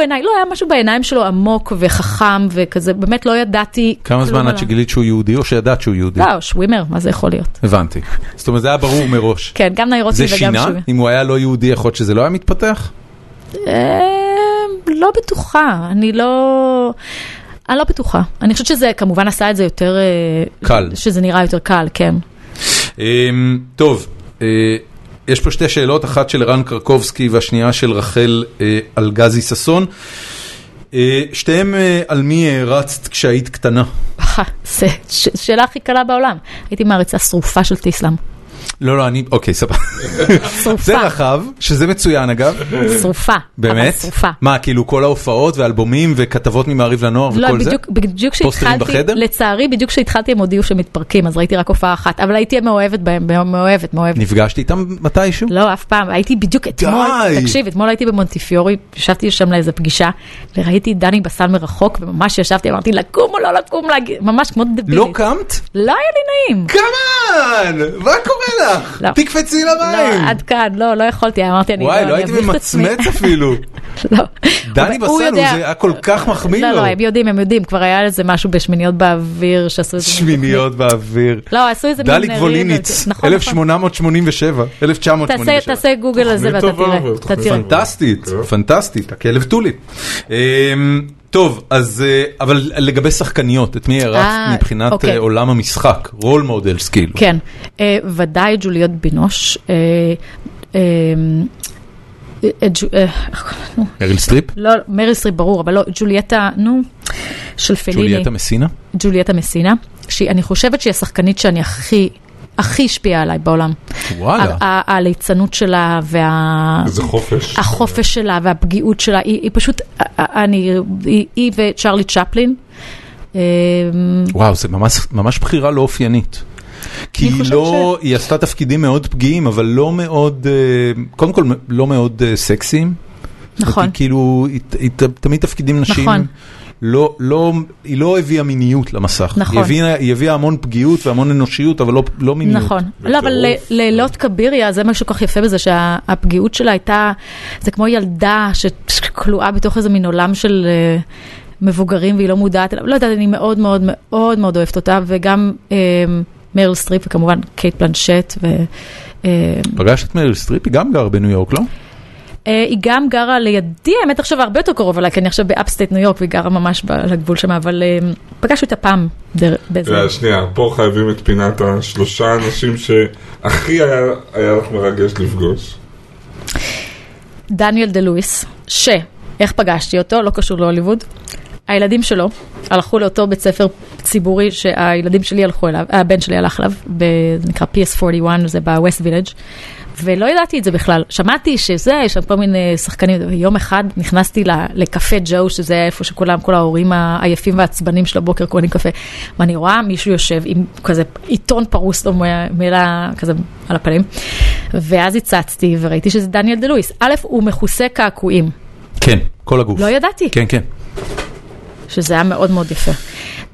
עיניי, לא, היה משהו בעיניים שלו עמוק וחכם, וכזה, באמת לא ידעתי. כמה זמן עד שגילית שהוא יהודי, או שידעת שהוא יהודי? לא, שווימר, מה זה יכול להיות? הבנתי. זאת אומרת, זה היה ברור מראש. כן, גם נאירוטי וגם שווימר. זה שינה? אם הוא היה לא יהודי, יכול שזה לא היה מתפתח? לא בטוחה. אני לא בטוחה. אני חושבת שזה כמובן עשה את זה יותר... קל. שזה נראה יותר קל, כן. טוב, יש פה 2 שאלות, אחת של רן קרקובסקי והשנייה של רחל על גזי ססון. שתיהם על מי רצת כשהיית קטנה? זה שאלה הכי קלה בעולם. הייתי מעריצה שרופה של תיסלם. לא, אני... אוקיי, סבבה. שרופה. זה רחב, שזה מצוין אגב. שרופה. באמת? שרופה. מה, כאילו כל ההופעות ואלבומים וכתבות ממעריב לנוער וכל זה? לא, בדיוק שהתחלתי, לצערי, בדיוק שהתחלתי הם הודיעו שמתפרקים, אז ראיתי רק הופעה אחת, אבל הייתי מאוהבת בהם, מאוהבת. נפגשתי איתם מתישהו? לא, אף פעם. הייתי בדיוק אתמול, תקשיב, אתמול הייתי במונטיפיורי, ישבתי שם לאיזו פגישה, וראיתי דני בסל מרחוק, וממש ישבתי, אמרתי, לקום או לא לקום, ממש כמו דבילית. לא קמת? לא היה לי נעים. כמובן, מה קורה? לך, תקפצי למים. לא, עד כאן, לא יכולתי, אמרתי אני... וואי, לא הייתי ממצמץ אפילו. לא. דני בסלו, זה היה כל כך מחמיא לו. לא, הם יודעים, כבר היה איזה משהו בשמיניות באוויר, שעשו איזה... שמיניות באוויר. לא, עשו איזה... דלי גבוליניץ, 1887, 1987. תעשה גוגל על זה ואתה תראה. פנטסטית, הכלב טולי. טוב, אז, אבל לגבי שחקניות, את מי הרצת מבחינת עולם המשחק, רול מודלס כאילו? כן, ודאי ג'וליאט בינוש, מריל סטריפ? לא, מריל סטריפ ברור, אבל לא, ג'וליאטה, של פליני. ג'וליאטה מסינה, שאני חושבת שהיא השחקנית שאני הכי השפיעה עליי בעולם. וואלה. הליצנות שלה וה... איזה חופש. החופש שלה והפגיעות שלה. היא פשוט... היא וצ'רלי צ'פלין. וואו, זה ממש בחירה לא אופיינית. כי היא עשתה תפקידים מאוד פגיעים, אבל לא מאוד... קודם כל, לא מאוד סקסיים. נכון. כאילו, תמיד תפקידים נשים... נכון. היא לא הביאה מיניות למסך. היא הביאה המון פגיעות והמון אנושיות, אבל לא מיניות. נכון. לא, אבל לילות קביריה, זה משהו כך יפה בזה, שהפגיעות שלה הייתה, זה כמו ילדה שכלואה בתוך איזה מין עולם של מבוגרים, והיא לא מודעת אליו. לא יודעת, אני מאוד מאוד מאוד מאוד אוהבת אותה, וגם מריל סטריפ, וכמובן קייט פלנשט. פגשת את מריל סטריפ, היא גם גרה בניו יורק, לא? היא גם גרה לידי, האמת עכשיו הרבה יותר קרוב עליי, כי אני עכשיו באפסטייט ניו יורק, והיא גרה ממש לגבול שם, אבל פגשו את הפעם. שנייה, פה חייבים את פינת השלושה אנשים שהכי היה לך מרגש לפגוש. דניאל דה-לואיס, איך פגשתי אותו? לא קשור להוליווד. הילדים שלו הלכו לאותו בית ספר ציבורי שהילדים שלי הלכו אליו, הבן שלי הלך אליו, זה נקרא PS41, זה ב-West Village, ולא ידעתי את זה בכלל. שמעתי שזה, יש שם כל מיני שחקנים, יום אחד נכנסתי לקפה ג'ו, שזה היה איפה שכולם, כל ההורים העייפים והעצבנים של הבוקר קונים קפה, ואני רואה מישהו יושב עם כזה עיתון פרוס, או מילה כזה על הפנים, ואז הצצתי וראיתי שזה דניאל דה-לואיס. א', הוא מכוסה קעקועים. כן, כל הגוף. לא ידעתי. כן, כן. שזה היה מאוד מאוד יפה.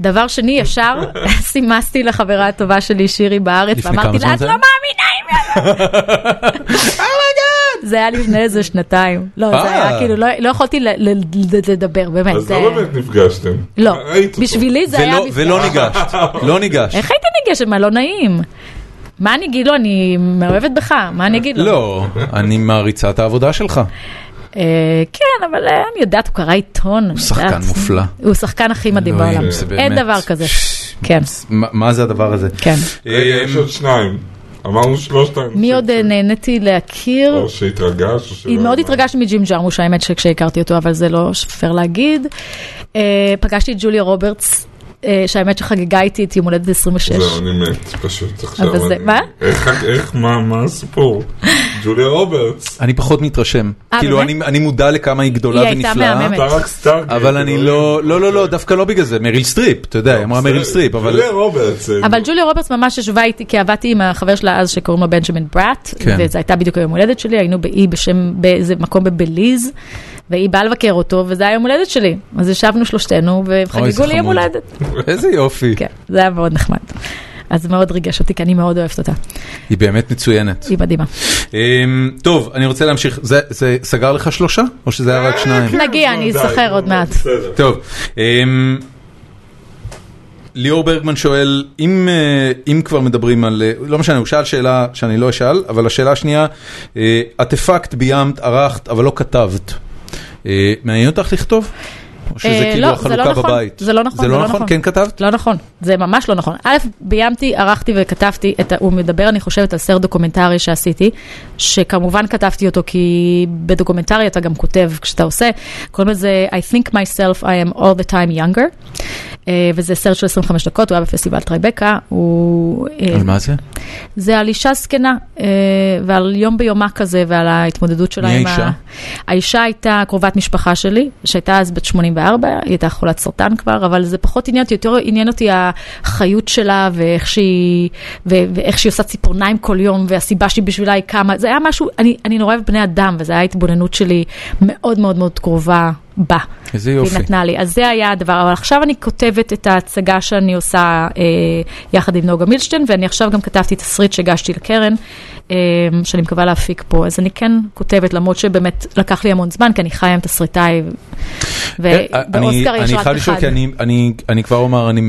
דבר שני, ישר סימסתי לחברה הטובה שלי, שירי בארץ, ואמרתי לה, את לא מאמינה עם זה היה לפני איזה שנתיים. לא, זה היה כאילו, לא יכולתי לדבר, באמת. אז לא באמת נפגשתם. לא, בשבילי זה היה מפגש. ולא ניגשת, לא ניגשת. איך היית ניגשת? מה, לא נעים? מה אני אגיד לו? אני מאוהבת בך, מה אני אגיד לו? לא, אני מעריצה את העבודה שלך. כן, אבל אני יודעת, הוא קרא עיתון. הוא שחקן מופלא. הוא שחקן הכי מדהים בעולם. אין דבר כזה. מה זה הדבר הזה? יש עוד שניים. אמרנו שלושתיים. מי עוד נהניתי להכיר? או שהתרגש? היא מאוד התרגשת מג'ים ג'רמוש, האמת שכשהכרתי אותו, אבל זה לא שפר להגיד. פגשתי את ג'וליה רוברטס, שהאמת שחגיגה איתי את יום הולדת 26. זהו, אני מת, פשוט עכשיו. מה? איך, מה הסיפור? ג'וליה רוברטס. אני פחות מתרשם. כאילו, אני מודע לכמה היא גדולה ונפלאה. היא הייתה מהממת. אבל אני לא, לא, לא, דווקא לא בגלל זה. מריל סטריפ, אתה יודע, אמרה מריל סטריפ. ג'וליה רוברטס. אבל ג'וליה רוברטס ממש השווה איתי, כי עבדתי עם החבר שלה אז שקוראים לו בנג'מין בראט, וזה הייתה בדיוק היום הולדת שלי, היינו באיזה מקום בבליז, והיא באה לבקר אותו, וזה היה יום הולדת שלי. אז ישבנו שלושתנו, וחגיגו לי יום הולדת. איזה יופי. כן, זה היה מאוד נחמד. אז מאוד ריגש אותי, כי אני מאוד אוהבת אותה. היא באמת מצוינת. היא מדהימה. טוב, אני רוצה להמשיך. זה סגר לך שלושה? או שזה היה רק שניים? נגיע, אני אסחר עוד מעט. טוב. ליאור ברגמן שואל, אם כבר מדברים על, לא משנה, הוא שאל שאלה שאני לא אשאל, אבל השאלה השנייה, את הפקת, ביימת, ערכת, אבל לא כתבת. מעניין אותך לכתוב? או שזה כאילו החלוקה בבית? זה לא נכון. זה לא נכון? כן כתבת? לא נכון. זה ממש לא נכון. א', ביימתי, ערכתי וכתבתי, הוא מדבר, אני חושבת, על סרט דוקומנטרי שעשיתי, שכמובן כתבתי אותו, כי בדוקומנטרי אתה גם כותב כשאתה עושה. קוראים לזה, I think myself I am all the time younger. וזה סרט של 25 דקות, הוא היה בפסטיבל טרייבקה. על מה זה? זה על אישה זקנה, ועל יום ביומה כזה, ועל ההתמודדות שלה. מי האישה? האישה הייתה קרובת משפחה שלי, שהייתה אז בת 84, היא הייתה חולת סרטן כבר, אבל זה פחות עניין אותי, יותר עניין אותי החיות שלה, ואיך שהיא עושה ציפורניים כל יום, והסיבה שהיא בשבילה היא קמה. זה היה משהו, אני נורא בבני אדם, וזה היה ההתבוננות שלי מאוד מאוד מאוד קרובה. בא. איזה יופי. והיא נתנה לי. אז זה היה הדבר. אבל עכשיו אני כותבת את ההצגה שאני עושה יחד עם נוגה מילשטיין, ואני עכשיו גם כתבתי תסריט שהגשתי לקרן, שאני מקווה להפיק פה. אז אני כן כותבת, למרות שבאמת לקח לי המון זמן, כי אני חיה עם תסריטאי. ובאוסקר יש רק אחד. אני כבר אומר, אני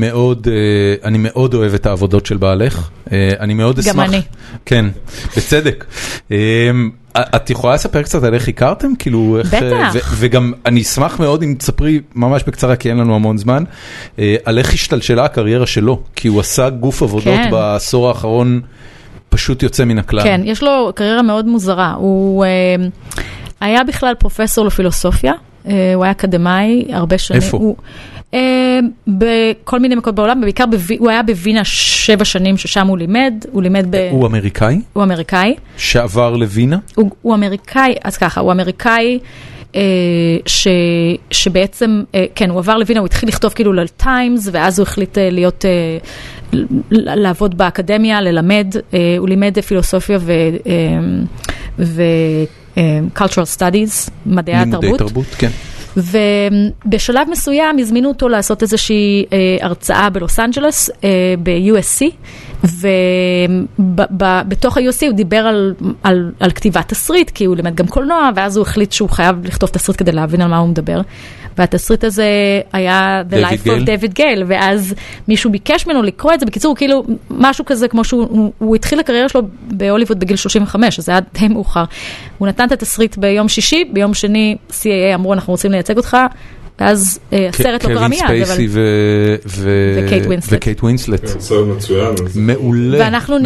מאוד אוהב את העבודות של בעלך. אני מאוד אשמח. גם אני. כן, בצדק. את יכולה לספר קצת על איך הכרתם? בטח. וגם אני אשמח מאוד אם תספרי ממש בקצרה, כי אין לנו המון זמן, על איך השתלשלה הקריירה שלו, כי הוא עשה גוף עבודות בעשור האחרון פשוט יוצא מן הכלל. כן, יש לו קריירה מאוד מוזרה. הוא היה בכלל פרופסור לפילוסופיה, הוא היה אקדמאי הרבה שנים. איפה? בכל מיני מקומות בעולם, בעיקר הוא היה בווינה 7 שנים ששם הוא לימד, הוא אמריקאי? הוא אמריקאי. שעבר לווינה? הוא אמריקאי, אז ככה, הוא אמריקאי שבעצם, כן, הוא עבר לווינה, הוא התחיל לכתוב כאילו לטיימס, ואז הוא החליט לעבוד באקדמיה, ללמד, הוא לימד פילוסופיה ו cultural studies, מדעי התרבות. ובשלב מסוים הזמינו אותו לעשות איזושהי הרצאה בלוס אנג'לס, ב-USC, ובתוך ה-USC הוא דיבר על כתיבת תסריט, כי הוא למד גם קולנוע, ואז הוא החליט שהוא חייב לכתוב תסריט כדי להבין על מה הוא מדבר. והתסריט הזה היה The Life of David Gale, ואז מישהו ביקש ממנו לקרוא את זה, בקיצור, כאילו, משהו כזה, כמו שהוא התחיל הקריירה שלו בהוליווד בגיל 35, אז זה היה די מאוחר. הוא נתן את התסריט ביום שישי, ביום שני CIA אמרו, אנחנו רוצים לייצג אותך, ואז הסרט לא קרה מיד. קווין ספייסי וקייט ווינסלט. מעולה. ואנחנו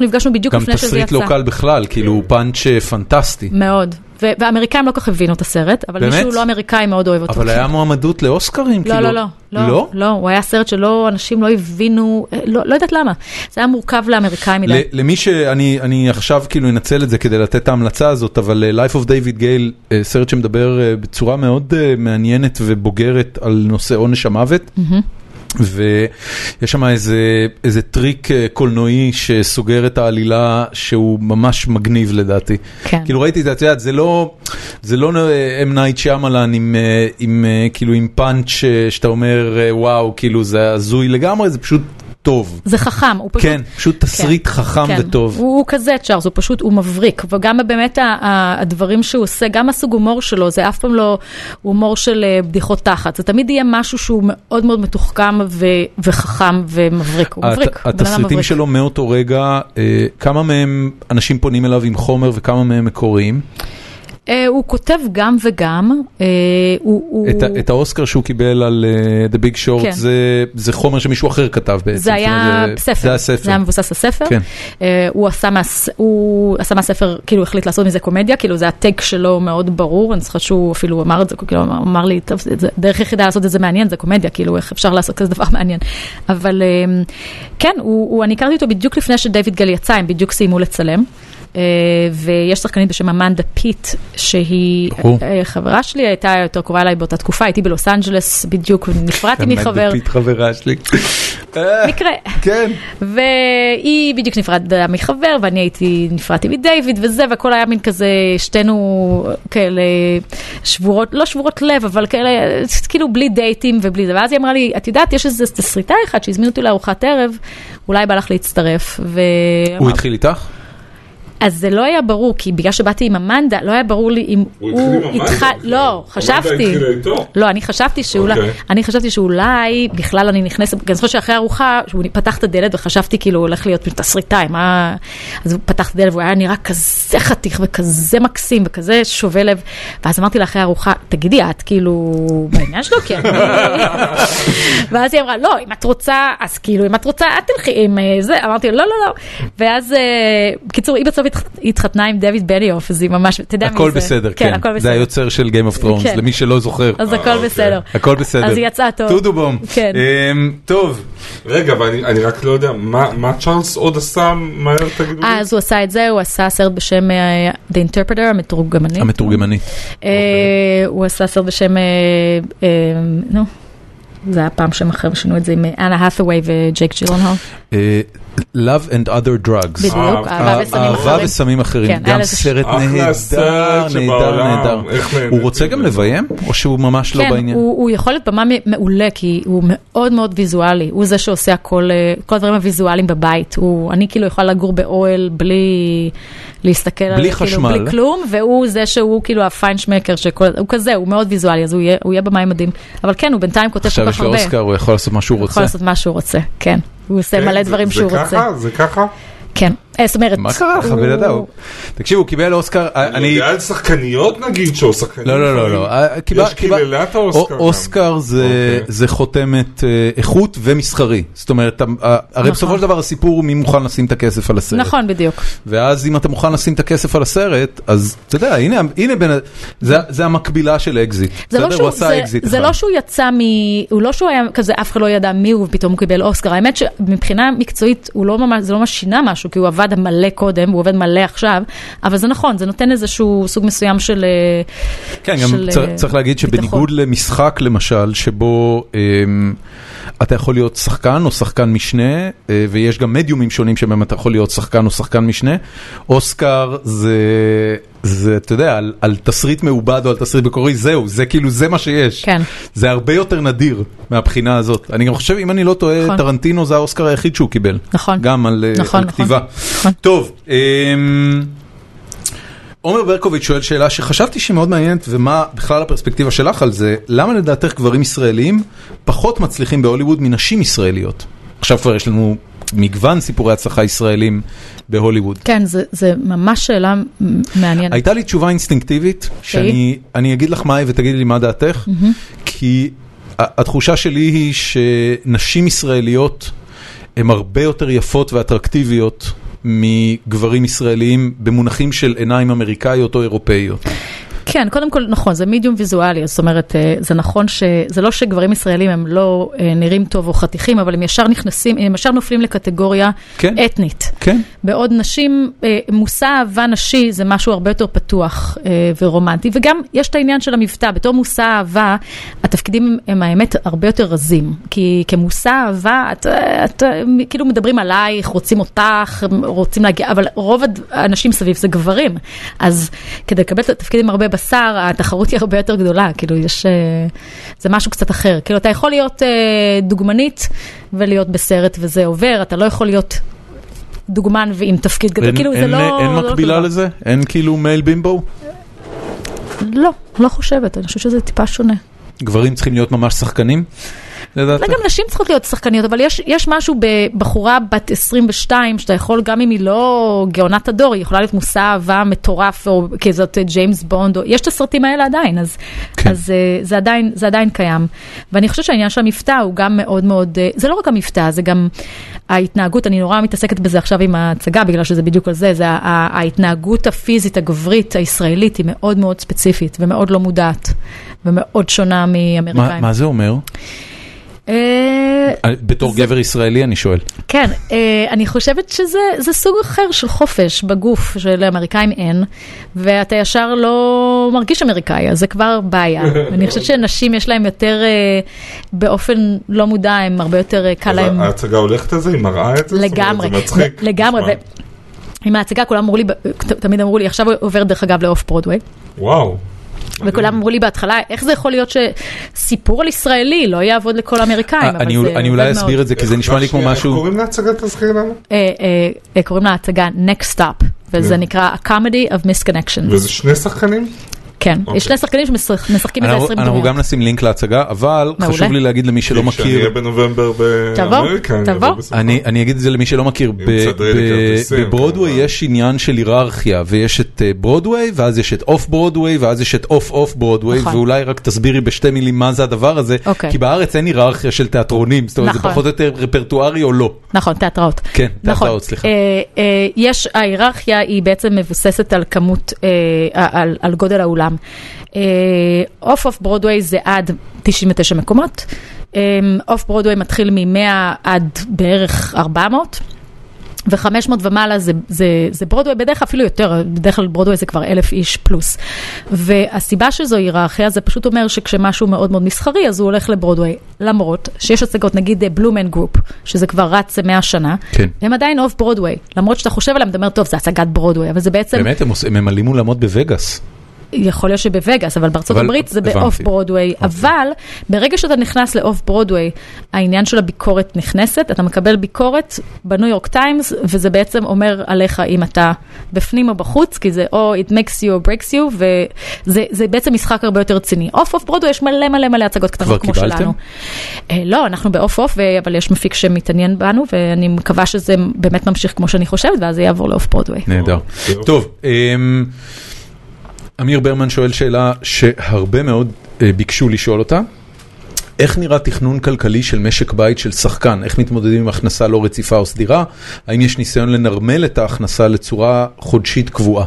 נפגשנו בדיוק לפני שזה יצא. גם תסריט לא קל בכלל, כאילו פאנץ' פנטסטי. מאוד. והאמריקאים לא כך הבינו את הסרט, אבל מישהו לא אמריקאי מאוד אוהב אותו. אבל היה מועמדות לאוסקרים? לא, לא, לא. לא? הוא היה סרט שלא, אנשים לא הבינו, לא יודעת למה. זה היה מורכב לאמריקאים מדי. למי שאני עכשיו כאילו אנצל את זה כדי לתת את ההמלצה הזאת, אבל Life of David Gale, סרט שמדבר בצורה מאוד מעניינת ובוגרת על נושא עונש המוות, ויש שם איזה טריק קולנועי שסוגר את העלילה שהוא ממש מגניב לדעתי. כן. כאילו ראיתי את זה, זה לא M. Night Shyamalan עם פאנץ' שאתה אומר וואו, כאילו זה הזוי לגמרי, זה פשוט טוב. זה חכם. כן, פשוט תסריט חכם וטוב. הוא כזה צ'ארס, הוא פשוט, הוא מבריק, וגם באמת הדברים שהוא עושה, גם הסוג הומור שלו, זה אף פעם לא הומור של בדיחות תחת, זה תמיד יהיה משהו שהוא מאוד מאוד מתוחכם וחכם ומבריק. התסריטים שלו מאותו רגע, כמה מהם אנשים פונים אליו עם חומר וכמה מהם מקוריים? הוא כותב גם וגם. את האוסקר שהוא קיבל על The Big Short, זה חומר שמישהו אחר כתב בעצם. זה היה ספר, זה היה מבוסס הספר. הוא עשה מהספר, כאילו החליט לעשות מזה קומדיה, כאילו זה הטייק שלו מאוד ברור, אני חושבת שהוא אפילו אמר את זה, כאילו אמר לי, טוב, דרך יחידה לעשות את זה מעניין, זה קומדיה, כאילו איך אפשר לעשות כזה דבר מעניין. אבל כן, אני הכרתי אותו בדיוק לפני שדייוויד גל יצא, הם בדיוק סיימו לצלם. ויש שחקנית בשם אמנדה פיט שהיא חברה שלי, הייתה יותר קרובה אליי באותה תקופה, הייתי בלוס אנג'לס בדיוק, נפרדתי מחבר. אמנדה פיט חברה שלי. מקרה. כן. והיא בדיוק נפרדה מחבר, ואני נפרדתי מדייוויד וזה, והכל היה מין כזה, שתינו כאלה שבורות, לא שבורות לב, אבל כאלה, כאילו בלי דייטים ובלי זה. ואז היא אמרה לי, את יודעת, יש איזו תסריטה אחת שהזמינו אותי לארוחת ערב, אולי בא לך להצטרף. הוא התחיל איתך? אז זה לא היה ברור, כי בגלל שבאתי עם אמנדה, לא היה ברור לי אם הוא התחיל... לא, חשבתי. לא, אני חשבתי שאולי, בכלל אני נכנסת, אני חושבת שאחרי ארוחה, הוא פתח את הדלת וחשבתי כאילו הוא הולך להיות תסריטאים, אז הוא פתח את הדלת והוא היה נראה כזה חתיך וכזה מקסים וכזה שובה לב, ואז אמרתי לה אחרי ארוחה, תגידי את כאילו, בעניין שלו, כן. ואז היא אמרה, לא, אם את רוצה, אז כאילו, אם את רוצה, את תלכי עם זה. אמרתי, לא, לא, לא. ואז, קיצור, היא בסוף התחתנה עם דויד בניוף, אז היא ממש, תדע מי זה. הכל בסדר, כן. זה היוצר של Game of Thrones, למי שלא זוכר. אז הכל בסדר. הכל בסדר. אז היא יצאה טוב. תודו בום. כן. טוב. רגע, ואני רק לא יודע, מה צ'ארלס עוד עשה מהר תגידו? אז הוא עשה את זה, הוא עשה סרט בשם The Interpreter, המתורגמנית. המתורגמנית. הוא עשה סרט בשם, נו, זה היה פעם שם אחר, ושינו את זה עם אנה האת'ווי וג'ייק ג'ילנהול. Love and Other Drugs. בדיוק, אהבה וסמים אחרים. גם סרט נהדר, נהדר, נהדר. הוא רוצה גם לביים? או שהוא ממש לא בעניין? כן, הוא יכול להיות במה מעולה, כי הוא מאוד מאוד ויזואלי. הוא זה שעושה כל הדברים הוויזואליים בבית. אני כאילו יכולה לגור באוהל בלי להסתכל על... בלי חשמל. בלי כלום, והוא זה שהוא כאילו הפיינשמקר, הוא כזה, הוא מאוד ויזואלי, אז הוא יהיה במים מדהים. אבל כן, הוא בינתיים כותב כל כך הרבה. עכשיו יש לו אוסקר, הוא יכול לעשות מה שהוא רוצה. הוא יכול לעשות מה שהוא רוצה, כן. הוא עושה מלא דברים שהוא רוצה. זה ככה? זה ככה? כן. זאת אומרת... מה קרה? חבל לדעת. תקשיבו, הוא קיבל אוסקר... אני יודע על שחקניות נגיד שהוא שחקניות. לא, לא, לא. יש קבלת האוסקר. אוסקר זה חותמת איכות ומסחרי. זאת אומרת, הרי בסופו של דבר הסיפור הוא מי מוכן לשים את הכסף על הסרט. נכון, בדיוק. ואז אם אתה מוכן לשים את הכסף על הסרט, אז אתה יודע, הנה בין... זה המקבילה של אקזיט. זה לא שהוא יצא מ... הוא לא שהוא היה כזה, אף אחד לא ידע מי הוא ופתאום קיבל אוסקר. האמת שמבחינה מקצועית זה לא ממש שינה משהו, כי הוא עבד מלא קודם, הוא עובד מלא עכשיו, אבל זה נכון, זה נותן איזשהו סוג מסוים של... כן, גם צריך להגיד שבניגוד למשחק, למשל, שבו... אתה יכול להיות שחקן או שחקן משנה, ויש גם מדיומים שונים שבהם אתה יכול להיות שחקן או שחקן משנה. אוסקר זה, אתה יודע, על תסריט מעובד או על תסריט בקורי, זהו, זה כאילו, זה מה שיש. כן. זה הרבה יותר נדיר מהבחינה הזאת. אני גם חושב, אם אני לא טועה, נכון. טרנטינו זה האוסקר היחיד שהוא קיבל. נכון. גם על, נכון, על נכון. כתיבה. נכון. טוב, עומר ברקוביץ' שואל שאלה שחשבתי שמאוד מעניינת, ומה בכלל הפרספקטיבה שלך על זה, למה לדעתך גברים ישראלים פחות מצליחים בהוליווד מנשים ישראליות? עכשיו כבר יש לנו מגוון סיפורי הצלחה ישראלים בהוליווד. כן, זה ממש שאלה מעניינת. הייתה לי תשובה אינסטינקטיבית, שאני אגיד לך מה היא ותגיד לי מה דעתך, כי התחושה שלי היא שנשים ישראליות הן הרבה יותר יפות ואטרקטיביות מגברים ישראליים במונחים של עיניים אמריקאיות או אירופאיות. כן, קודם כל, נכון, זה מידיום ויזואלי, זאת אומרת, זה נכון שזה לא שגברים ישראלים הם לא נראים טוב או חתיכים, אבל הם ישר נכנסים, הם ישר נופלים לקטגוריה אתנית. כן. בעוד נשים, מושא אהבה נשי זה משהו הרבה יותר פתוח ורומנטי, וגם יש את העניין של המבטא, בתור מושא אהבה, התפקידים הם האמת הרבה יותר רזים, כי כמושא אהבה, את כאילו מדברים עלייך, רוצים אותך, רוצים להגיע, אבל רוב האנשים סביב זה גברים, אז כדי לקבל את התפקידים הרבה בשר, התחרות היא הרבה יותר גדולה, כאילו יש, זה משהו קצת אחר, כאילו אתה יכול להיות דוגמנית ולהיות בסרט וזה עובר, אתה לא יכול להיות דוגמן ועם תפקיד גדול, כאילו זה לא... אין מקבילה לזה? אין כאילו מייל בימבו? לא, לא חושבת, אני חושבת שזה טיפה שונה. גברים צריכים להיות ממש שחקנים? גם נשים צריכות להיות שחקניות, אבל יש משהו בבחורה בת 22, שאתה יכול, גם אם היא לא גאונת הדור, היא יכולה להיות מושא אהבה מטורף, או כזאת ג'יימס בונד, יש את הסרטים האלה עדיין, אז זה עדיין קיים. ואני חושבת שהעניין של המבטא הוא גם מאוד מאוד, זה לא רק המבטא, זה גם ההתנהגות, אני נורא מתעסקת בזה עכשיו עם ההצגה, בגלל שזה בדיוק על זה, ההתנהגות הפיזית, הגברית, הישראלית, היא מאוד מאוד ספציפית, ומאוד לא מודעת, ומאוד שונה מאמריקאים. מה זה אומר? בתור גבר ישראלי אני שואל. כן, אני חושבת שזה סוג אחר של חופש בגוף שלאמריקאים אין, ואתה ישר לא מרגיש אמריקאי, אז זה כבר בעיה. אני חושבת שנשים יש להם יותר, באופן לא מודע, הם הרבה יותר קל להם. ההצגה הולכת על זה, היא מראה את זה? לגמרי, לגמרי. עם ההצגה כולם אמרו לי, תמיד אמרו לי, עכשיו עובר דרך אגב לאוף ברודווי. וואו. וכולם אמרו לי בהתחלה, איך זה יכול להיות שסיפור על ישראלי לא יעבוד לכל האמריקאים? אני אולי אסביר את זה, כי זה נשמע לי כמו משהו... קוראים להצגה, תזכיר לנו? קוראים להצגה Next Stop, וזה נקרא A Comedy of Misconnections. וזה שני שחקנים? כן, יש שני שחקנים שמשחקים את ה-20 דמויות. אנחנו גם נשים לינק להצגה, אבל חשוב לי להגיד למי שלא מכיר... שאני אהיה בנובמבר באמריקה. תבוא, תבוא. אני אגיד את זה למי שלא מכיר. בברודווי יש עניין של היררכיה, ויש את ברודווי, ואז יש את אוף ברודווי, ואז יש את אוף אוף ברודווי, ואולי רק תסבירי בשתי מילים מה זה הדבר הזה, כי בארץ אין היררכיה של תיאטרונים, זאת אומרת, זה פחות יותר רפרטוארי או לא. נכון, תיאטראות. כן, תיאטראות, סליחה. יש, ההיררכיה היא בעצם מבוססת על כמות, על גודל האולם. אוף ברודווי זה עד 99 מקומות, אוף ברודווי מתחיל מ-100 עד בערך 400 ו-500 ומעלה זה ברודווי, בדרך כלל אפילו יותר, בדרך כלל ברודווי זה כבר 1,000 איש פלוס, והסיבה שזו היררכיה זה פשוט אומר שכשמשהו מאוד מאוד מסחרי אז הוא הולך לברודווי, למרות שיש הצגות נגיד בלומן גרופ שזה כבר רץ 100 שנה, הם עדיין אוף ברודווי, למרות שאתה חושב עליהם, אתה אומר טוב זה הצגת ברודווי, אבל זה בעצם... באמת הם ממלאים אולמות בווגאס, יכול להיות שבווגאס, אבל בארצות הברית זה באוף ברודווי, אבל ברגע שאתה נכנס לאוף ברודווי, העניין של הביקורת נכנסת, אתה מקבל ביקורת בניו יורק טיימס, וזה בעצם אומר עליך אם אתה בפנים או בחוץ, כי זה או it makes you or breaks you, וזה בעצם משחק הרבה יותר רציני. אוף ברודווי יש מלא מלא מלא הצגות קטנות כמו שלנו. כבר קיבלתם? לא, אנחנו באוף, אבל יש מפיק שמתעניין בנו, ואני מקווה שזה באמת ממשיך כמו שאני חושבת, ואז זה יעבור לאוף ברודווי. נהדר. טוב, אמיר ברמן שואל שאלה שהרבה מאוד ביקשו לשאול אותה. איך נראה תכנון כלכלי של משק בית של שחקן? איך מתמודדים עם הכנסה לא רציפה או סדירה? האם יש ניסיון לנרמל את ההכנסה לצורה חודשית קבועה?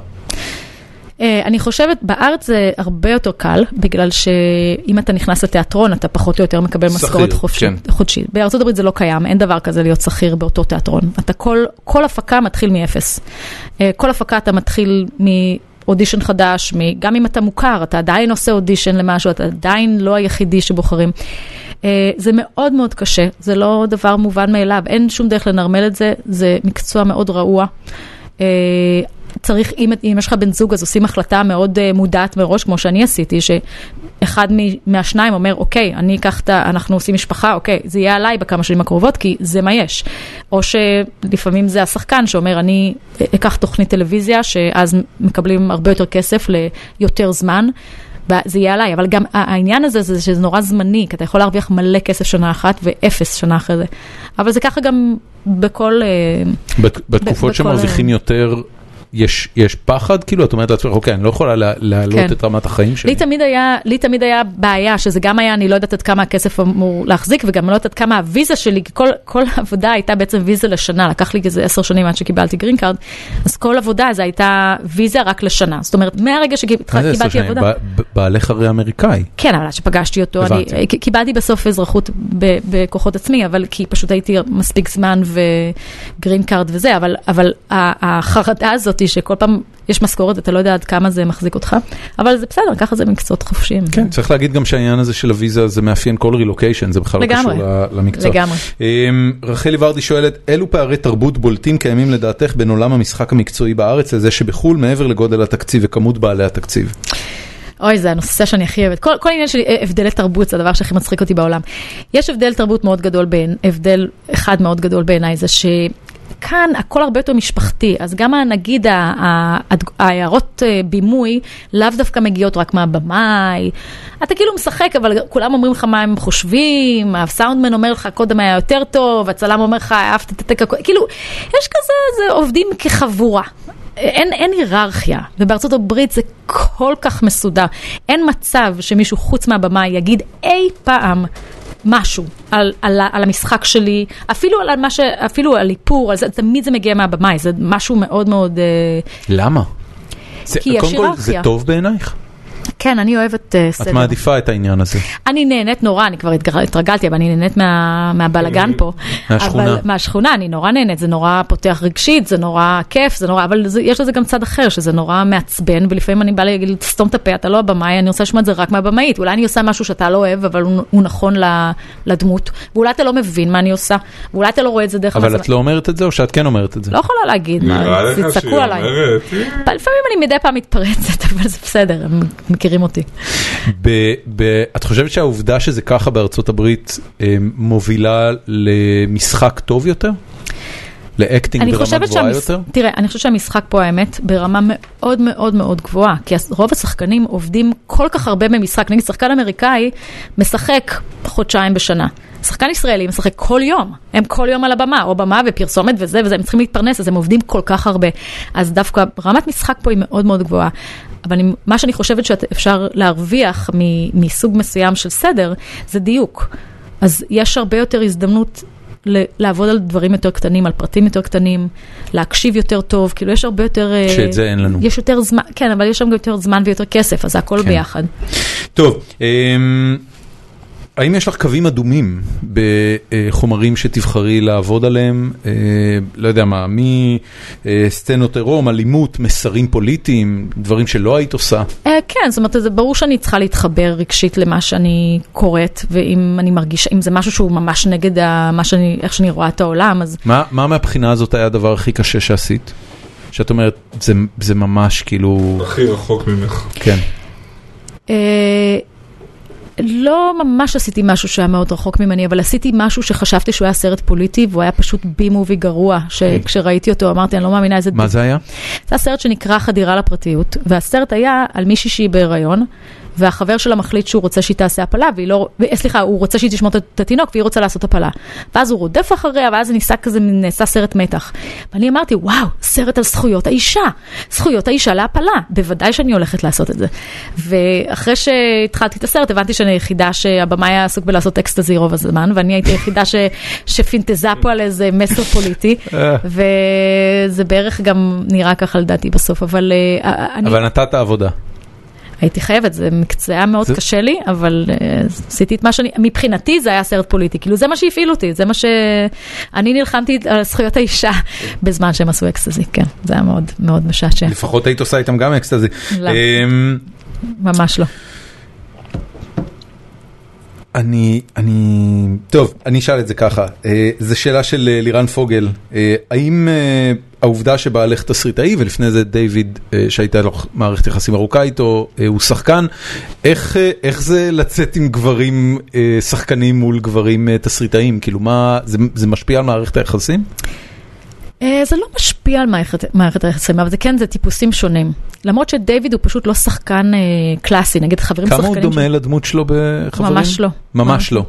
אני חושבת, בארץ זה הרבה יותר קל, בגלל שאם אתה נכנס לתיאטרון, אתה פחות או יותר מקבל משכורת חודשית. בארצות הברית זה לא קיים, אין דבר כזה להיות שכיר באותו תיאטרון. כל הפקה מתחיל מאפס. כל הפקה אתה מתחיל אודישן חדש, גם אם אתה מוכר, אתה עדיין עושה אודישן למשהו, אתה עדיין לא היחידי שבוחרים. זה מאוד מאוד קשה, זה לא דבר מובן מאליו, אין שום דרך לנרמל את זה, זה מקצוע מאוד רעוע. צריך, אם יש לך בן זוג, אז עושים החלטה מאוד מודעת מראש, כמו שאני עשיתי, שאחד מהשניים אומר, אוקיי, אני אקח את, אנחנו עושים משפחה, אוקיי, זה יהיה עליי בכמה שנים הקרובות, כי זה מה יש. או שלפעמים זה השחקן שאומר, אני אקח תוכנית טלוויזיה, שאז מקבלים הרבה יותר כסף ליותר זמן, זה יהיה עליי. אבל גם העניין הזה, זה שזה נורא זמני, כי אתה יכול להרוויח מלא כסף שנה אחת, ואפס שנה אחרי זה. אבל זה ככה גם בכל... בתקופות שמרוויחים יותר... יש פחד, כאילו, את אומרת לעצמך, אוקיי, אני לא יכולה להעלות את רמת החיים שלי. לי תמיד היה בעיה, שזה גם היה, אני לא יודעת עד כמה הכסף אמור להחזיק, וגם לא יודעת עד כמה הוויזה שלי, כל העבודה הייתה בעצם ויזה לשנה, לקח לי איזה 10 שנים עד שקיבלתי גרינקארד, אז כל עבודה זה הייתה ויזה רק לשנה. זאת אומרת, מהרגע שקיבלתי עבודה... בעלך הרי אמריקאי. כן, אבל שפגשתי אותו, קיבלתי בסוף אזרחות בכוחות עצמי, אבל כי פשוט הייתי מספיק זמן וגרינקארד וזה, אבל החרדה הזאת שכל פעם יש משכורת, אתה לא יודע עד כמה זה מחזיק אותך, אבל זה בסדר, ככה זה מקצועות חופשיים. כן, צריך להגיד גם שהעניין הזה של הוויזה, זה מאפיין כל רילוקיישן, זה בכלל קשור למקצוע. לגמרי. רחלי ורדי שואלת, אילו פערי תרבות בולטים קיימים לדעתך בין עולם המשחק המקצועי בארץ לזה שבחול, מעבר לגודל התקציב וכמות בעלי התקציב? אוי, זה הנושא שאני הכי אוהבת. כל העניין שלי, הבדלי תרבות, זה הדבר שהכי מצחיק אותי בעולם. יש הבדל תרבות מאוד גדול הבדל אחד מאוד גדול בעיניי, זה ש... כאן הכל הרבה יותר משפחתי, אז גם נגיד ההערות בימוי לאו דווקא מגיעות רק מהבמאי, אתה כאילו משחק, אבל כולם אומרים לך מה הם חושבים, הסאונדמן אומר לך קודם היה יותר טוב, הצלם אומר לך אהבתי תתק, כאילו יש כזה, עובדים כחבורה. אין היררכיה, ובארצות הברית זה כל כך מסודר. אין מצב שמישהו חוץ מהבמאי יגיד אי פעם משהו על המשחק שלי, אפילו על איפור, אז תמיד זה מגיע מהבמאי, זה משהו מאוד מאוד... למה? קודם כל, זה טוב בעינייך? כן, אני אוהבת סדר. את מעדיפה את העניין הזה. אני נהנית נורא, אני כבר התרגלתי, אבל אני נהנית מהבלגן פה. מהשכונה. מהשכונה, אני נורא נהנית, זה נורא פותח רגשית, זה נורא כיף, זה נורא, אבל יש לזה גם צד אחר, שזה נורא מעצבן, ולפעמים אני באה להגיד, סתום את הפה, אתה לא הבמאי, אני רוצה לשמוע את זה רק מהבמאית, אולי אני עושה משהו שאתה לא אוהב, אבל הוא נכון לדמות, ואולי אתה לא מבין מה אני עושה, ואולי אתה לא רואה את זה דרך... אבל את לא אומרת את זה, או שאת כן אומרת את זה? לא יכולה להגיד, תצעקו עליי. לפעמים אני מדי פעם מתפרצת, אבל זה בסדר. מכירים אותי. את חושבת שהעובדה שזה ככה בארצות הברית מובילה למשחק טוב יותר? לאקטינג ברמה גבוהה יותר? תראה, אני חושבת שהמשחק פה האמת ברמה מאוד מאוד מאוד גבוהה, כי רוב השחקנים עובדים כל כך הרבה במשחק. נגיד, שחקן אמריקאי משחק חודשיים בשנה. שחקן ישראלי משחק כל יום. הם כל יום על הבמה, או במה ופרסומת וזה וזה. הם צריכים להתפרנס, אז הם עובדים כל כך הרבה. אז דווקא רמת משחק פה היא מאוד מאוד גבוהה. אבל מה שאני חושבת שאפשר להרוויח מסוג מסוים של סדר, זה דיוק. אז יש הרבה יותר הזדמנות לעבוד על דברים יותר קטנים, על פרטים יותר קטנים, להקשיב יותר טוב, כאילו יש הרבה יותר... שאת זה אין לנו. יש יותר זמן, כן, אבל יש שם יותר זמן ויותר כסף, אז הכל ביחד. טוב, האם יש לך קווים אדומים בחומרים שתבחרי לעבוד עליהם? לא יודע מה, מסצנות עירום, אלימות, מסרים פוליטיים, דברים שלא היית עושה? כן, זאת אומרת, זה ברור שאני צריכה להתחבר רגשית למה שאני קוראת, ואם אני מרגישה, אם זה משהו שהוא ממש נגד איך שאני רואה את העולם, אז... מה מהבחינה הזאת היה הדבר הכי קשה שעשית? שאת אומרת, זה ממש כאילו... הכי רחוק ממך. כן. לא ממש עשיתי משהו שהיה מאוד רחוק ממני, אבל עשיתי משהו שחשבתי שהוא היה סרט פוליטי, והוא היה פשוט בי-מובי גרוע, שכשראיתי אותו אמרתי, אני לא מאמינה איזה... מה זה היה? זה הסרט שנקרא חדירה לפרטיות, והסרט היה על מישהי שהיא בהיריון, והחבר שלה מחליט שהוא רוצה שהיא תעשה הפלה, סליחה, הוא רוצה שהיא תשמור את התינוק, והיא רוצה לעשות הפלה. ואז הוא רודף אחריה, ואז נעשה סרט מתח. ואני אמרתי, וואו, סרט על זכויות האישה. זכויות האישה להפלה. בוודאי שאני הולכת לעשות את זה. ואחרי שהתחלתי את הסרט, הבנתי שאני היחידה שהבמה היה עסוק בלעשות טקסטזי רוב הזמן, ואני הייתי היחידה שפינטזה פה על איזה מסר פוליטי, וזה בערך גם נראה ככה לדעתי בסוף, אבל אני... אבל נתת עבודה. הייתי חייבת, זה היה מאוד קשה לי, אבל עשיתי את מה שאני, מבחינתי זה היה סרט פוליטי, כאילו זה מה שהפעיל אותי, זה מה שאני נלחמתי על זכויות האישה, בזמן שהם עשו אקסטזי, כן, זה היה מאוד מאוד משעשע. לפחות היית עושה איתם גם אקסטזי. לא, ממש לא. טוב, אני אשאל את זה ככה. זו שאלה של לירן פוגל. האם העובדה שבעלך תסריטאי, ולפני זה דיוויד, שהייתה לו מערכת יחסים ארוכה איתו, הוא שחקן, איך זה לצאת עם גברים שחקנים מול גברים תסריטאים? כאילו, זה משפיע על מערכת היחסים? זה לא משפיע על מערכת היחסים, אבל זה כן, זה טיפוסים שונים. למרות שדיוויד הוא פשוט לא שחקן קלאסי, נגיד חברים שחקנים. כמה הוא דומה לדמות שלו בחברים? ממש לא. ממש לא.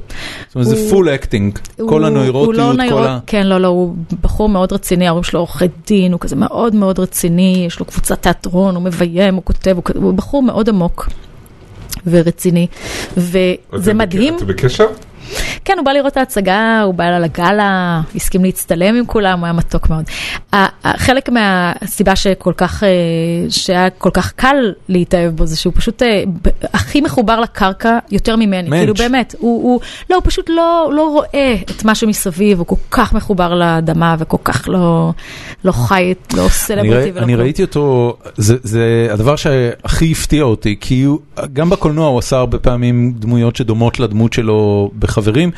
זאת אומרת, זה פול אקטינג. כל הנוירוטיות, כל ה... כן, לא, הוא בחור מאוד רציני, ההורים שלו עורכי דין, הוא כזה מאוד מאוד רציני, יש לו קבוצת תיאטרון, הוא מביים, הוא כותב, הוא בחור מאוד עמוק ורציני. וזה מדהים. אתה בקשר? כן, הוא בא לראות את ההצגה, הוא בא לגאלה, הסכים להצטלם עם כולם, הוא היה מתוק מאוד. חלק מהסיבה שהיה כל כך קל להתאהב בו, זה שהוא פשוט הכי מחובר לקרקע יותר ממני. כאילו באמת, הוא פשוט לא רואה את משהו מסביב, הוא כל כך מחובר לאדמה, וכל כך לא חי, לא סלבריטי. אני ראיתי אותו, זה הדבר שהכי הפתיע אותי, כי גם בקולנוע הוא עשה הרבה פעמים דמויות שדומות לדמות שלו בחברים,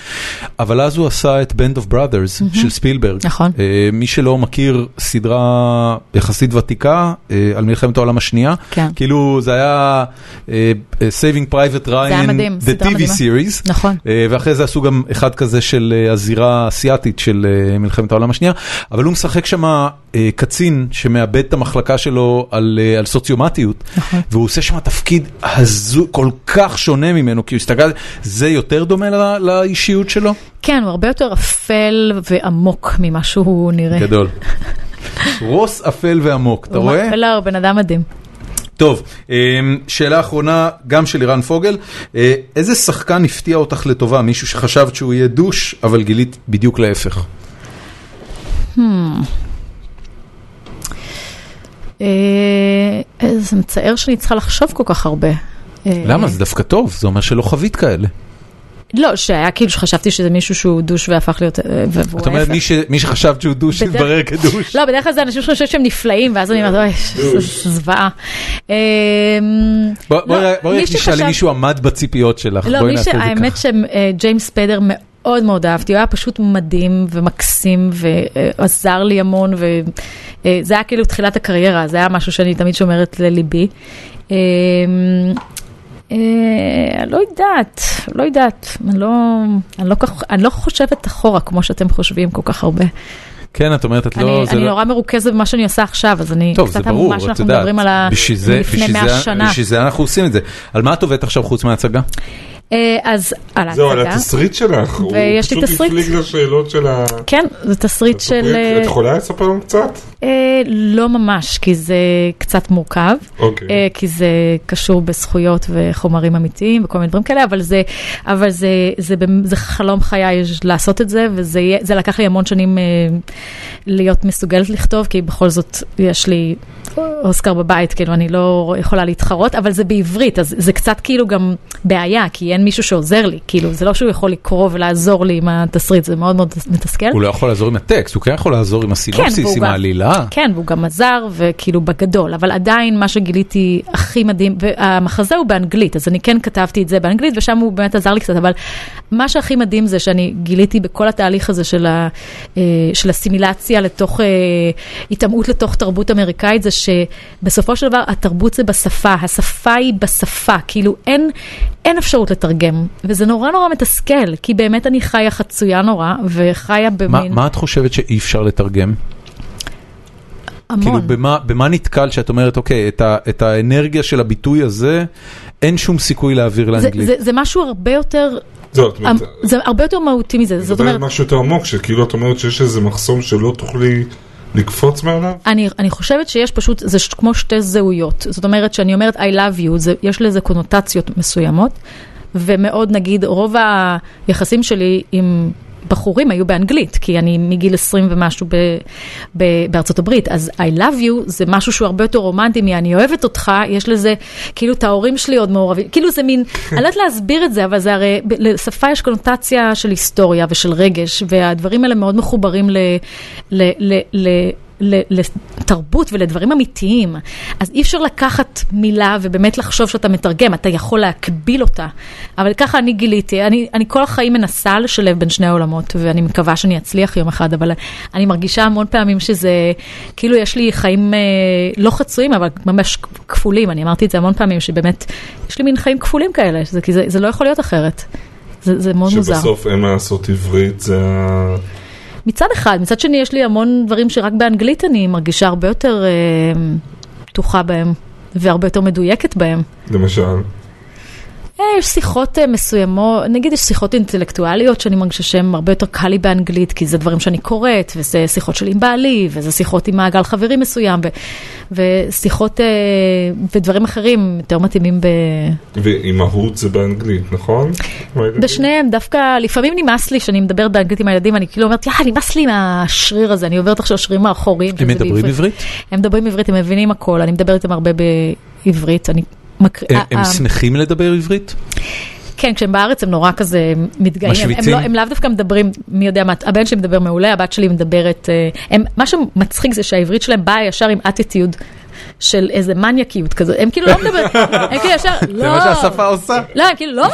אבל אז הוא עשה את Band of Brothers של ספילברג. נכון. מי שלא מכיר סדרה יחסית ותיקה על מלחמת העולם השנייה. כן. כאילו זה היה Saving Private Ryan, The TV Series. נכון. ואחרי זה עשו גם אחד כזה של הזירה האסיאטית של מלחמת העולם השנייה. אבל הוא משחק שם קצין שמאבד את המחלקה שלו על סוציומטיות. נכון. והוא עושה שם תפקיד כל כך שונה ממנו, כי הוא הסתכל, זה יותר דומה לאישיות שלו? כן, הוא הרבה יותר אפל ועמוק ממה שהוא נראה. גדול. רוס אפל ועמוק, אתה רואה? לא, הוא בן אדם מדהים. טוב, שאלה אחרונה, גם של אירן פוגל. איזה שחקן הפתיע אותך לטובה? מישהו שחשבת שהוא יהיה דוש, אבל גילית בדיוק להפך. זה מצער שאני צריכה לחשוב כל כך הרבה. למה? זה דווקא טוב, זה אומר שלא חווית כאלה. לא, שהיה כאילו שחשבתי שזה מישהו שהוא דוש והפך להיות... זאת אומרת, מי שחשבת שהוא דוש, התברר כדוש. לא, בדרך כלל זה אנשים שחושבים שהם נפלאים, ואז אני אומרת, אוי, זוועה. בואי נשאלי, מישהו עמד בציפיות שלך. לא, האמת שג'יימס ספיידר מאוד מאוד אהבתי, הוא היה פשוט מדהים ומקסים, ועזר לי המון, וזה היה כאילו תחילת הקריירה, זה היה משהו שאני תמיד שומרת לליבי. לא יודעת, אני לא חושבת אחורה כמו שאתם חושבים כל כך הרבה. כן, את אומרת, את לא... אני נורא מרוכזת במה שאני עושה עכשיו, אז אני קצת אמור מה שאנחנו מדברים על לפני 100 שנה. בשביל זה אנחנו עושים את זה. על מה את עובדת עכשיו חוץ מההצגה? אז על ההצגה. זהו, על התסריט שלך. ויש לי תסריט. הוא פשוט הפליג לשאלות של ה... כן, זה תסריט של... את יכולה לספר לנו קצת? לא ממש, כי זה קצת מורכב. אוקיי. כי זה קשור בזכויות וחומרים אמיתיים וכל מיני דברים כאלה, אבל זה חלום חיי לעשות את זה, וזה לקח לי המון שנים להיות מסוגלת לכתוב, כי בכל זאת יש לי אוסקר בבית, כאילו אני לא יכולה להתחרות, אבל זה בעברית, אז זה קצת כאילו גם בעיה, כי אין מישהו שעוזר לי, כאילו זה לא שהוא יכול לקרוא ולעזור לי עם התסריט, זה מאוד מאוד מתסכל. הוא לא יכול לעזור עם הטקסט, הוא כן יכול לעזור עם הסינופסיס, עם העלילה. כן, והוא גם עזר, וכאילו בגדול, אבל עדיין מה שגיליתי הכי מדהים, והמחזה הוא באנגלית, אז אני כן כתבתי את זה באנגלית, ושם הוא באמת עזר לי קצת, אבל מה שהכי מדהים זה שאני גיליתי בכל התהליך הזה של הסימילציה לתוך, התאמות לתוך תרבות אמריקאית, זה שבסופו של דבר התרבות זה בשפה, השפה היא בשפה, כאילו אין אפשרות לתרגם, וזה נורא נורא מתסכל, כי באמת אני חיה חצויה נורא, וחיה במין... מה את חושבת שאי אפשר לתרגם? המון. כאילו במה נתקל שאת אומרת, אוקיי, את האנרגיה של הביטוי הזה, אין שום סיכוי להעביר לאנגלית. זה משהו הרבה יותר... זה הרבה יותר מהותי מזה. זאת אומרת... משהו יותר עמוק, שכאילו את אומרת שיש איזה מחסום שלא תוכלי... לקפוץ מעליו? אני חושבת שיש פשוט, זה כמו שתי זהויות. זאת אומרת, שאני אומרת, I love you, יש לזה קונוטציות מסוימות, ומאוד נגיד, רוב היחסים שלי עם בחורים היו באנגלית, כי אני מגיל 20 ומשהו בארצות הברית, אז I love you זה משהו שהוא הרבה יותר רומנטי, אני אוהבת אותך, יש לזה, כאילו את ההורים שלי עוד מעורבים, כאילו זה מין, אני לא יודעת להסביר את זה, אבל זה הרי, לשפה יש קונוטציה של היסטוריה ושל רגש, והדברים האלה מאוד מחוברים לתרבות ולדברים אמיתיים, אז אי אפשר לקחת מילה ובאמת לחשוב שאתה מתרגם, אתה יכול להקביל אותה. אבל ככה אני גיליתי, אני כל החיים מנסה לשלב בין שני העולמות, ואני מקווה שאני אצליח יום אחד, אבל אני מרגישה המון פעמים שזה, כאילו יש לי חיים לא חצויים, אבל ממש כפולים. אני אמרתי את זה המון פעמים, שבאמת יש לי מין חיים כפולים כאלה, כי זה לא יכול להיות אחרת. זה מאוד מוזר. שבסוף אין מה לעשות עברית, זה... מצד אחד, מצד שני יש לי המון דברים שרק באנגלית אני מרגישה הרבה יותר פתוחה בהם, והרבה יותר מדויקת בהם. למשל? יש שיחות מסוימות, נגיד יש שיחות אינטלקטואליות שאני מרגישה שהן הרבה יותר קל לי באנגלית, כי זה דברים שאני קוראת, וזה שיחות שלי עם בעלי, וזה שיחות עם מעגל חברים מסוים, ושיחות ודברים אחרים יותר מתאימים ב... ואימהות זה באנגלית, נכון? בשניהם דווקא, לפעמים נמאס לי שאני מדברת באנגלית עם הילדים, אני כאילו אומרת, נמאס לי עם השריר הזה, אני עוברת עכשיו שרירים האחוריים. הם מדברים עברית? הם מדברים עברית, הם מבינים הכל, אני מדברת איתם הרבה בעברית, אני... הם שמחים לדבר עברית? כן, כשהם בארץ הם נורא כזה מתגאים. הם לאו דווקא מדברים, מי יודע מה, הבן שלי מדבר מעולה, הבת שלי מדברת, מה שמצחיק זה שהעברית שלהם באה ישר עם אטיטיוד של איזה מניאקיות כזאת, הם כאילו לא מדברים, הם כאילו ישר, לא. זה מה שהשפה עושה? לא, הם כאילו, לא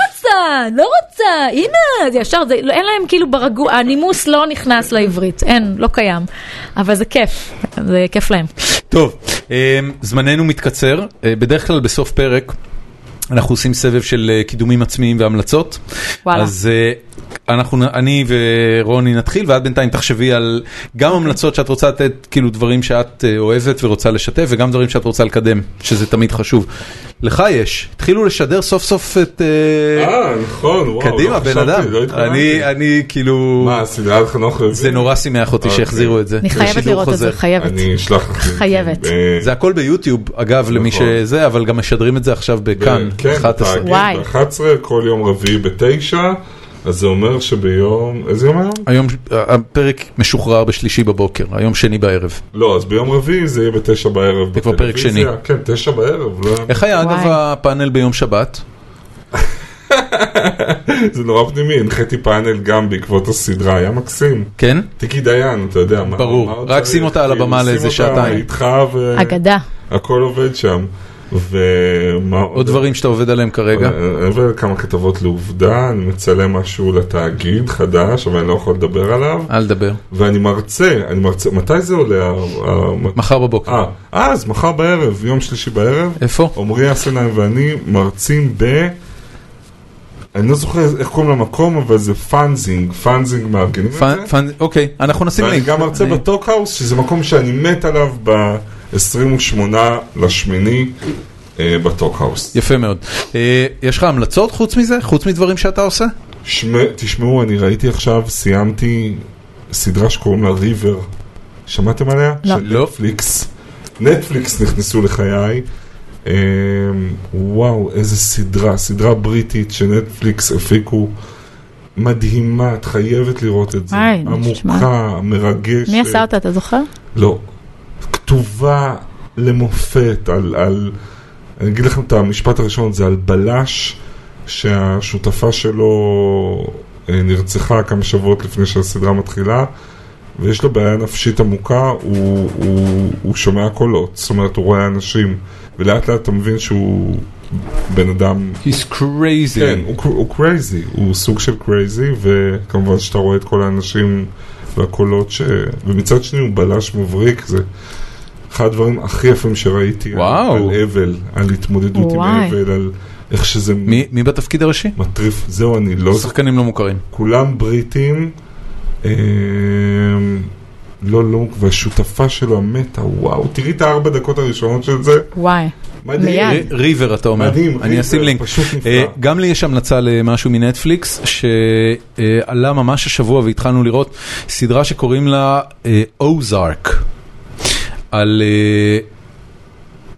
רוצה, הנה, זה ישר, אין להם כאילו ברגוע, הנימוס לא נכנס לעברית, אין, לא קיים, אבל זה כיף להם. טוב, זמננו מתקצר, בדרך כלל בסוף פרק אנחנו עושים סבב של קידומים עצמיים והמלצות, אז אני ורוני נתחיל, ועד בינתיים תחשבי על גם המלצות שאת רוצה לתת, כאילו דברים שאת אוהבת ורוצה לשתף, וגם דברים שאת רוצה לקדם, שזה תמיד חשוב. לך יש, התחילו לשדר סוף סוף את... נכון, וואו. קדימה, בן אדם. אני כאילו... מה, סדרת חנוך לוין? זה נורא שימח אותי שהחזירו את זה. אני חייבת לראות את זה, חייבת. אני אשלח את זה. חייבת. זה הכל ביוטיוב, אגב, למי שזה, אבל גם משדרים את זה עכשיו בכאן. כן, ב-11, כל יום רביעי ב-9. אז זה אומר שביום, איזה יום היום? היום, הפרק משוחרר בשלישי בבוקר, היום שני בערב. לא, אז ביום רביעי זה יהיה ב9 בערב. זה כבר פרק שני. כן, 9 בערב. לא... איך היה אגב הפאנל ביום שבת? זה נורא פנימי, הנחיתי פאנל גם בעקבות הסדרה, היה מקסים. כן? תיקי דיין, אתה יודע. ברור, מה רק שים אותה על הבמה לאיזה שעתיים. איתך ו... אגדה. הכל עובד שם. עוד דברים שאתה עובד עליהם כרגע? אני עובד על כמה כתבות לעובדה, אני מצלם משהו לתאגיד חדש, אבל אני לא יכול לדבר עליו. אל תדבר. ואני מרצה, מתי זה עולה? מחר בבוקר. אז מחר בערב, יום שלישי בערב. איפה? עומרי אסנאי ואני מרצים ב... אני לא זוכר איך קוראים למקום, אבל זה פאנזינג מארגנים את זה. אוקיי, אנחנו נשים לי. ואני גם מרצה בטוקהאוס, שזה מקום שאני מת עליו ב... 28/8 בטוקהאוס. יפה מאוד. יש לך המלצות חוץ מזה? חוץ מדברים שאתה עושה? תשמעו, אני ראיתי עכשיו, סיימתי סדרה שקוראים לה ריבר. שמעתם עליה? לא. של נטפליקס. נטפליקס נכנסו לחיי. וואו, איזה סדרה. סדרה בריטית שנטפליקס הפיקו. מדהימה, את חייבת לראות את זה. עמוקה, מרגשת. מי עשה אותה, אתה זוכר? לא. כתובה למופת, אני אגיד לכם את המשפט הראשון, זה על בלש שהשותפה שלו נרצחה כמה שבועות לפני שהסדרה מתחילה, ויש לו בעיה נפשית עמוקה, הוא שומע קולות, זאת אומרת הוא רואה אנשים, ולאט לאט אתה מבין שהוא בן אדם... He's crazy. כן, הוא crazy, הוא סוג של crazy, וכמובן שאתה רואה את כל האנשים... והקולות ש... ומצד שני הוא בלש מבריק, זה אחד הדברים הכי יפים שראיתי. וואו. על אבל, על התמודדות עם אבל, על איך שזה... מי בתפקיד הראשי? מטריף, זהו אני לא... שחקנים לא מוכרים. כולם בריטים, לא, והשותפה שלו המתה, וואו, תראי את 4 דקות הראשונות של זה. וואי. מדהים. ריבר אתה אומר. מדהים, אני אשים לינק. פשוט נפלא. גם לי יש המלצה למשהו מנטפליקס, שעלה ממש השבוע והתחלנו לראות סדרה שקוראים לה אוזארק. על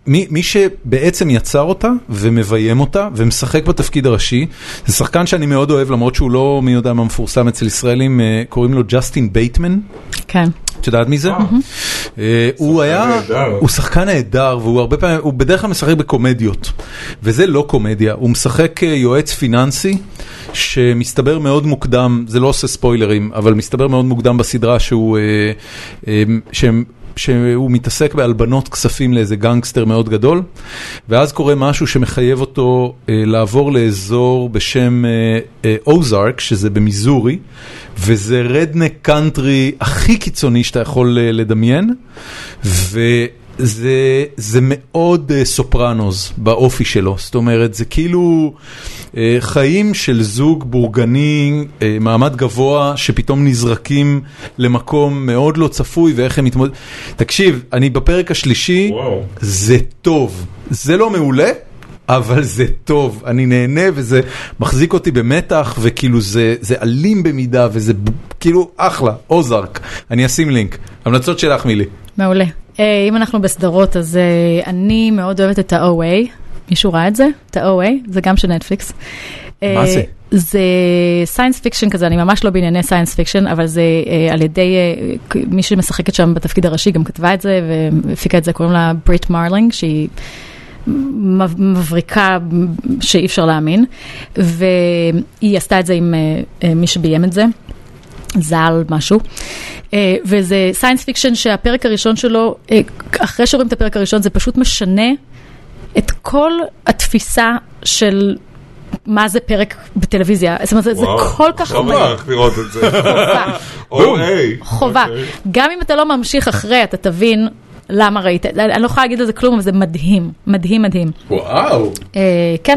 מי שבעצם יצר אותה ומביים אותה ומשחק בתפקיד הראשי. זה שחקן שאני מאוד אוהב, למרות שהוא לא מי יודע מה מפורסם אצל ישראלים, קוראים לו ג'סטין בייטמן. כן. שדעת מי זה? הוא היה, הוא שחקן נהדר, והוא הרבה פעמים, הוא בדרך כלל משחק בקומדיות, וזה לא קומדיה, הוא משחק יועץ פיננסי, שמסתבר מאוד מוקדם, זה לא עושה ספוילרים, אבל מסתבר מאוד מוקדם בסדרה שהם שהוא מתעסק בהלבנות כספים לאיזה גנגסטר מאוד גדול, ואז קורה משהו שמחייב אותו לעבור לאזור בשם אוזארק, שזה במיזורי, וזה רדנק קאנטרי הכי קיצוני שאתה יכול לדמיין, זה מאוד סופרנוז באופי שלו, זאת אומרת, זה כאילו חיים של זוג בורגני, מעמד גבוה, שפתאום נזרקים למקום מאוד לא צפוי, ואיך הם מתמודד... תקשיב, אני בפרק השלישי, וואו. זה טוב, זה לא מעולה, אבל זה טוב, אני נהנה וזה מחזיק אותי במתח, וכאילו זה אלים במידה, וזה כאילו אחלה, אוזרק, אני אשים לינק, המלצות שלך מילי. מעולה. אם אנחנו בסדרות, אז אני מאוד אוהבת את ה-OA. מישהו ראה את זה? את ה-OA, זה גם של נטפליקס. מה זה? זה סיינס פיקשן כזה, אני ממש לא בענייני סיינס פיקשן, אבל זה על ידי, מי שמשחקת שם בתפקיד הראשי גם כתבה את זה, והפיקה את זה, קוראים לה ברית מרלינג, שהיא מבריקה שאי אפשר להאמין, והיא עשתה את זה עם מי שביים את זה. זל, משהו. וזה סיינס פיקשן שהפרק הראשון שלו, אחרי שרואים את הפרק הראשון, זה פשוט משנה את כל התפיסה של מה זה פרק בטלוויזיה. זאת אומרת, זה כל כך חובה. חובה. גם אם אתה לא ממשיך אחרי, אתה תבין למה ראית. אני לא יכולה להגיד לזה כלום, אבל זה מדהים. מדהים, מדהים. וואו. כן.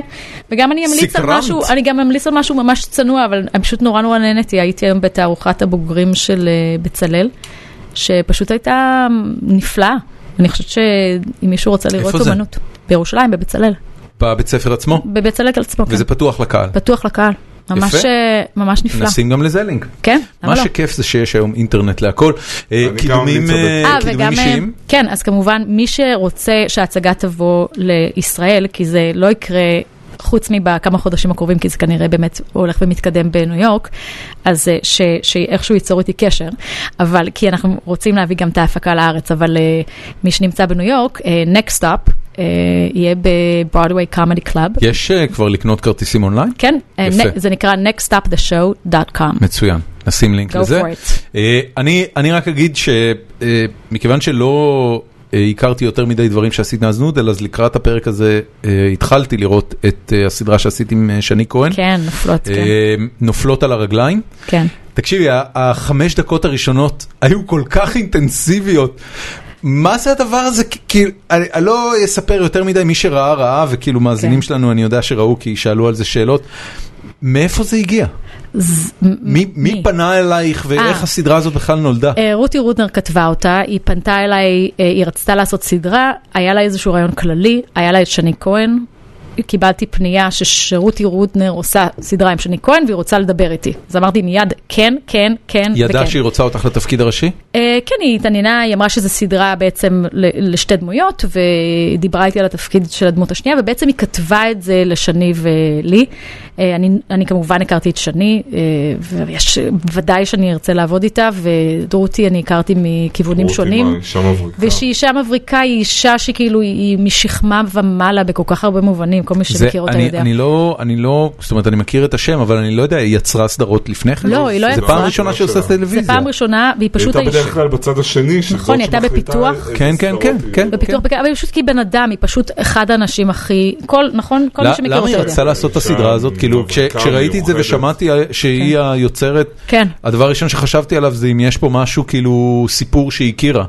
וגם אני אמליץ על משהו, אני גם אמליץ על משהו ממש צנוע, אבל אני פשוט נורא נהנתי. הייתי היום בתערוכת הבוגרים של בצלאל, שפשוט הייתה נפלאה. אני חושבת שאם מישהו רוצה לראות אומנות. בירושלים, בבצלאל. בבית ספר עצמו? בבצלאל עצמו, כן. וזה פתוח לקהל. פתוח לקהל. ממש נפלא. נשים גם לזה לינק. כן, אבל לא. מה שכיף זה שיש היום אינטרנט להכל. קידומים אישיים. כן, אז כמובן, מי שרוצה שההצגה תבוא לישראל, כי זה לא יקרה חוץ מבכמה חודשים הקרובים, כי זה כנראה באמת הולך ומתקדם בניו יורק, אז שאיכשהו ייצור איתי קשר, אבל כי אנחנו רוצים להביא גם את ההפקה לארץ, אבל מי שנמצא בניו יורק, Next Stop, יהיה בברודווי קומדי קלאב. יש כבר לקנות כרטיסים אונליין? כן, זה נקרא nextstoptheshow.com. מצוין, נשים לינק לזה. אני רק אגיד שמכיוון שלא הכרתי יותר מדי דברים שעשית נאזנודל, אז לקראת הפרק הזה התחלתי לראות את הסדרה שעשית עם שני כהן. כן, נופלות, כן. נופלות על הרגליים. כן. תקשיבי, 5 דקות הראשונות היו כל כך אינטנסיביות. מה זה הדבר הזה? כאילו, אני לא אספר יותר מדי, מי שראה ראה, וכאילו מאזינים שלנו, אני יודע שראו, כי שאלו על זה שאלות. מאיפה זה הגיע? מי פנה אלייך, ואיך הסדרה הזאת בכלל נולדה? רותי רודנר כתבה אותה, היא פנתה אליי, היא רצתה לעשות סדרה, היה לה איזשהו רעיון כללי, היה לה את שני כהן, קיבלתי פנייה שרותי רודנר עושה סדרה עם שני כהן, והיא רוצה לדבר איתי. אז אמרתי מיד, כן, כן, כן. ידעה שהיא רוצה אותך לתפקיד הראשי? כן, היא התעניינה, היא אמרה שזו סדרה בעצם לשתי דמויות, והיא דיברה איתי על התפקיד של הדמות השנייה, ובעצם היא כתבה את זה לשני ולי. אני כמובן הכרתי את שני, וודאי שאני ארצה לעבוד איתה, ודרותי אני הכרתי מכיוונים שונים. ושהיא אישה מבריקה, היא אישה שכאילו היא משכמה ומעלה בכל כך הרבה מובנים, כל מי שמכיר אותה יודע. אני לא, זאת אומרת, אני מכיר את השם, אבל אני לא יודע, היא יצרה סדרות לפני כן? לא, היא לא יצרה. זה פעם ראשונה שעושה טלוויזיה. זה פעם ראשונה, והיא פשוט... היא הייתה בדרך כלל בצד השני. נכון, היא הייתה בפיתוח. כן, כן, כן. בפיתוח, אבל היא פשוט כי בן אדם, היא פשוט אחד האנשים הכי... נכון? כל מי שמכיר אותה יודע. למה היא רצה לעשות את הסדרה הזאת? כאילו, כשראיתי את זה ושמעתי שהיא היוצרת, הדבר הראשון שחשבתי עליו זה אם יש פה משהו, כאילו, סיפור שהיא הכירה.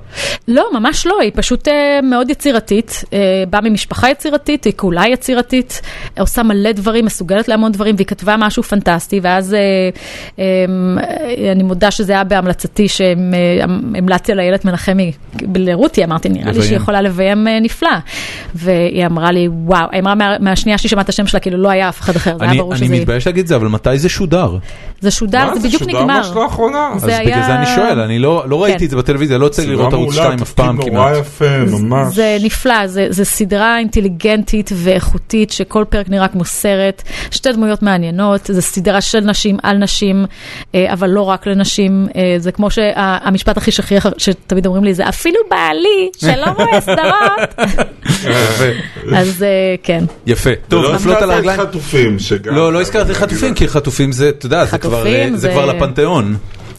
לא, ממש לא. היא פשוט מאוד יצירתית, באה ממשפחה יצירתית, היא כולה יצירתית, עושה מלא דברים, מסוגלת להמון דברים, והיא כתבה משהו פנטסטי, ואז אני מודה שזה היה בהמלצתי, שהמלצתי על איילת מנחמי לרותי, אמרתי, נראה לי שהיא יכולה לביים נפלא. והיא אמרה לי, וואו, היא אמרה מהשנייה שהיא שמעת השם שלה, כאילו לא היה אף אחד אחר, זה היה ברור שזה... אני מתבייש להגיד זה, אבל מתי זה שודר? זה שודר, זה בדיוק נגמר. מה, זה שודר ממש לאחרונה? אז בגלל זה אני שואל, אני לא ראיתי את זה בטלוויזיה, לא רוצה לראות ערוץ 2 אף פעם כמעט. זה נפלא, זה סדרה אינטליגנטית ואיכותית, שכל פרק נראה כמו סרט, שתי דמויות מעניינות, זה סדרה של נשים על נשים, אבל לא רק לנשים, זה כמו שהמשפט הכי שכיח, שתמיד אומרים לי, זה אפילו בעלי, שלא רואה סדרות. אז כן. יפה. טוב, נפלות על הרגליים. לא הזכרתי חטופים, כי חטופים זה, אתה יודע, זה כבר לפנתיאון.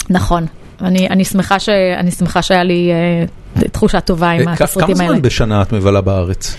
נכון. אני שמחה שהיה לי... תחושה טובה עם התסריטים האלה. כמה זמן בשנה את מבלה בארץ?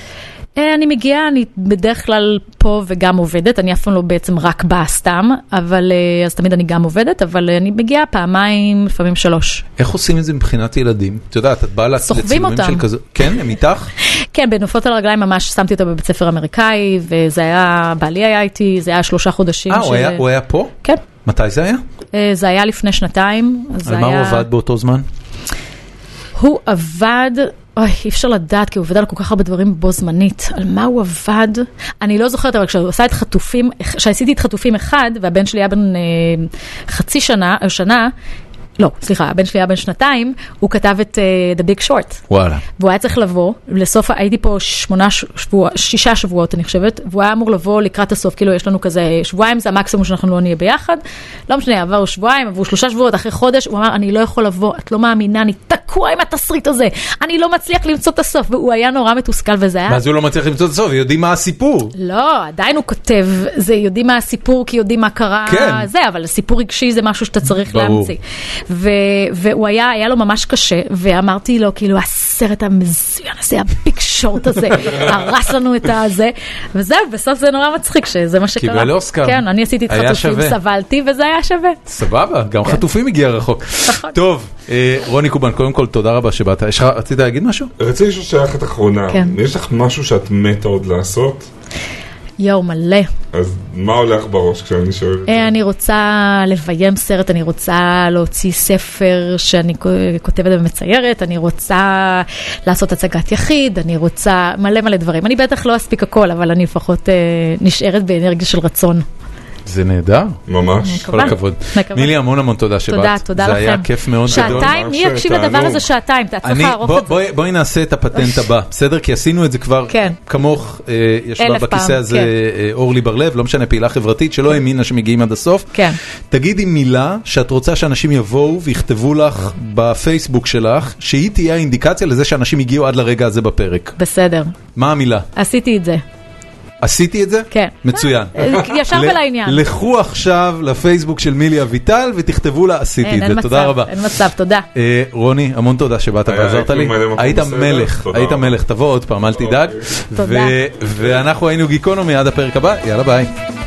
אני מגיעה, אני בדרך כלל פה וגם עובדת, אני אף פעם לא בעצם רק באה סתם, אבל אז תמיד אני גם עובדת, אבל אני מגיעה פעמיים, לפעמים 3. איך עושים את זה מבחינת ילדים? את יודעת, את באה לצילומים של כזה... כן, הם איתך? כן, בנופות על הרגליים ממש שמתי אותו בבית ספר אמריקאי, וזה היה, בעלי היה איתי, זה היה 3 חודשים. הוא היה פה? כן. מתי זה היה? זה היה לפני 2. על מה הוא עבד באותו זמן? הוא עבד... אוי, אי אפשר לדעת, כי הוא עובד על כל כך הרבה דברים בו זמנית. על מה הוא עבד? אני לא זוכרת, אבל כשעשיתי את חטופים 1, והבן שלי היה בן חצי שנה, או שנה, לא, סליחה, הבן שלי היה בן 2, הוא כתב את The Big Short. וואלה. והוא היה צריך לבוא, לסוף, הייתי פה 6 שבועות, אני חושבת, והוא היה אמור לבוא לקראת הסוף, כאילו יש לנו כזה שבועיים, זה המקסימום שאנחנו לא נהיה ביחד. לא משנה, עברו שבועיים, עברו 3 שבועות, אחרי חודש, הוא אמר, אני לא יכול לבוא, את לא מאמינה, אני תקוע עם התסריט הזה, אני לא מצליח למצוא את הסוף, והוא היה נורא מתוסכל וזה היה... מה זה הוא לא מצליח למצוא את הסוף? יודעים מה הסיפור? לא, עדיין הוא כותב, זה יודעים מה הסיפור, כי יודעים מה קרה, זה, אבל הסיפור רגשי זה משהו שאתה צריך להמציא. והוא היה לו ממש קשה, ואמרתי לו, כאילו, הסרט המזוין הזה, הביג שורט הזה, הרס לנו את הזה, וזהו, בסוף זה נורא מצחיק, שזה מה שקרה. קיבל אוסקר. כן, אני עשיתי את חטופים, סבלתי, וזה היה שווה. סבבה, גם חטופים הגיע רחוק. טוב, רוני קובן, קודם כל, תודה רבה שבאת. רצית להגיד משהו? רציתי לשאול שאלה את אחרונה. יש לך משהו שאת מתה עוד לעשות? יאו, מלא. אז מה הולך בראש כשאני שואל? אני רוצה לביים סרט, אני רוצה להוציא ספר שאני כותבת ומציירת, אני רוצה לעשות הצגת יחיד, אני רוצה מלא מלא דברים. אני בטח לא אספיק הכל, אבל אני לפחות נשארת באנרגיה של רצון. זה נהדר. ממש. כל הכבוד. מילי, המון המון תודה שבאת. תודה, תודה לכם. זה היה כיף מאוד גדול. שעתיים, מי יקשיב לדבר הזה שעתיים? בואי נעשה את הפטנט הבא. בסדר? כי עשינו את זה כבר כמוך. ישבה בכיסא הזה אורלי בר-לב, לא משנה, פעילה חברתית, שלא האמינה שמגיעים עד הסוף. כן. תגידי מילה שאת רוצה שאנשים יבואו ויכתבו לך בפייסבוק שלך, שהיא תהיה האינדיקציה לזה שאנשים הגיעו עד לרגע הזה בפרק. בסדר. מה המילה? עשיתי את זה. עשיתי את זה? כן. מצוין. ישר ולעניין. לכו עכשיו לפייסבוק של מילי אביטל ותכתבו לה עשיתי את זה. תודה רבה. אין מצב, תודה. רוני, המון תודה שבאת ועזרת לי. היית מלך, היית מלך. תבוא עוד פעם, אל תדאג. תודה. ואנחנו היינו גיקונומי עד הפרק הבא. יאללה ביי.